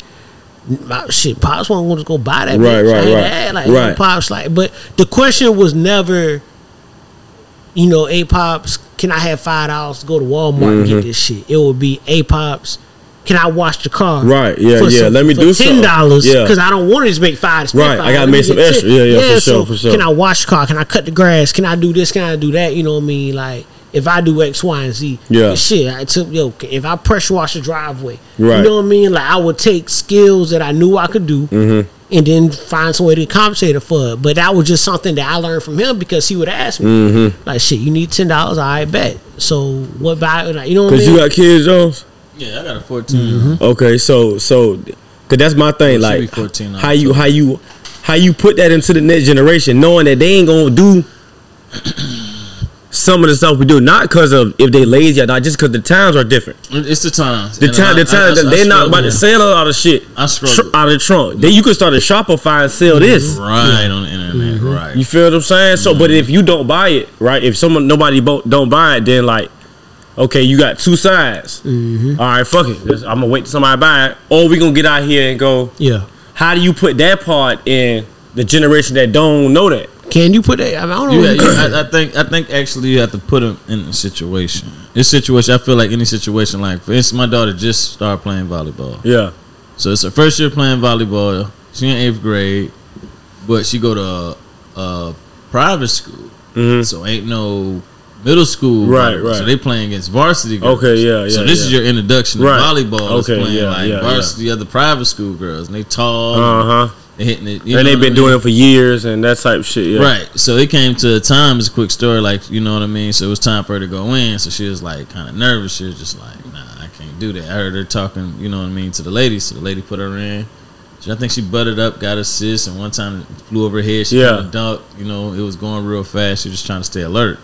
My shit, pops won't want to go buy that. Right, bitch. right, right. That. Like right. pops, like. But the question was never. You know, A Pops, can I have five dollars to go to Walmart mm-hmm. and get this shit? It would be A Pops, can I wash the car? Right, yeah, yeah. Some, let me for do ten dollars because yeah. I don't want to just make five. To right, five. I gotta make some extra. Yeah, yeah, yeah, for so sure, for sure. Can I wash the car? Can I cut the grass? Can I do this? Can I do that? You know what I mean? Like if I do X, Y, and Z, yeah, shit. I took yo. If I pressure wash the driveway, right. You know what I mean? Like I would take skills that I knew I could do. Mm-hmm. And then find some way to compensate it for it. But that was just something that I learned from him because he would ask me, mm-hmm. like, shit, you need ten dollars? All right, bet. So what value? Like, you know what I mean? Because you got kids, Jones? Yeah, I got a fourteen. Mm-hmm. Okay, so, so, because that's my thing. Well, like, fourteen, how you, how you, how you put that into the next generation, knowing that they ain't going to do some of the stuff we do, not because of if they lazy or not, just because the times are different. It's the times. The and time, I, the time I, I, they're I not about to sell a lot of shit I tr- out of the trunk. Mm-hmm. Then you could start a Shopify and sell this right yeah. on the internet. Mm-hmm. Right. You feel what I'm saying? So, mm-hmm. but if you don't buy it, right? If someone nobody bo- don't buy it, then like, okay, you got two sides. Mm-hmm. All right, fuck it. I'm gonna wait till somebody buy it, or we gonna get out here and go. Yeah. How do you put that part in the generation that don't know that? Can you put that? I don't know. Yeah, yeah, I, I think I think actually you have to put them in a situation. This situation, I feel like any situation. Like for instance, my daughter just started playing volleyball. Yeah. So it's her first year playing volleyball. She in eighth grade, but she go to a, a private school. Mm-hmm. So ain't no middle school. Right, right. So they playing against varsity girls. Okay, yeah, yeah. So this yeah. is your introduction to right. volleyball. Okay, playing yeah, like yeah, varsity yeah. other private school girls, and they tall. Uh huh. Hitting it, you and they've been I mean? doing it for years and that type of shit, yeah. Right. So it came to a time, it's a quick story, like, you know what I mean? So it was time for her to go in. So she was like kind of nervous. She was just like, nah, I can't do that. I heard her talking, you know what I mean, to the lady. So the lady put her in. So I think she butted up, got assists, and one time it flew over her head. She yeah. kind of dunked. You know, it was going real fast. She was just trying to stay alert.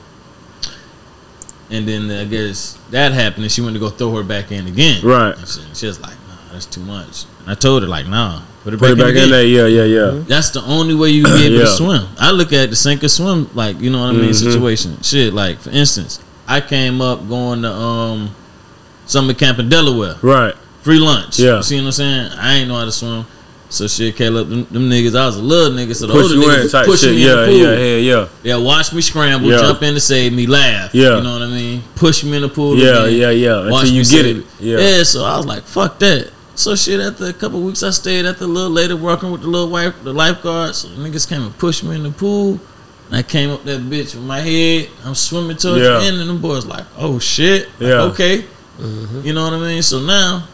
And then I guess that happened and she went to go throw her back in again. Right. And she, she was like, nah, that's too much. And I told her, like, nah. Put it, Put it back in, back in there, yeah, yeah, yeah. That's the only way you can be able yeah. to swim. I look at the sink or swim, like, you know what I mean, mm-hmm. situation. Shit, like, for instance, I came up going to um, summer camp in Delaware. Right. Free lunch. Yeah. You see what I'm saying? I ain't know how to swim. So, shit, Caleb, them, them niggas, I was a little nigga, so the push older niggas pushing me yeah, in the pool. Yeah, yeah, yeah. Yeah, watch me scramble, yeah. jump in to save me, laugh. Yeah. You know what I mean? Push me in the pool. Yeah, yeah, yeah. Watch Until you get it. Yeah. yeah, so I was like, fuck that. So shit, after a couple of weeks, I stayed at the little lady working with the little wife, the lifeguards. So niggas came and pushed me in the pool. And I came up that bitch with my head. I'm swimming towards yeah. the end, and them boys like, oh shit, like, yeah. okay, mm-hmm. you know what I mean. So now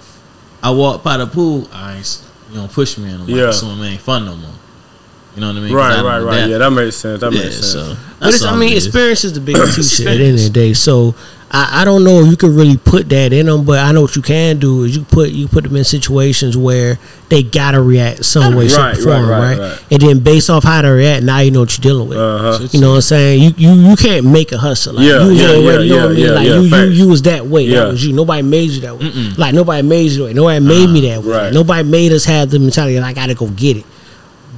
I walk by the pool. I ain't, you don't push me in the yeah. so it ain't fun no more. You know what I mean? Right, I right, right. That. Yeah, that makes sense. That yeah, makes sense. So but it's, I mean, it experience is the biggest teacher at the end of the day. So. I, I don't know if you can really put that in them, but I know what you can do is you put you put them in situations where they gotta react some way, right, shape, or form, right, right, right? right? And then based off how they react, now you know what you're dealing with. Uh-huh. You know what I'm saying? You you, you can't make a hustle. Like, yeah, you yeah, yeah, already, you yeah, know what yeah, I mean? Like yeah, you, yeah, you, you was that way. Yeah. That was you. Nobody made you that way. Mm-mm. Like nobody made you that way. Nobody made uh, me that way. Right. Nobody made us have the mentality that I gotta go get it.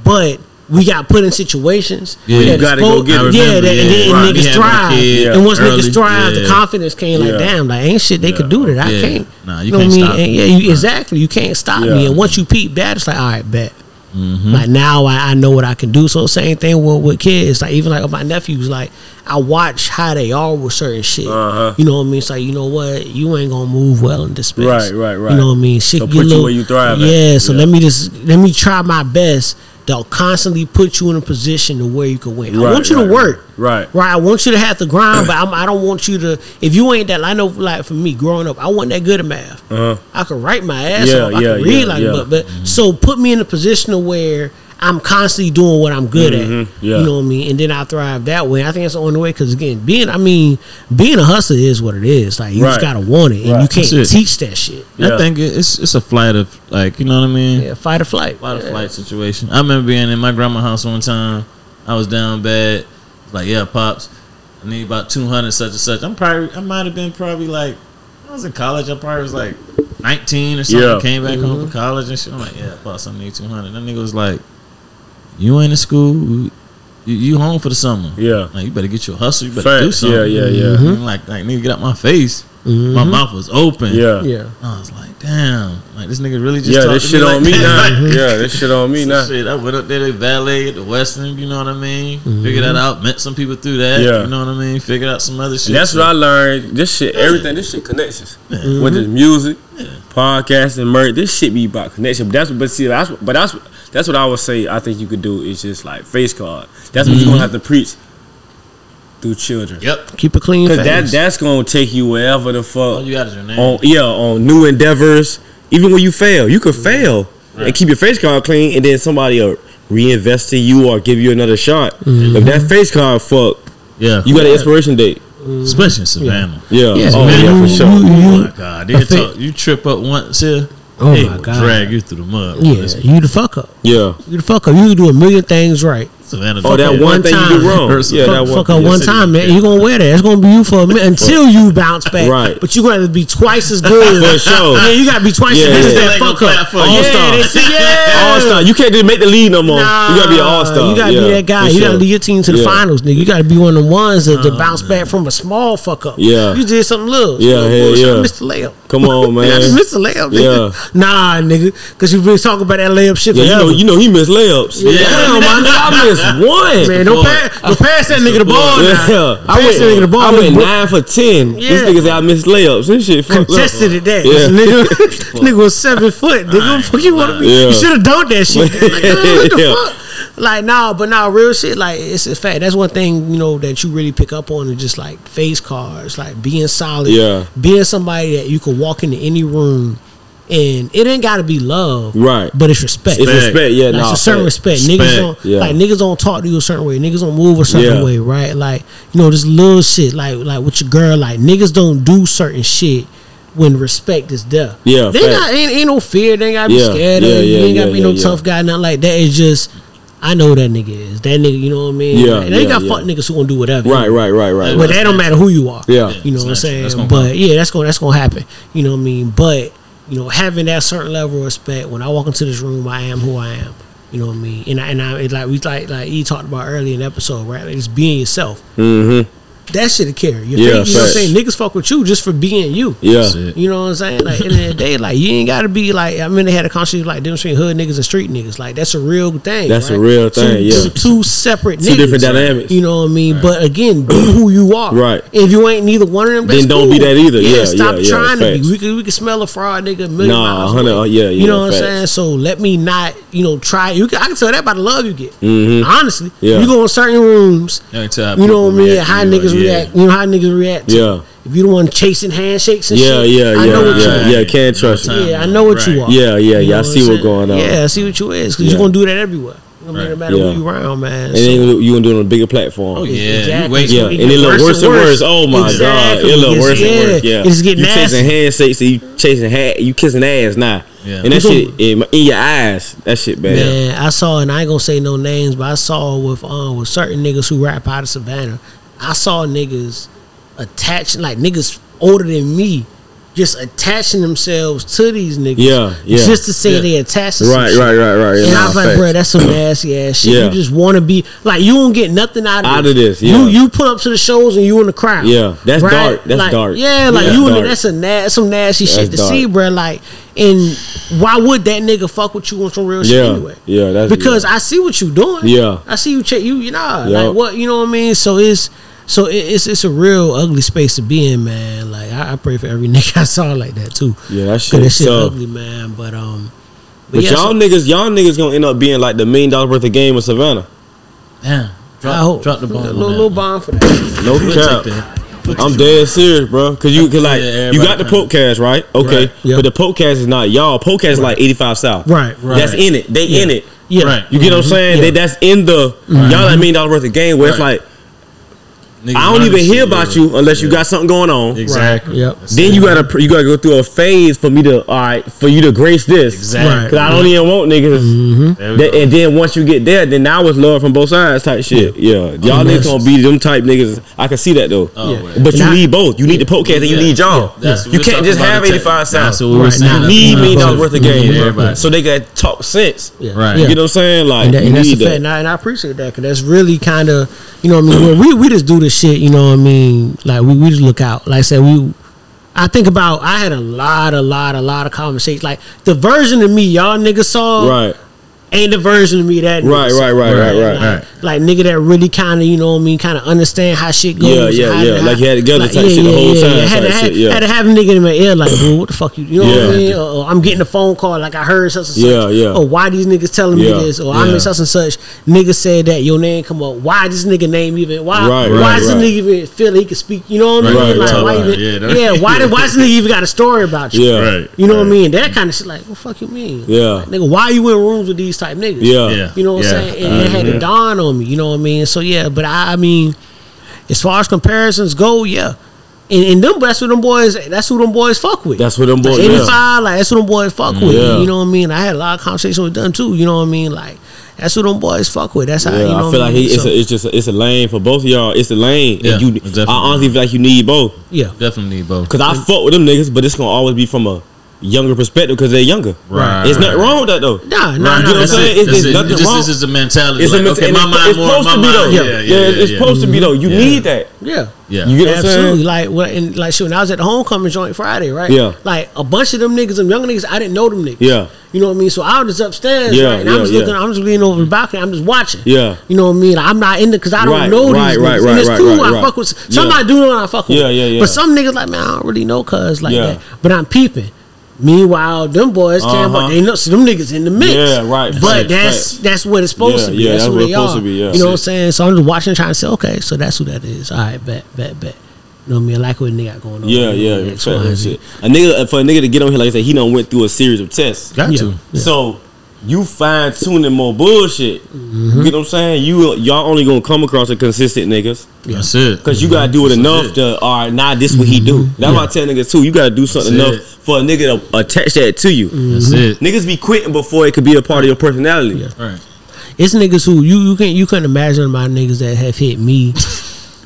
But we got put in situations. Yeah, you gotta spoke, go get it. Yeah, that, yeah, and then right. niggas thrive. Yeah, and once early, niggas thrive, yeah. the confidence came. Like, yeah. damn, like ain't shit. They yeah. could do that. I yeah. can't. Nah, you, you know can't what I mean? Yeah, you, exactly. You can't stop yeah. me. And once you peep that, it's like, all right, bet. Mm-hmm. Like now, I, I know what I can do. So same thing with, with kids. Like even like my nephews. Like I watch how they are with certain shit. Uh-huh. You know what I mean? It's like you know what, you ain't gonna move well in this space. Right, right, right. You know what I mean? Shit, so put you little, where you thrive. Yeah. At. So yeah. let me just let me try my best. They'll constantly put you in a position to where you can win. Right, I want you right, to work. Right. Right. I want you to have to grind, but I'm, I don't want you to, if you ain't that, I know, like, for me, growing up, I wasn't that good at math. Uh-huh. I could write my ass yeah, off. I yeah, could read yeah, like yeah. but, but mm-hmm. So put me in a position to where I'm constantly doing what I'm good mm-hmm. at. Yeah. You know what I mean? And then I thrive that way. I think that's the only way because, again, being, I mean, being a hustler is what it is. Like, you right. just got to want it, and right. you can't teach that shit. Yeah. I think it's it's a flight of, like, you know what I mean? Yeah, fight or flight. Fight yeah. or flight situation. I remember being in my grandma's house one time. I was down bad. Like, yeah, Pops, I need about two hundred such and such. I'm probably, I might have been probably, like, I was in college. I probably was, like, nineteen or something. Yeah. Came back mm-hmm. home from college and shit. I'm like, yeah, Pops, I need two hundred. That nigga was like, you ain't in school, you, you home for the summer. Yeah, like, you better get your hustle. You better Fact. do something. Yeah, yeah, yeah. Mm-hmm. Like, like nigga, get out my face. Mm-hmm. My mouth was open. Yeah, yeah. I was like, damn, like this nigga really just. Yeah, this shit me on like me that. now. yeah, this shit on me so now. Shit, I went up there, they valeted the Western. You know what I mean? Mm-hmm. Figured that out. Met some people through that. Yeah. You know what I mean? Figured out some other shit. And that's so. what I learned. This shit, everything. This shit connections. Yeah. Mm-hmm. Whether it's music, yeah. podcasting, murder. This shit be about connection. But that's but see that's but that's. That's what I would say I think you could do is just like face card. That's what mm-hmm. you're going to have to preach through children. Yep. Keep it clean. Because that, that's going to take you wherever the fuck. All you got is your name. On, yeah, on new endeavors. Even when you fail. You could fail right. and keep your face card clean and then somebody will reinvest in you or give you another shot. Mm-hmm. If that face card fuck, yeah, you got an expiration date. Especially in Savannah. Yeah. yeah. yeah. Oh, yeah, for sure. Oh, my God. They talk, you trip up once here. Oh hey, my God! Drag you through the mud. Yeah, you the fuck up. Yeah, you the fuck up. You can do a million things right. Anatomy. Oh, that one thing you do wrong. Yeah, that one. Fuck her one time, man. You're gonna wear that. It's gonna be you for a minute until you bounce back. Right. But you gotta be twice as good. For sure. Yeah, you gotta be twice as good as that fuck up. All star. All star. You can't just make the lead no more. You gotta be an all star. You gotta be that guy. You gotta lead your team to the finals, nigga. You gotta be one of the ones that bounce back from a small fuck up. Yeah. You did something little. Yeah, yeah, yeah. Mister Layup. Come on, man. Mister Layup, nigga. Nah, nigga. Cause you been talking about that layup shit. Yeah, you know, you know he missed layups. Yeah, yeah. Man, I missed one. Man, don't pass, don't pass that nigga the ball. Yeah, now. I went, that nigga the ball. I went nine for ten. Yeah. This nigga said I missed layups. This shit contested it that. Yeah. Nigga, nigga was seven foot. Nigga, what the fuck you want to be? Yeah. You should have dunked that shit. Like, oh, what the yeah. fuck? Like, nah, but nah, real shit. Like, it's a fact. That's one thing, you know, that you really pick up on is just like face cards, like being solid, yeah, being somebody that you can walk into any room. And it ain't gotta be love, right? But it's respect. It's respect, yeah. Like, nah, it's a certain respect. respect. Niggas don't yeah. like niggas don't talk to you a certain way. Niggas don't move a certain yeah. way, right? Like, you know, this little shit, like like with your girl, like niggas don't do certain shit when respect is there. Yeah, they got, ain't ain't no fear. They ain't gotta be yeah. scared. Yeah, of yeah, you ain't gotta yeah, be yeah, no yeah. tough guy, nothing like that. It's just. I know who that nigga is. That nigga, you know what I mean? Yeah, like, they yeah, got yeah. fuck niggas who gonna do whatever. Right, right, right, right. But right. that don't matter who you are. Yeah. You know what I'm saying? But yeah, that's gonna that's gonna happen. You know what I mean? But you know, having that certain level of respect, when I walk into this room, I am who I am. You know what I mean? And I, and I it's like we like like E talked about earlier in the episode, right? Like, it's being yourself. Mm-hmm. That shit to carry. You, yeah, think, you know what I'm saying? Niggas fuck with you just for being you. Yeah. You know what I'm saying? Like, at the end of the day, like, you ain't gotta be like, I mean, they had a conversation like difference between hood niggas and street niggas. Like, that's a real thing. That's right? a real thing, two, yeah. Two separate two niggas. Two different dynamics. You know what I mean? Right. But again, be who you are. Right. If you ain't neither one of them, that's then don't cool. be that either. Yeah, yeah stop yeah, trying yeah, to be. We can, we can smell a fraud nigga a million nah, miles away. Yeah, yeah, you know what facts. I'm saying? So let me not, you know, try. You can, I can tell that by the love you get. Mm-hmm. Honestly. Yeah. You go in certain rooms, you, you know what I mean? How niggas Yeah. react, you know how niggas react to yeah. if you the one chasing handshakes and yeah, shit. Yeah, yeah, I know what yeah, you yeah, can't trust you. Yeah, I know what right. you are. Yeah, yeah, you yeah. I see what's what going on. Yeah, I see what you is because yeah. you're gonna do that everywhere. I mean, right. No matter yeah. who you around, man. And so. then you gonna do it on a bigger platform. Oh yeah, exactly. Wait, yeah. And it look worse and worse. Oh my exactly. god, it look worse yeah. and worse. Yeah, it's getting you nasty. Chasing handshakes, so you chasing hat, you kissing ass now. Yeah. And that shit in, in your eyes, that shit bad. Man, I saw, and I ain't gonna say no names, but I saw with um with certain niggas who rap out of Savannah. I saw niggas attaching, like niggas older than me, just attaching themselves to these niggas. Yeah, yeah. Just to say yeah. they attached to right, some right, shit. Right, right, right. And yeah, I was like, bro, that's some nasty ass shit. Yeah. You just want to be, like, you don't get nothing out of, out of this. Yeah. You you put up to the shows and you in the crowd. Yeah, that's right? dark. That's like, dark. Yeah, like, yeah, you in the, that's a na- some nasty that's shit to dark. see, bro. Like, and why would that nigga fuck with you on some real yeah, shit anyway? Yeah, that's Because yeah. I see what you doing. Yeah. I see you, check you, you know, yep. like, what, you know what I mean? So it's, So it, it's it's a real ugly space to be in, man. Like I, I pray for every nigga I saw like that too. Yeah, that shit, that shit ugly, man. But um, but, but yeah, y'all so, niggas, y'all niggas gonna end up being like the million dollar worth of game with Savannah. Damn, drop, I hope. drop the bomb. A little, little bomb for that. No cap. That. I'm dead serious, bro. Cause you, cause like yeah, you got the podcast, right? Okay, right. Yep. But the podcast is not y'all. Podcast right. is like eighty-five South. Right, right. That's in it. They yeah. in it. Yeah. Right. You get mm-hmm. what I'm saying? Yeah. They, that's in the mm-hmm. y'all like million dollar worth of game where right. it's like. Niggas I don't even hear about you unless yeah. you got something going on. Exactly. Right. Yep. Then you gotta you gotta go through a phase for me to all right for you to grace this. Exactly. Because I don't yeah. even want niggas. Mm-hmm. That, and then once you get there, then now it's love from both sides type shit. Yeah, yeah. y'all oh, niggas gonna be them type niggas. I can see that though. Oh, yeah. But you I, need both. You need yeah. the podcast yeah. and you need y'all. Yeah. You can't just have eighty-five South. Right. You need million dollars worth of games, so they gotta talk sense. Right. You know what I'm saying? Like, and that's a fact. And I appreciate that because that's really kind of you know what I mean. We we just do this. Shit, you know what I mean? Like we, we just look out. Like I said, we. I think about. I had a lot, a lot, a lot of conversations. Like the version of me y'all niggas saw, right? Ain't the version of me that right, nigga right, right, saw, right, right, right, like, right. Like nigga that really kind of, you know what I mean, kind of understand how shit goes. Yeah, yeah, how, yeah. How, like you had together like, type yeah, shit the whole yeah, time. Yeah. Had, to, had, shit, yeah. had to have a nigga in my ear like, dude, what the fuck you? You know yeah. what I mean? Or, or I'm getting a phone call like I heard such and such. Yeah, yeah. Or why these niggas telling yeah. me this? Or yeah. I'm in such and such. Nigga said that your name come up. Why this nigga name even? Why? Right, why right, does right. this nigga even feel that he can speak? You know what I mean? Right, like, right, why right. Even, yeah. yeah why? Why this nigga even got a story about you? Yeah, right. You know what I mean? That kind of shit. Like, what fuck you mean? Yeah, nigga, why you in rooms with these? Type niggas. Yeah. yeah. You know what yeah. I'm saying? And uh, it had yeah. to dawn on me. You know what I mean? So yeah, but I, I mean, as far as comparisons go, yeah. And, and them that's what them boys that's who them boys fuck with. That's what them boys like eighty-five, yeah. like that's what them boys fuck yeah. with. You know what I mean? I had a lot of conversations with them too, you know what I mean? Like That's what them boys fuck with. That's yeah, how you know. I feel like he, it's, so, a, it's just a, it's a lane for both of y'all. It's a lane. Yeah, and you, I honestly feel like you need both. Yeah, definitely need both. Because I fuck with them niggas, but it's gonna always be from a younger perspective because they're younger. Right. It's right. nothing wrong with that though. Nah, nah, right. nah. You know what I'm saying? It. It's, it's it. nothing this, wrong. This is a mentality. It's like, a mentality. Okay, my mind it's more. Supposed my to be mind. Though. Yeah, yeah, yeah, yeah, yeah. It's supposed mm-hmm. to be though. You yeah. need that. Yeah. Yeah. You get what I'm saying? Absolutely. Like when, like shoot, when I was at the homecoming joint Friday, right? Yeah. Like a bunch of them niggas, them young niggas, I didn't know them niggas. Yeah. You know what I mean? So I was just upstairs, yeah, right? And yeah, I'm just looking, yeah. I'm just leaning over the balcony, I'm just watching. Yeah. You know what I mean? Like, I'm not in the, because I don't right, know right, these right, niggas. Right, and it's right, cool, right, I right. fuck with, somebody yeah. do know I fuck with. Yeah, yeah, yeah. But some niggas like, man, I don't really know cuz like yeah. that. But I'm peeping. Meanwhile, them boys uh-huh. came up, they know, so them niggas in the mix. Yeah, right. But right, that's right. that's what it's supposed yeah, to be. Yeah, that's, that's what they are. Be, yeah. You know what I'm saying? So I'm just watching, trying to say, okay, so that's who that is. All right, bet, bet, bet. You know what I mean? I like what a nigga got going on. Yeah, yeah, yeah. Shit. A nigga, for a nigga to get on here, like I said, he done went through a series of tests. Got yeah. to. Yeah. So you fine tuning more bullshit. Mm-hmm. You know what I'm saying? You y'all only gonna come across a consistent niggas. Yeah. That's it. Because you gotta do it that's enough it. to, all right, nah, this mm-hmm. what he do. That's yeah. why I tell niggas too. You gotta do something that's enough it. for a nigga to attach that to you. Mm-hmm. That's it. Niggas be quitting before it could be a part of your personality. Yeah. All right. It's niggas who you you can't you couldn't imagine my niggas that have hit me.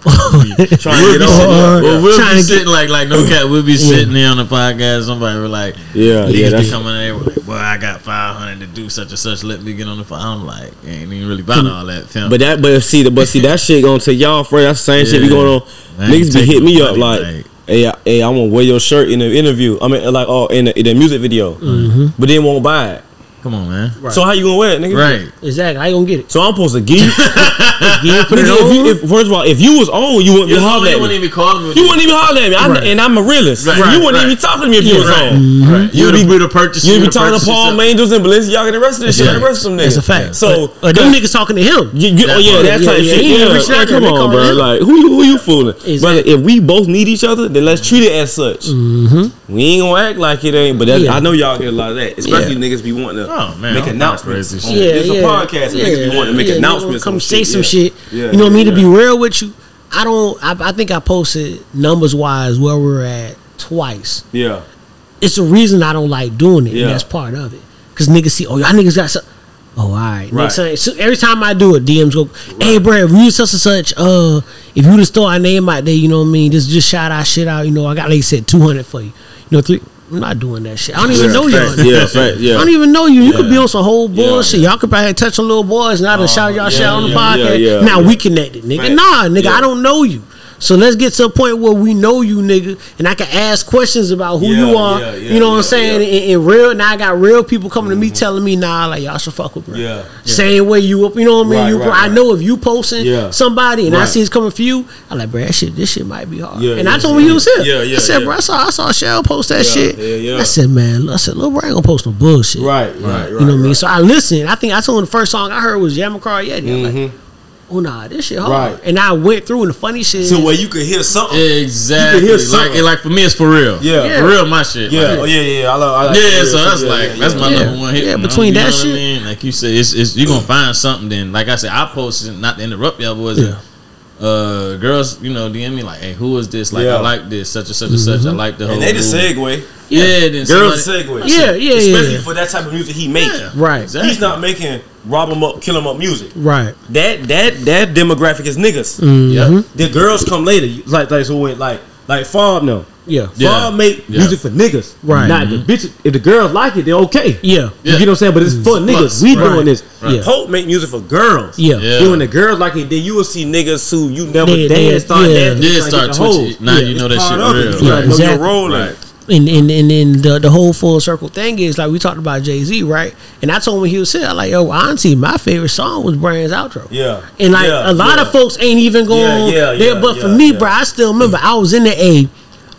trying to get on. Well, we'll trying be sitting get, like like no cat. We'll be sitting yeah. there on the podcast. Somebody were like, yeah, yeah, that's coming in. We're like, boy, I got five hundred to do such and such. Let me get on the phone. I'm like, I ain't even really about all that. Film. But that, but see, the but see that shit gonna take y'all friend. That's the same yeah. shit be going on. Man, niggas be hitting me up like, like, hey, I, hey, I want to wear your shirt in the interview. I mean, like, oh, in the, in the music video, mm-hmm. but then won't buy it. Come on, man. Right. So how you gonna wear it, nigga? Right. Exactly. How you gonna get it? So I'm supposed to give you if, if, first of all, if you was old, you wouldn't be hollering at me. You wouldn't even call me. You wouldn't even holler at me. I'm, right. And I'm a realist. Right. You wouldn't right. even talk to me if yeah. you was right. old. Right. You'd, you'd be the purchase. You'd, you'd be talking to Paul Mangels and Balenciaga and the rest of this yeah. shit. And the rest of them niggas. That's a fact. So but, uh, them niggas talking to him. You, you, oh yeah, that type shit. Come on, bro. Like who who you fooling, brother? If we both need each other, then let's treat it as such. We ain't gonna act like it ain't. But I know y'all get a lot of that, especially niggas be wanting to. Oh man, make I'm announcements. It's yeah, a yeah, podcast. Yeah, niggas be wanting to make yeah, announcements. Come say some shit. Some yeah. shit. Yeah, you know what I mean? Yeah. To be real with you, I don't. I, I think I posted numbers wise where we're at twice. Yeah, it's a reason I don't like doing it. Yeah. And that's part of it. Cause niggas see, oh y'all niggas got something. Oh, all right. right. Time, so every time I do it, D Ms go, right. hey, bro, if you such and such, uh, if you just throw our name out there, you know what I mean? Just just shout our shit out. You know, I got like you said two hundred for you. You know three. I'm not doing that shit. I don't even yeah, know y'all. Yeah, fact, yeah. I don't even know you. You yeah. could be on some whole bullshit. Yeah. Y'all could probably touch some little boys and I done uh, shout y'all yeah, shit on the yeah, podcast. Yeah, yeah, now yeah. we connected, nigga. Fact. Nah, nigga, yeah. I don't know you. So let's get to a point where we know you, nigga, and I can ask questions about who yeah, you are. Yeah, yeah, you know what yeah, I'm saying? Yeah. And, and real, now I got real people coming mm-hmm. to me telling me, nah, like y'all should fuck with bro. Yeah, yeah. Same way you up, you know what I mean? Right, you, right, I right. know if you posting yeah. somebody and right. I see it's coming for you, I'm like, bro, that shit, this shit might be hard. Yeah, and yeah, I told him yeah. he was here. Yeah, yeah, I said, yeah. bro, I saw, I saw Shell post that yeah, shit. Yeah, yeah. I said, man, I said, little bro, I ain't gonna post no bullshit. Right, right, right. You right, know what I right. mean? So I listened. I think I told him the first song I heard was Yamacar Yeti. I'm mm-hmm. like, oh nah, this shit hard. Right. And I went through and the funny shit to so where you could hear something. Exactly. You could hear something. Like, like for me, it's for real. Yeah, yeah. For real, my shit. Yeah, like, oh, yeah, yeah. I love. I like yeah, so that's yeah, like yeah, that's my yeah. number one hit. Yeah, man. Between you that shit, I mean? Like you said, it's, it's you gonna find something. Then, like I said, I posted not to interrupt y'all, boys. Yeah. Uh, girls, you know, D M me like, hey, who is this? Like, yeah. I like this, such and such and mm-hmm. such. I like the whole. And they the segue. Yeah, yeah then girls segue. Yeah, yeah, especially yeah. for that type of music he makes. Yeah, right, exactly. He's not making rob him up, kill him up music. Right. That that that demographic is niggas. Mm-hmm. Yeah. The girls come later. Like like so when, like like Farb now. Yeah. Farb yeah. make yeah. music for niggas. Right. Not mm-hmm. the bitches. If the girls like it, they're okay. Yeah. yeah. You get what I'm saying? But it's mm-hmm. for niggas. We right. doing this. Right. Yeah. Pope make music for girls. Yeah. yeah. Then when the girls like it, then you will see niggas who you never they, dance they, start yeah. dancing. Yeah, start twitching. Now yeah. you know that shit real. Right. Exactly. Your role like. And and and then the, the whole full circle thing is like we talked about Jay Z, right? And I told him he was saying like, "Yo, auntie, my favorite song was Brand's outro." Yeah, and like yeah, a lot yeah. of folks ain't even going yeah, yeah, there, yeah, but yeah, for me, yeah. bro, I still remember I was in the A.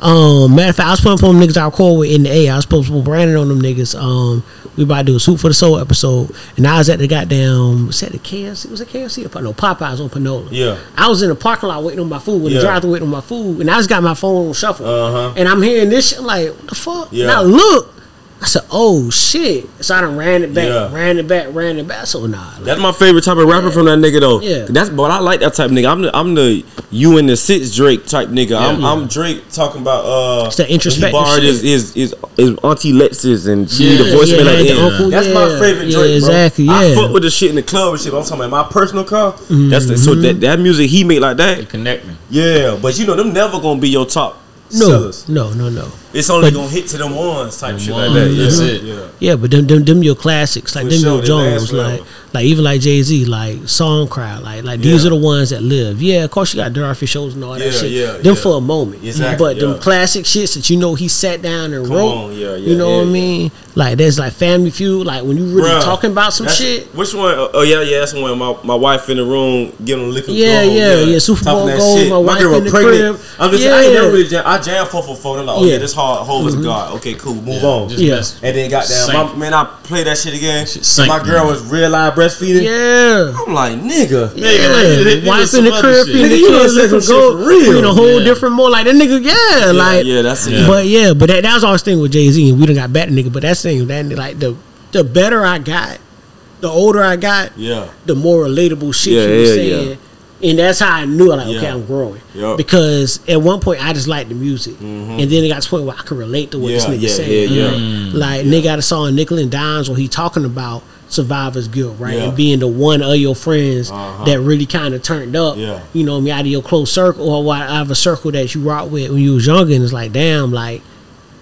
Um, matter of fact, I was putting on them niggas I called with in the A. I was supposed to put Brandon on them niggas. Um, we about to do a Soup for the Soul episode, and I was at the goddamn was that the K F C? Was it K F C? No, Popeyes on Panola. Yeah, I was in the parking lot waiting on my food, with yeah. the drive-thru waiting on my food, and I just got my phone on shuffle, uh-huh. and I'm hearing this shit like what the fuck. Yeah. Now look. I said, oh shit. So I done ran it back, yeah. ran it back, ran it back. So nah. Like, that's my favorite type of rapper yeah. from that nigga though. Yeah. That's but I like that type of nigga. I'm the I'm the you and the six Drake type nigga. Yeah, I'm yeah. I'm Drake talking about uh it's that introspective shit. His, his, his, his auntie Lexus and she yeah, the voicemail yeah, like yeah. Uncle, that's yeah. my favorite Drake, yeah, exactly, bro. Yeah. I fuck with the shit in the club and shit. I'm talking about my personal car. Mm-hmm. That's the, so that, that music he made like that. It connect me. Yeah, but you know them never gonna be your top. No, sellers. no, no, no. It's only but, gonna hit to them ones type them shit ones, like that. Yeah. That's it. Yeah. yeah, but them, them, them your classics, like For them sure, your Jones, like, like even like Jay Z, like SongCloud, like, like yeah. these are the ones that live. Yeah, of course you got Dirt Off Your Shoulders and all that yeah, shit. Yeah, them yeah. for a moment, exactly, but yeah. them classic shits that you know he sat down and Come wrote. On, yeah, yeah, you know yeah, what yeah. I mean? Like there's like Family Feud, like when you really Bruh, talking about some shit. Which one? Oh yeah, yeah. That's one. My my wife in the room getting liquor. Yeah, gold, yeah, yeah, yeah. Super Bowl gold. My wife in the crib. I'm just, I ain't never really jam. I jam four for four. Like, oh yeah, this hard hold was God. Okay, cool. Move on. Yes. And then goddamn, man, I played that shit again. My girl was real live breastfeeding. Yeah. I'm like, nigga, nigga, wife in the crib, nigga, you done said some gold, real, in a whole different more. Like that nigga, yeah, like yeah, that's it. But yeah, but that was our thing with Jay Z, and we done got back, nigga. But that's That, like the the better I got, the older I got, yeah, the more relatable shit yeah, you were yeah, saying, yeah. and that's how I knew. Like, yeah. okay, I'm growing yep. because at one point I just liked the music, mm-hmm. and then it got to the point where I could relate to what yeah, this nigga yeah, saying. Yeah, yeah. Mm-hmm. Like yeah. nigga got a song Nickel and Dimes where he talking about survivor's guilt, right, yeah. and being the one of your friends uh-huh. that really kind of turned up, yeah. you know, I mean, out of your close circle or out of a circle that you rock with when you was younger, and it's like, damn, like.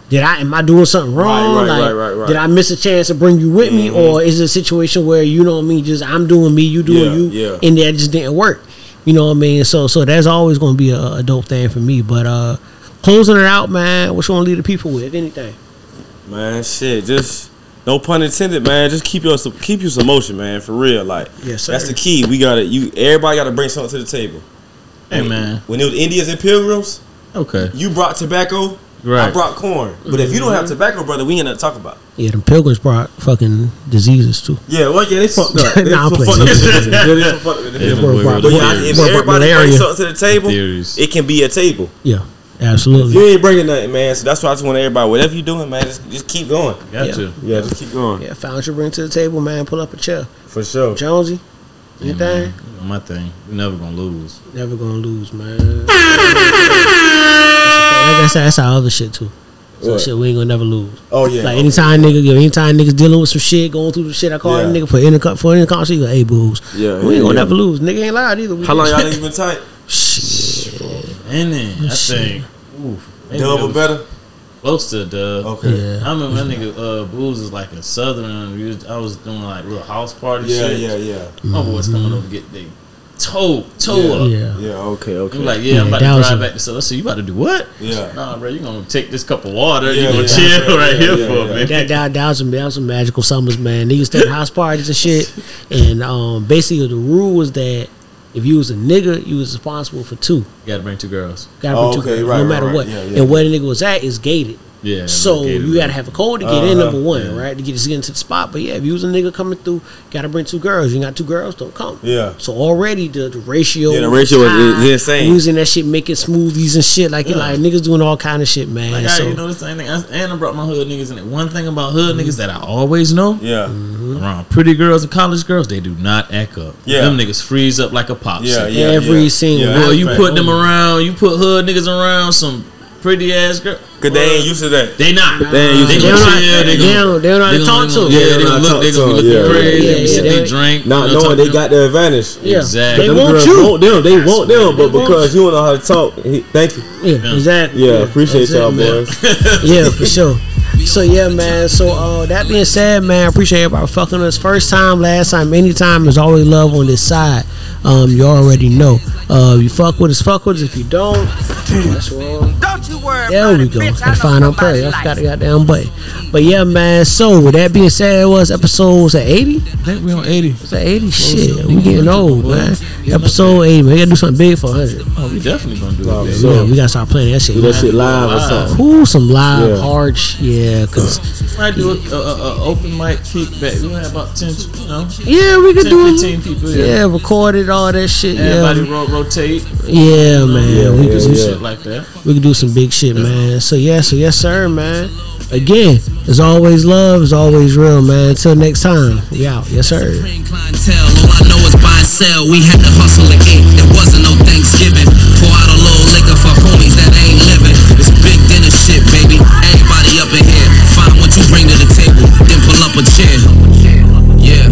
Did I am I doing something wrong? Right, right, like, right, right, right. Did I miss a chance to bring you with mm-hmm. me, or is it a situation where you know what I mean? Just I'm doing me, you doing yeah, you, yeah. and that just didn't work. You know what I mean? So, so that's always going to be a, a dope thing for me. But uh, closing it out, man. What you want to leave the people with? If anything, man, shit, just no pun intended, man. Just keep your keep your emotion, man, for real. Like, yes, sir. That's the key. We got to you. Everybody got to bring something to the table. Hey, when, man. When it was Indians and Pilgrims, okay, you brought tobacco. Right. I brought corn, but mm-hmm. if you don't have tobacco, brother, we ain't gonna talk about. Yeah, them pilgrims brought fucking diseases too. Yeah, well, yeah, they fucked up. They nah, fucked up. But yeah, if everybody brings something to the table, it can be a table. Yeah, absolutely. You ain't bringing nothing, man. So that's why I just want everybody, whatever you doing, man, just, just keep going. Got yeah. to. Yeah, just keep going. Yeah, found your bring to the table, man. Pull up a chair for sure, Jonesy. Anything? Yeah, my thing. We're never gonna lose. Never gonna lose, man. That's, that's our other shit too. So what? Shit we ain't gonna never lose. Oh yeah. Like okay. anytime nigga, you know, anytime niggas dealing with some shit, going through the shit, I call yeah. that nigga for any for any conversation. Hey booze. Yeah. We ain't yeah, gonna yeah. never lose. Nigga ain't loud either. We How long y'all niggas been tight? Shit. And then I think oof, dub or better. Close to dub. Okay. Yeah. I remember that nigga uh, booze is like a southern. We was, I was doing like little house party. Yeah, shit. Yeah, yeah. My mm-hmm. boys coming over get they. Toe, toe yeah, up. Yeah. yeah, okay, okay. I'm like, yeah, yeah I'm about to drive back to South. So you about to do what? Yeah. Nah, bro, you gonna take this cup of water. Yeah, you gonna yeah, chill yeah, right yeah, here yeah, for yeah, me. That, that, that, was some, that was some magical summers, man. Niggas stayed at house parties and shit. And um, basically, the rule was that if you was a nigga, you was responsible for two. You gotta bring two girls. Gotta bring oh, two okay, girls, right, no right, matter right, what. Yeah, yeah. And where the nigga was at is gated. Yeah, so you gotta have a code to get uh-huh. in number one, yeah. right? To get to get into the spot. But yeah, if you was a nigga coming through, gotta bring two girls. You got two girls, don't come. Yeah. So already the, the ratio, yeah, the ratio is, is insane. Using that shit, making smoothies and shit like yeah. like niggas doing all kind of shit, man. Like so, I, you know the same thing. I, and I brought my hood niggas in it. One thing about hood mm-hmm. niggas that I always know, yeah, mm-hmm. around pretty girls and college girls, they do not act up. Yeah, them niggas freeze up like a pop. Yeah, yeah, every yeah. single. Yeah, well, you put them around, you put hood niggas around some. Pretty ass girl. Cause they ain't used to that. They not. They ain't used to that. They don't know how to talk to. Yeah, they gonna look. They gonna be looking crazy. They sit there, drink. Not knowing they got the advantage. Exactly. They want you. They want them. But because you don't know how to talk. Thank you. Yeah. Exactly. Yeah. Appreciate y'all boys. Yeah, for sure. So yeah, man. So uh, that being said, man, appreciate everybody fucking us. First time, last time, anytime. There's always love on this side. Um, you already know. Uh, you fuck with us, fuck with us. If you don't, that's wrong. Don't you worry. There we go. The final play. I forgot the goddamn button. But yeah, man. So with that being said, it was episode eighty. I think we on eighty. It's at eighty. Shit, we getting old, man. Episode eighty. Man, we gotta do something big for one hundred. Oh, we definitely gonna do it. Yeah, we gotta start playing that shit. Do that shit live or something. Ooh, some live hard shit. Yeah, cause I do a, a, a open mic kickback. We have about ten, you know. Yeah, we could do fifteen people. Yeah, recorded all that shit. Everybody roll. Rotate. Yeah, man. Yeah, we yeah, can do yeah. shit like that. We can do some big shit, man. So yeah, so yes, sir, man. again, it's always love, it's always real, man. Until next time, we out. Yes, sir. All I know is buy and sell. We had to hustle and eat. There wasn't no Thanksgiving. Pour out a little liquor for homies that ain't living. It's big dinner shit, baby. Everybody up in here. Find what you bring to the table, then pull up a chair. Yeah.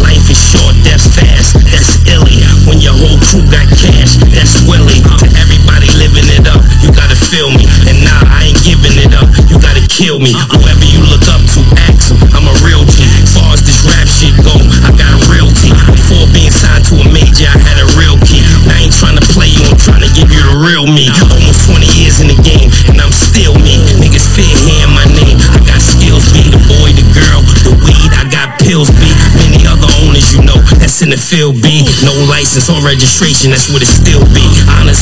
Life is short, that's fast, that's illy. When your whole crew got cash, that's willy. To everybody living it up, you gotta feel me. And nah, I ain't giving it up, you gotta kill me. Whoever you look up to, ask them, I'm a real G. As far as this rap shit go, I got a realty. Before being signed to a major, I had a real key. I ain't tryna play you, I'm tryna give you the real me. Almost twenty years in the game, and I'm still me. Niggas fear hearing my name, I got skills, be the boy, the girl, the weed, I got pills, be many other owners you know, that's in the field, be no license on registration, that's what it still be. Honest